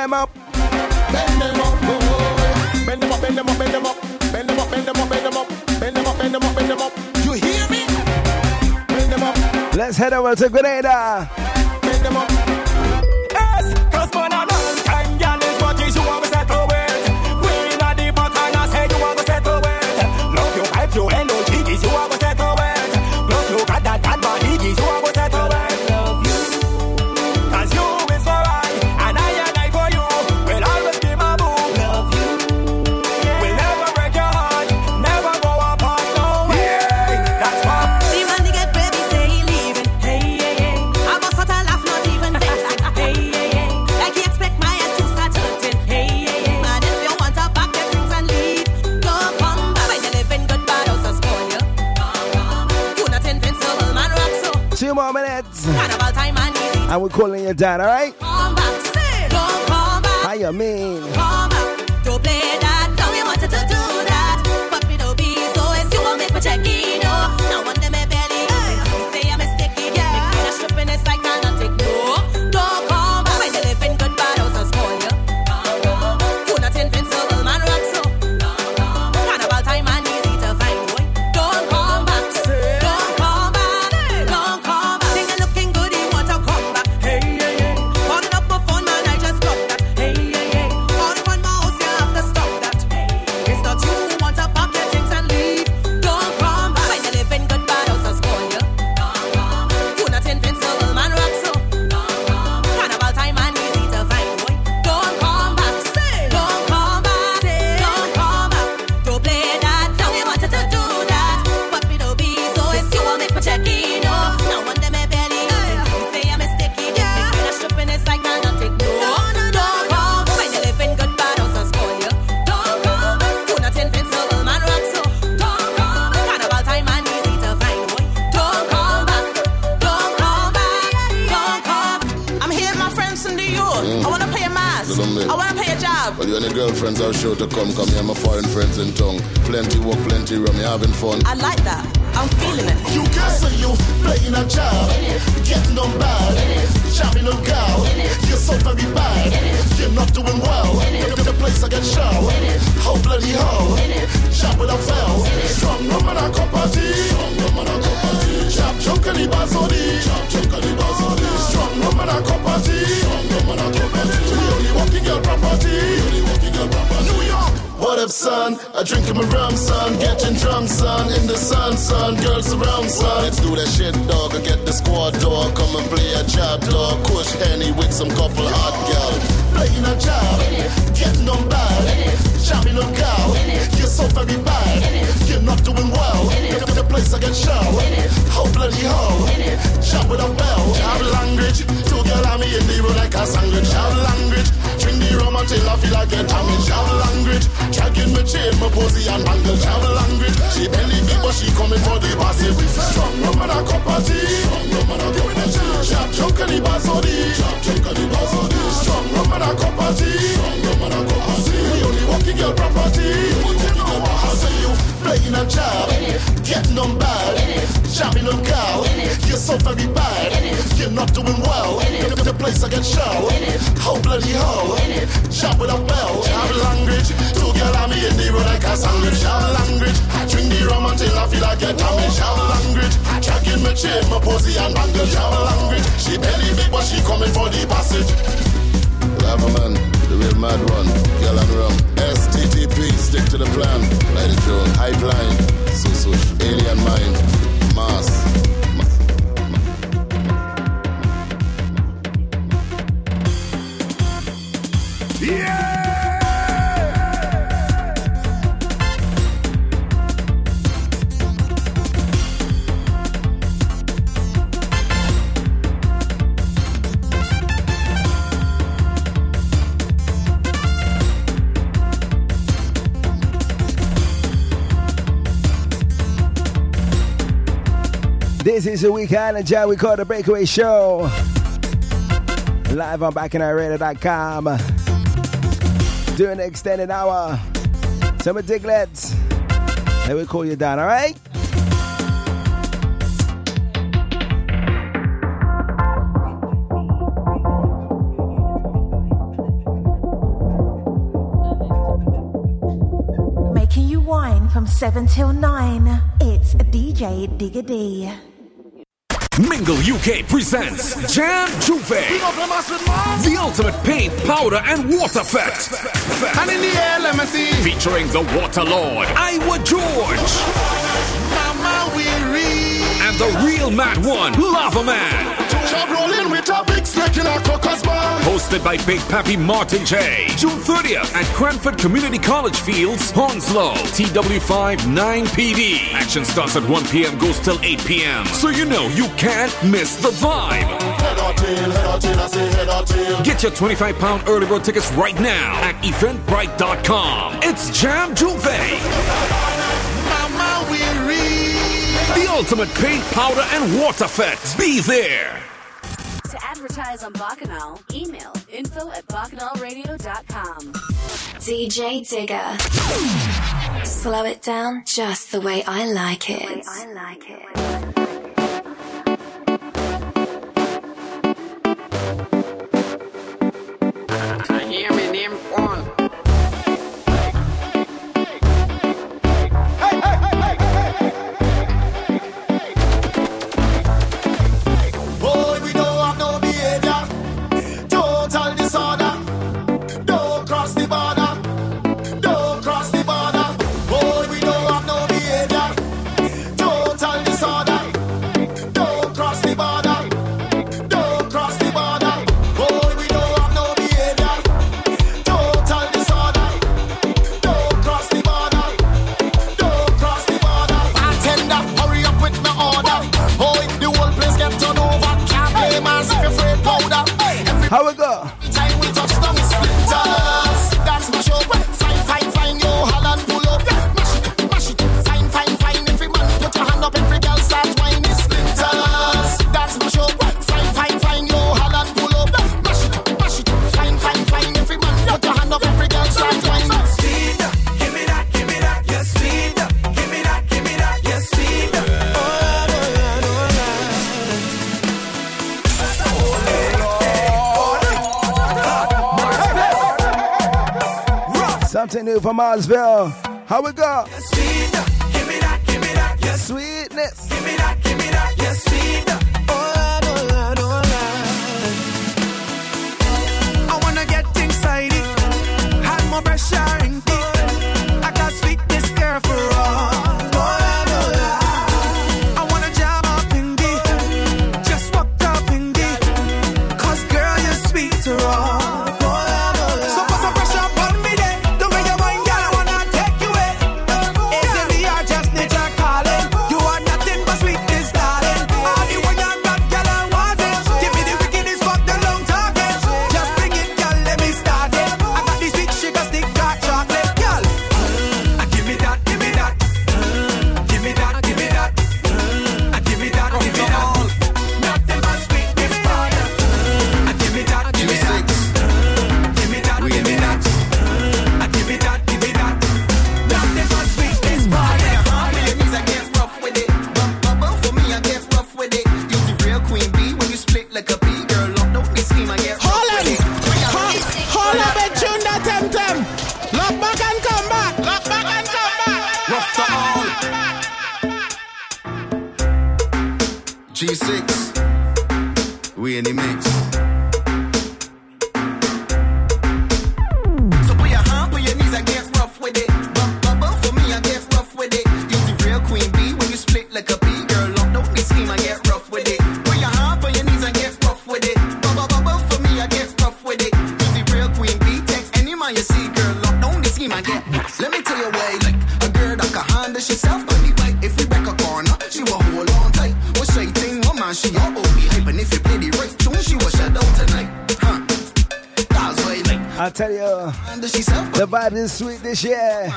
them up. Bend them up, boy. Bend them up, bend them up, bend them up. Bend them up, bend them up, bend them up. Bend them up, bend them up, bend them up. You hear me? Bend them up. Let's head over to Grenada. Bend them up. Yes, cause for a long time, y'all is what you want to settle with. We not the back and I say you want to settle with. Love your pipe, your end, your jiggies, you want to settle with. Plus you got that bad body, you want to settle with. And we're calling you down, all right? How you mean? Don't play that. Don't you want to do that? But me no be so. If you want me to check it out. Now one them my belly. Say I'm a sticky. Yeah. Make me a strip in this like I don't take no. Don't come back. When you live in good battles, I'll spoil you. You're not invincible, man, rock so. Carnival time and easy to find, boy. Don't come back. Don't come back. Don't come back. Things are looking good. Girlfriends are sure to come here, my foreign friends in town. Plenty work, plenty rum, you're having fun. I like that, I'm feeling it. You guys are you, playing a job, getting on bad, chopping on cow. You're so very bad, you're not doing well. The place I get show, how bloody hell. Chop with a fell, strong rum and a cup of tea. Chop chunk and the basodi, strong rum and a cup of tea. Walking girl property, New York. What up, son? I drink my rum, son. Getting drunk, son. In the sun, son. Girls around, son. Let's do that shit, dog. I get the squad, dog. Come and play a job, dog. Kush Henny with some couple hot girls. Playing a job, getting on bad, chopping on cow. You're so very bad, you're not doing well. The place I get show, how bloody hell. Chop with a bell, chop language. Two girl on me in the road like a sandwich. Chop language, drink the rum until I feel like a damage. Chop language, dragging my chain, my posy and bangle. Chop language, she belly big but she coming for the passive. Strong rum and a cup of tea, chop chunk and the basodi, strong rum and a cup of tea. We only walking girl property. I see you playing a job, getting on bad, chopping on cow. You're so very bad, you're not doing well. The place I get show, how bloody hell. Chop with a bell, chop language. Two girl on me in the road like a sandwich. Chop language, I drink the rum until I feel like a damage. Chop language, I dragging my chain, my posy and bangle. Chop language, she belly big but she coming for the passage. Loverman, the real mad one, girl and rum. STTP, stick to the plan. Light it down, high blind, so alien mind, mass. This is a Week Island Jam we call the Breakaway Show. Live on bacchanalradio.com. Doing the extended hour. So my diglets. They will call you down, alright? 7 till 9, it's DJ Diggity. Mingle UK presents Jam Juve, the ultimate paint, powder and water fest. And in the air, let me see. Featuring the water lord, Iwa George. Mama Weary. And the real mad one, Lava Man. Rolling with a big snake in a cocker's bar. Hosted by Big Pappy Martin J. June 30th at Cranford Community College Fields, Hounslow, TW5 9PD. Action starts at 1 p.m., goes till 8 p.m. So you know you can't miss the vibe. Head or tail, get your £25 early bird tickets right now at eventbrite.com. It's Jam Juve. Mama Weary. The ultimate paint, powder and water fest. Be there. To advertise on Bacchanal, email info@bacchanalradio.com. DJ Digger. Slow it down just the way I like it. I hear me name phone. How we go? Time we touch down splinters. That's my show. Fine, yo, Holland pull up. Mash it, fine. Every man put your hand up, every girl start whining. Splinters. That's my show. Fine, yo, Holland pull up. Mash it, fine. Every man put your hand up, every girl start whining. Speed, give me that, your speed. Give me that, your speed. Something new from Marsville. How we go? Sweet, give me that, yes. Sweetness. Give me that, yes, sweet. Oh, I wanna get inside it. Had more pressure in it. I got sweetness girl for all. G6, we in the mix. So put your hand, put your knees, I get rough with it. Bubble for me, I get rough with it. You's the real queen bee when you split like a bee. Girl, lock down this scheme, I get rough with it. Put your hand, put your knees, I get rough with it. Bubble for me, I get rough with it. You's the real queen bee, text any man you see. Girl, lock down this scheme, I get. Let me tell you why, like a girl that can handle herself on the bike. If we back a corner, she will hold on tight. What's she think? She all be hype, and if you play the right tune, she was shut down tonight. Huh? That's why, like, I tell you, the vibe is sweet this year.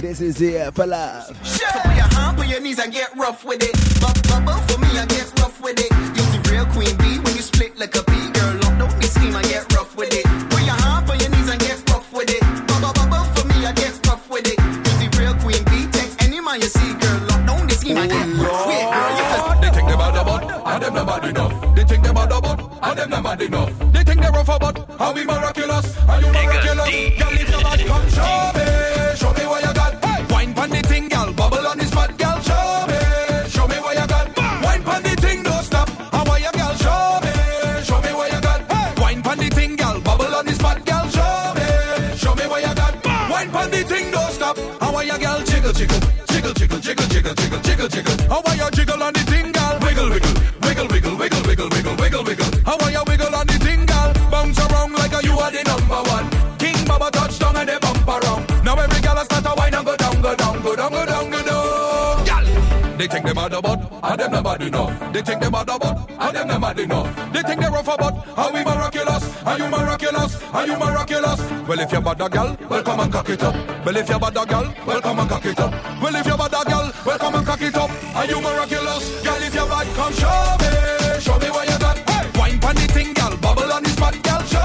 This is the year for love. So put your hand, put your knees, and get rough with it. Bubble for me, I get rough with it. You're the real queen bee when you split like a bee. Girl, lock down this scheme, I get rough with it. Put your hand, put your knees, and get rough with it. Bubble for me, I get rough with it. You're the real queen bee. Text any man you see, girl, lock down this scheme, I get rough with it. Them not bad enough. They think they're bad about, and them not bad enough. They think they're rough about, and we miraculous. Are you miraculous? Girl, if you're bad, come show me. Show me what you got. Wine pan the thing, jiggle, jiggle, jiggle, jiggle. How are you jiggle on the tingle? Wiggle, wiggle, wiggle, wiggle, wiggle, wiggle, wiggle, wiggle, wiggle. How are you wiggle on the tingle? Bounce around like a you are the number one. King Baba touch down and they bump around. Now every girl has got a wine and go down, go down, go down, go down, go down. Girl, they think they mad about, and them not mad enough. They think they mad about, and them not mad enough. They think they rough about, how we miraculous, are you miraculous, are you miraculous? Well, if you're bad a girl, well come and cock it up. Well, if you're bad a girl, well come and cock it up. Well, if you're bad a girl, well come and cock it up. Are you miraculous? Girl, if you're bad, come show me what you got. Hey! Wine pan the thing, girl, bubble on the spot, girl, show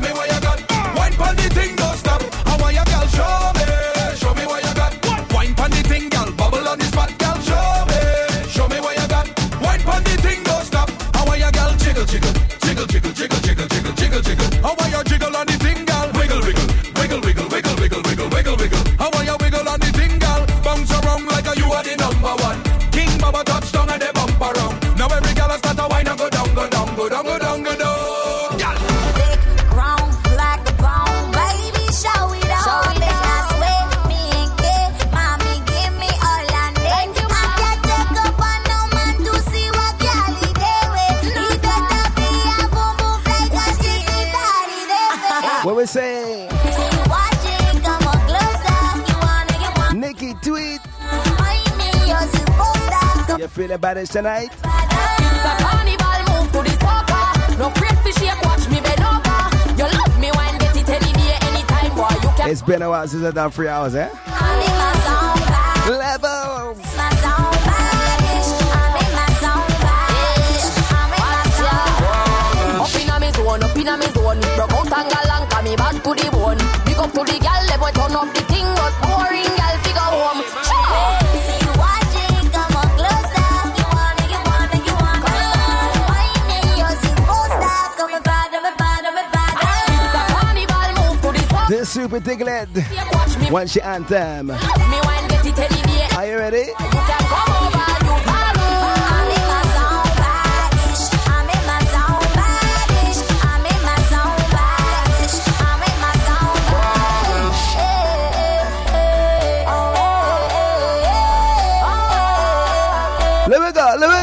me what you got. Wine pan the thing, don't stop. How are you, girl, show me what you got. What? Wine pan the thing, girl, bubble on the spot, girl, show me what you got. Wine pan the thing, don't stop. How are you, girl, jiggle, jiggle, jiggle, jiggle, jiggle, jiggle, jiggle, jiggle, jiggle. How are you, jiggle on the thing, girl? Wiggle, wiggle, wiggle, wiggle, wiggle, wiggle, wiggle, wiggle, wiggle. How are you, wiggle on the thing, girl? Bounce around like a you are the number one. King Baba touch down and they bump around. Now every girl has got a wine and go down, go down, go down, go down, go down. Girl. Big, grown, black, bone, baby, show it on. Show it on. Now sweat me and get, mommy, give me all I need. I can't take up on no man to see what girl he doing. He better be a boom boom fly 'cause this is daddy doing. What we say? You feeling bad tonight? It's a carnival, move to the soca. No crazy shake, watch me bend over. You love me when get it any day, anytime, boy. You can. It's been a while since I've done 3 hours, eh? I'm in my zone, vibe. Levels. My zone, vibe. I'm in my zone, vibe. I'm in my zone. Up in a me zone, up in a me zone. Broke out and gal and come me back to the bone. Big up to the gal, let me turn up the thing, not boring gal figure home. This super ticklet when she anthem. Are you ready? Let me go, let me go.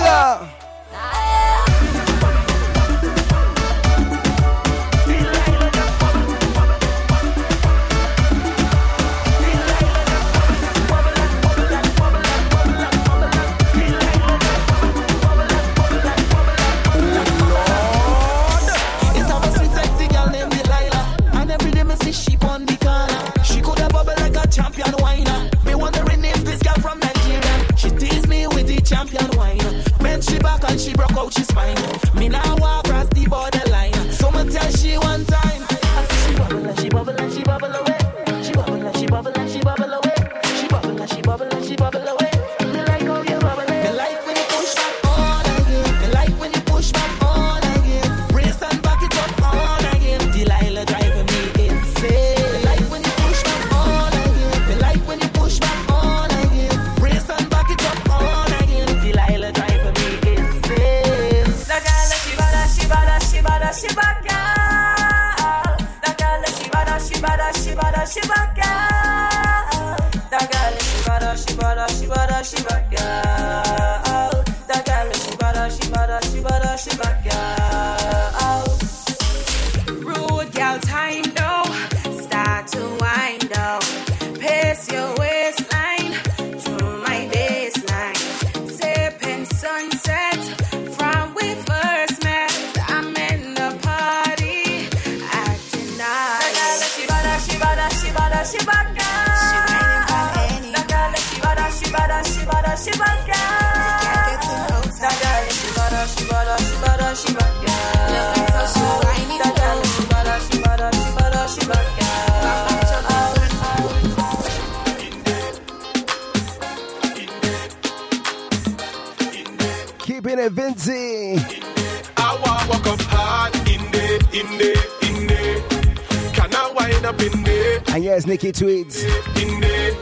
Tweets.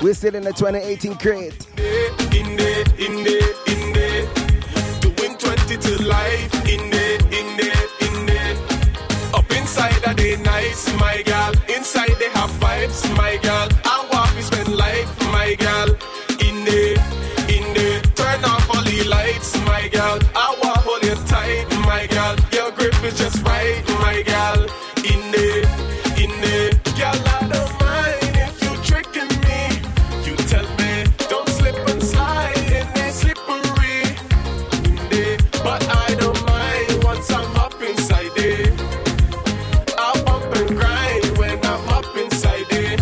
We're still in the 2018 crate. Doing 20 to life. Up inside are they nice, my girl. Inside they have vibes, my girl. How we spend life, my girl. highlights, my girl. I want to hold you tight, my girl. Your grip is just right, my girl. In there, girl, I don't mind if you tricking me. You tell me, don't slip and slide in there, slippery. In there, but I don't mind once I'm up inside it. I bump and grind when I'm up inside it.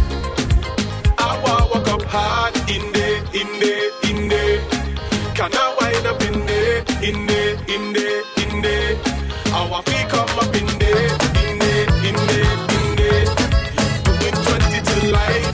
I want to walk up hard in there. Can I wind up in there? I want to come up in there. Doing 20 to life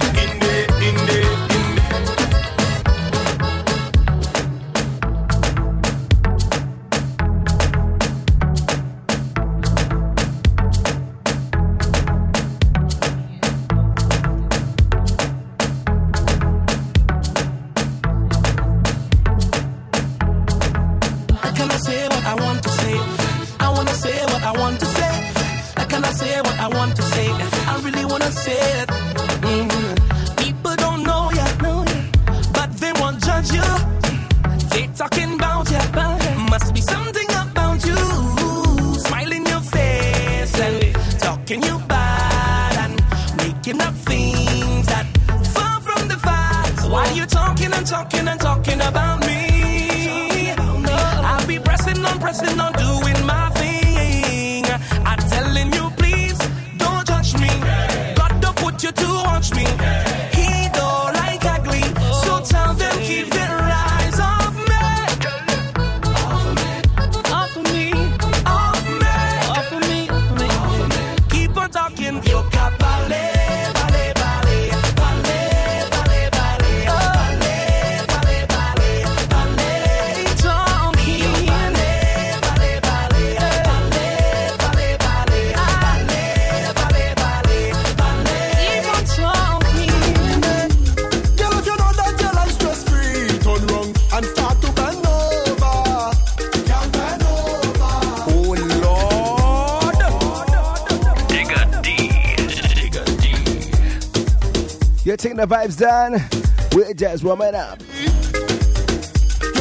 the vibes done. We're just warming up. You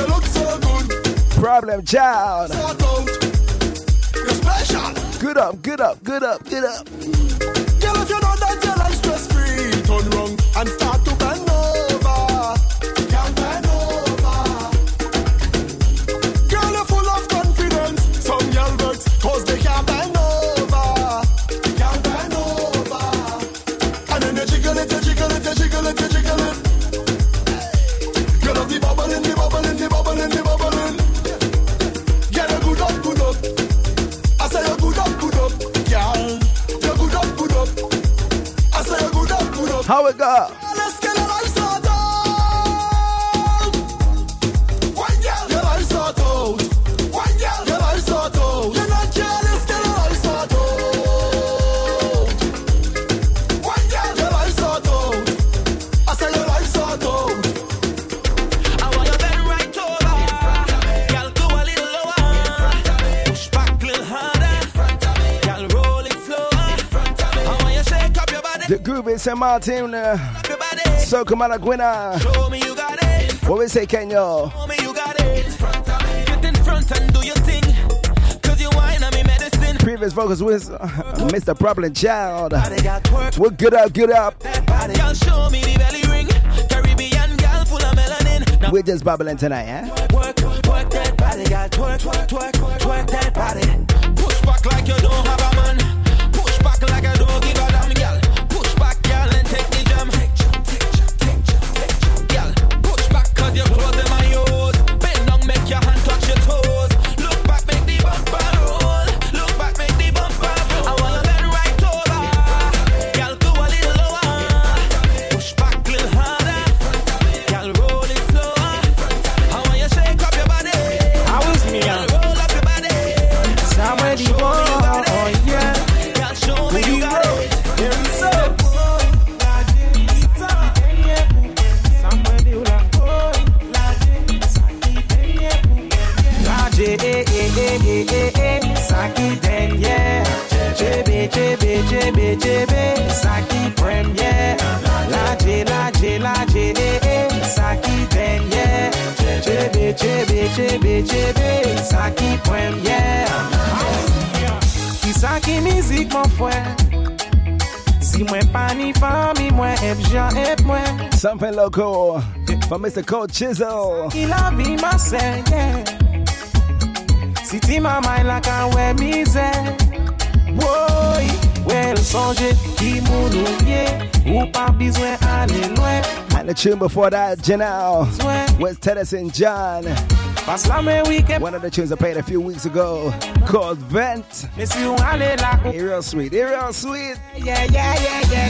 look so good. Problem child. So you're special. Good up. Girl, if you know that your life's stress free, turn wrong and start to bend over. Can't bend over. Girl, you're full of confidence. Some girl works cause they can't bend. Bubbling. Get a good up. I say a good up, girl. You're good up. I say a good up. How it go? Let's get a life sort out. One girl, your life sort out. One girl, your life sort out. You're not jealous, get a life sort out. One girl, your life sort out. I say your life sort out. The groove is St. Martin, Soca Malaguena. Show me you got it. What we say, Kenya? Show me you got it. Get in front and do your thing. Cause you wine on me medicine. Previous vocals was Mr. Problem Child. We're good up. Y'all show me the belly ring. Caribbean girl full of melanin. Now we're just bubbling tonight, eh? Work that body, got work that body. Push back like you don't have a man. Push back like I don't give a damn, girl. Take me jam, girl. Push back 'cause your clothes them are yours. Bend down, make your hand touch your toes. Look back, make the bumper roll. Look back, make the bumper roll. I wanna bend right over, girl. Go a little lower. Push back, little harder, girl. Roll it slow. I want you shake up your body. I was me, girl. Roll up your body. Somebody want, oh yeah. Girl, show me you got it. Saki Premier, JB, Saki Premier, La J, Saki Premier, JB, chebe chebe, ça qui première. Qui ça qui musique mon frère? Si moi pas ni famille, moi et j'en et moi. Something local from Mr. Cold Chisel. Il a vu ma scène. Si tu m'as mal like I wear misère. Boy, well songe qui m'oublie. Ou pas besoin aller loin. And the tune before that, Janelle, was Tennyson John. One of the tunes I played a few weeks ago called Vent. Hey, real sweet, hey, real sweet. Yeah, yeah, yeah, yeah.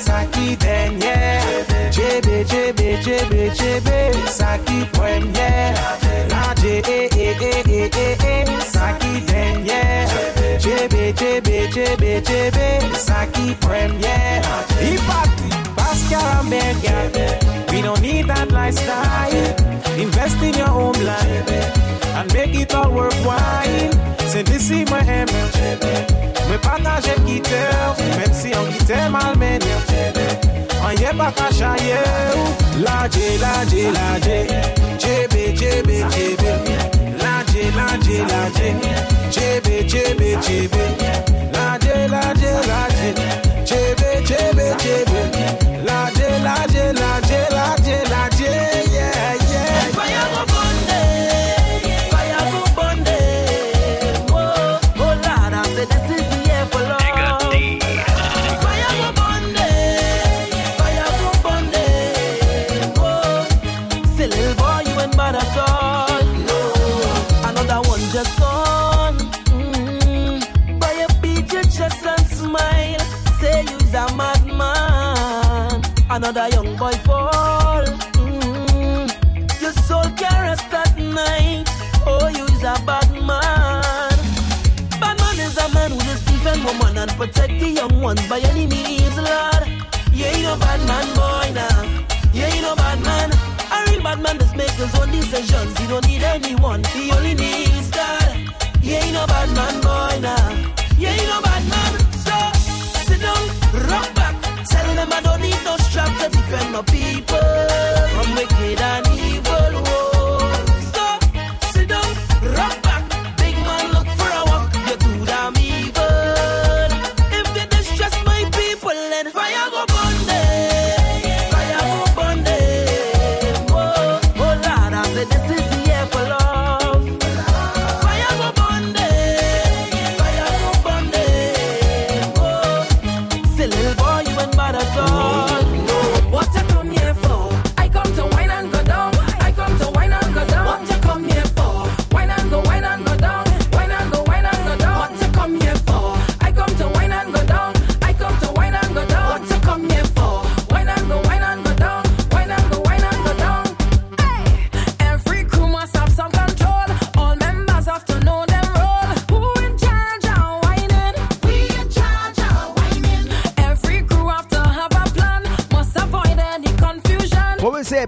Saki den, yeah. Jebe, jebe, jebe, jebe. Saki poem, yeah. La je, Saki den, yeah. Jebe, jebe, jebe, jebe, Saki premier. Ipati, Pascal and Berger. We don't need that lifestyle. Invest in your own life and make it all worthwhile. C'est d'ici moi aime. Me partage qui t'aime, même si on qui t'aime malmène. On y est pas caché. Lajé, lajé, lajé. Jebe, jebe, jebe. Lajé, lajé, chebe, chebe, chebe. Lajé, lajé, lajé, chebe, chebe, chebe. Lajé, lajé, lajé, lajé, lajé, yeah, yeah. Fire go bonde, fire go bonde. Oh, oh Lord, I say this is the year for love. Fire go bonde, fire go bonde. Oh, silly boy, you ain't mad at all. Just gone, buy a picture, just and smile. Say you's a madman. Another young boy fall. Your soul can rest at night. Oh, you's a bad man. Bad man is a man who just defend woman and protect the young ones by any means, Lord. You ain't no bad man, boy, now. You ain't no bad man. A real bad man just makes his own decisions. He don't need anyone. He only needs God. He ain't no bad man, boy, now. He ain't no bad man. So, sit down, rock back. Tell them I don't need no strap to defend my people from wicked and evil. Whoa. So, sit down, rock back. Big man, look for a walk. You're too damn evil. If they distress my people, then fire go burn them.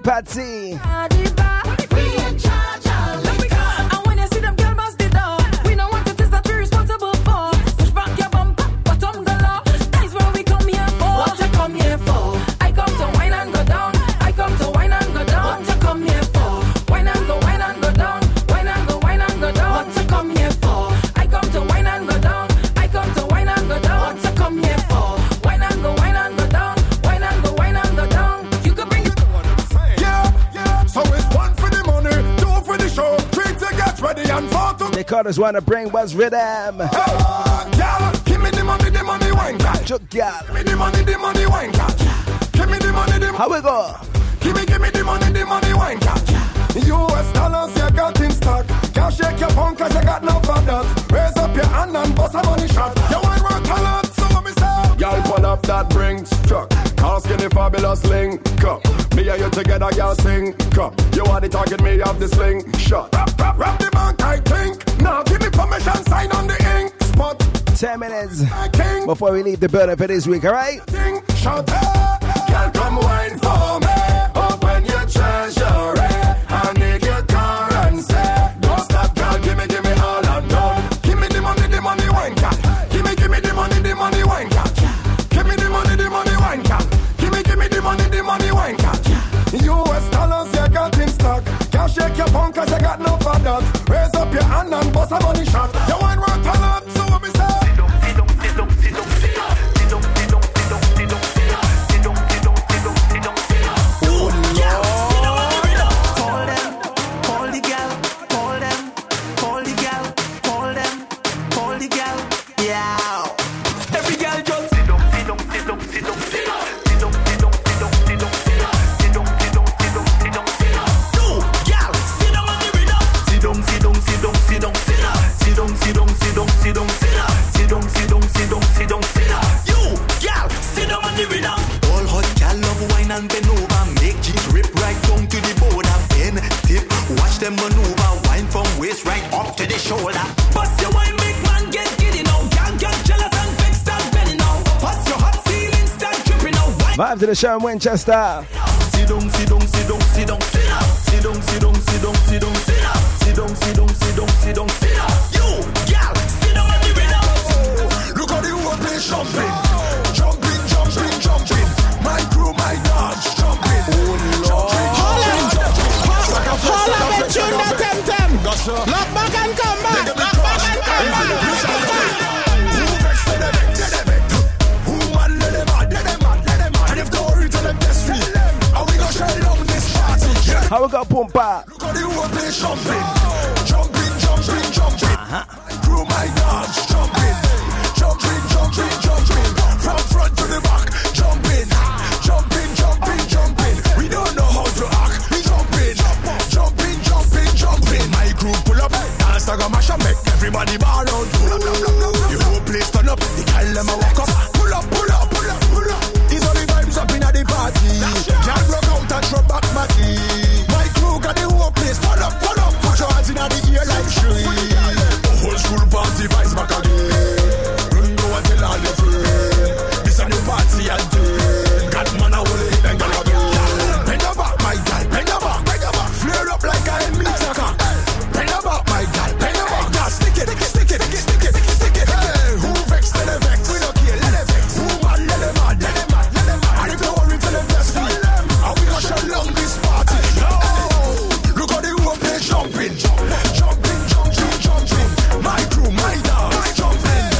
Patsy. And when you see them girl bust the door, we know what it is that we're responsible for. Push back your bum, bottom go low. That's what we come here for. What you come here for? I come to wine and go down. I come to wine and go down. What you come here for? Wine and go down. Wine and go down. What you come here for? I come to wine and go down. I come to wine and go down. What you come here for? Wine and go down. Wine and go down. You can bring. Ricardo's wanna bring what's rhythm. Girl, give me the money, wine girl. Give me the money, wine girl. Give me the money, how we go? Give me the money, wine girl. US dollars you got in stock. Girl, shake your phone 'cause you got no product. Raise up your hand and bust a money shot. You ain't worth a lot, so let me say. Y'all pull up that brings truck. Call Skinny Fabulous link up. Me and you together, y'all sing up. You are the target, me of the sling shot. Wrap the bank, I think. Now give me permission, sign on the ink spot. 10 minutes before we leave the building for this week, alright? Shout out, girl, come wine for me. Open your treasury. I need your currency. Don't stop, girl, give me all I'm done. Give me the money, wine cat. Give me the money, wine cat. Give me the money, wine cat. Give me the money, wine cat. US dollars, you got in stock. cause you got no for that. Raise up your hand and bust a money shot. You ain't worth a lot, so what me say? Vibe to the show in Winchester. Look at the old place jumping. Jumping, jumping, jumping. My crew, my dance jumping. Hold up and tune the temtem. Lock back and come back. Lock back and come back. How we got pump out? Look at the whole place jumping, jumping, jumping, jumping. Through my dance, jumping, jumping, jumping, jumping. From front to the back, jumping, jumping, jumping, jumping. We don't know how to act, jumping, jumping, jumping, jumping. My crew pull up, dance I got mash up, make everybody ball out. The whole place turn up, the girl them a walk up, pull up, pull up, pull up, pull up. These are the vibes up in at the party. Can't rock out and drop back my key. Pull up, put your hands in the ear like shit. The whole school party vibes back again. Run go and tell all your friends. This a new party and day. Got man a whole heap and gonna go. Bend your back, my guy, bend your back, bend your back. Flare up like a enemy attacker. Bend your back, my guy, bend your back. Now stick it, stick it, stick it, stick it, stick it. Hey, who vex, let them vex. We don't care, let them vex. Who mad, let them mad, let them mad, let them mad. And if they worry, tell them that's me. And we gon' shut down this party. Jumping, jumping, jumping, jumping, jumping. My crew, my dance, jumping,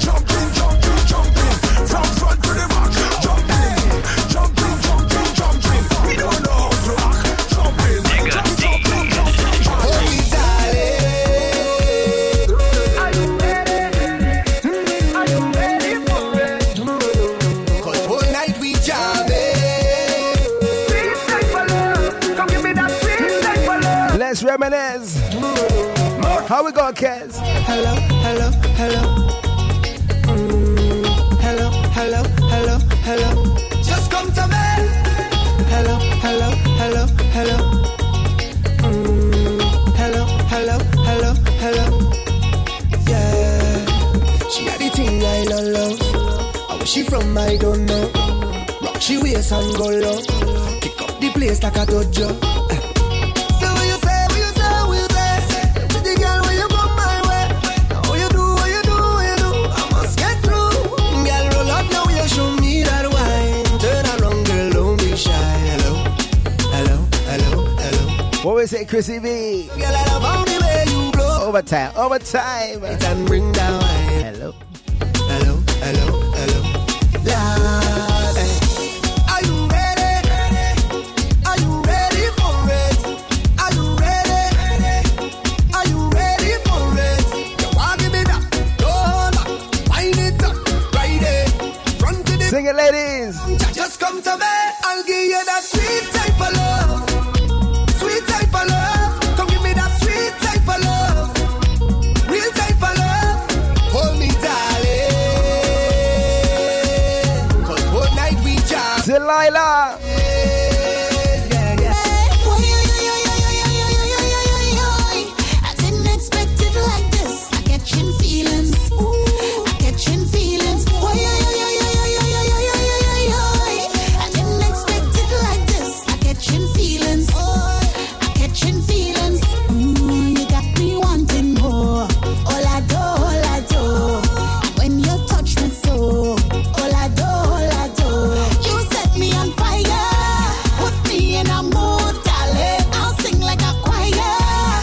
jumping, jumping, jumping. From front to the back, jumping, jumping, jumping, jumping. We don't know how to act, jumping, jumping, jumping, jumping. Are you ready? Are you ready for it? 'Cause whole night we jamming. Sweet time for love, come give me that sweet time for love. Let's reminisce. How we got, Kez? Hello, hello, hello. Hello, hello, hello, hello. Just come to me. Hello, hello, hello, hello. Hello, hello, hello, hello. Yeah. She had the thing I love. How was she from? I don't know. Rock she wears and go low. Kick up the place like a dojo. What was it, Chrissy V? Overtime, overtime. Hello, hello, hello, hello. Are you ready? Are you ready for it? Are you ready? Are you ready for it? You want to give it up? Don't wind it up, right there. Front to the sing it, ladies. Just come to me. I'll give you that sweet type of love. Delilah. Yeah, yeah. I didn't expect it like this. I catching feelings. I catching feelings. I didn't expect it like this. I catching feelings. I catching feelings. You got me wanting more. All I do, all I do. When you touch me so, all I do, all I do. You me on fire, put me in a mood, darling. I'll sing like a choir.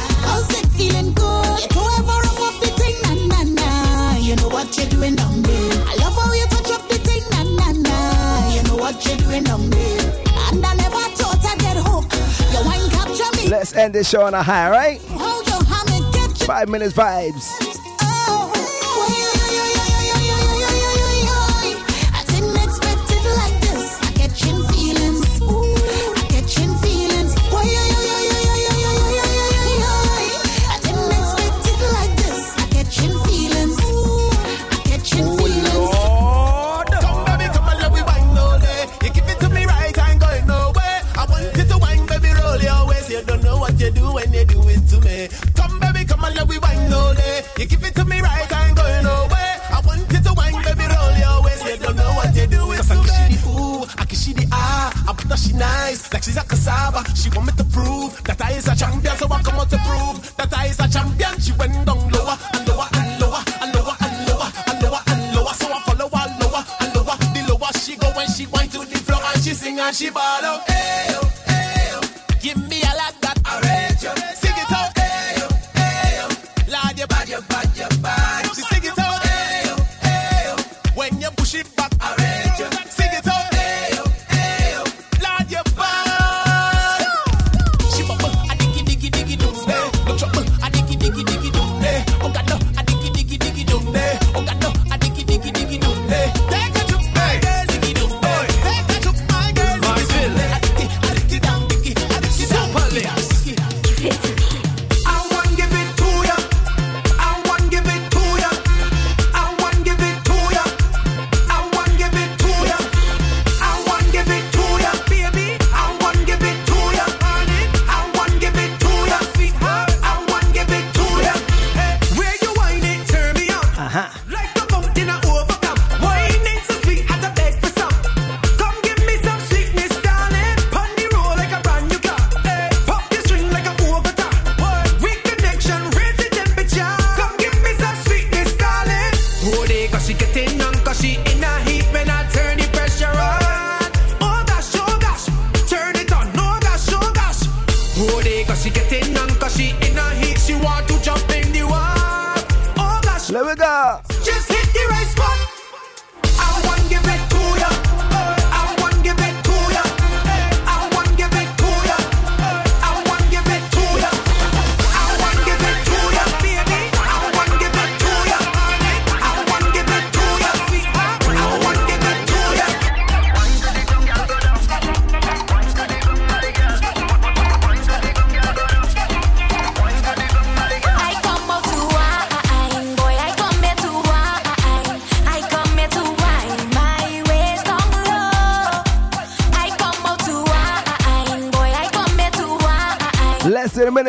Let's end this show on a high, right? 5 minutes vibes.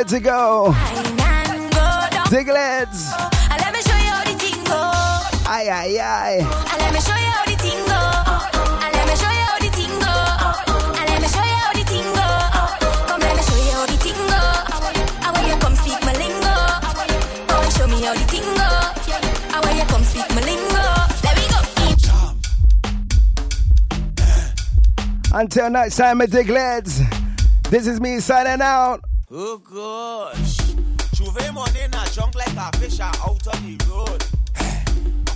To go, Diglets. Let me show you how the thing go. Aye, aye, aye. Let me show you how the thing go. Let me show you how the thing go. Let me show you how the thing go. Come, let me show you how the thing go. I want you come speak my lingo. Come show me how the thing go. I want you come speak my lingo. Let me go. Until next time, my Diglets. This is me signing out. Oh gosh, Juve morning I drunk like a fish out on the road. I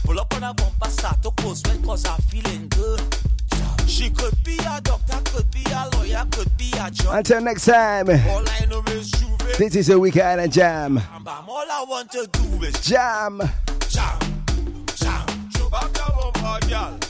pull up on a bumper, start to post sweat cause I'm feeling good. She could be a doctor, could be a lawyer, could be a judge. Until next time, all I know is Juve. This is a weekend and jam. And bam, all I want to do is jam. Jam, jam, jam. Jump up your bumper, girl.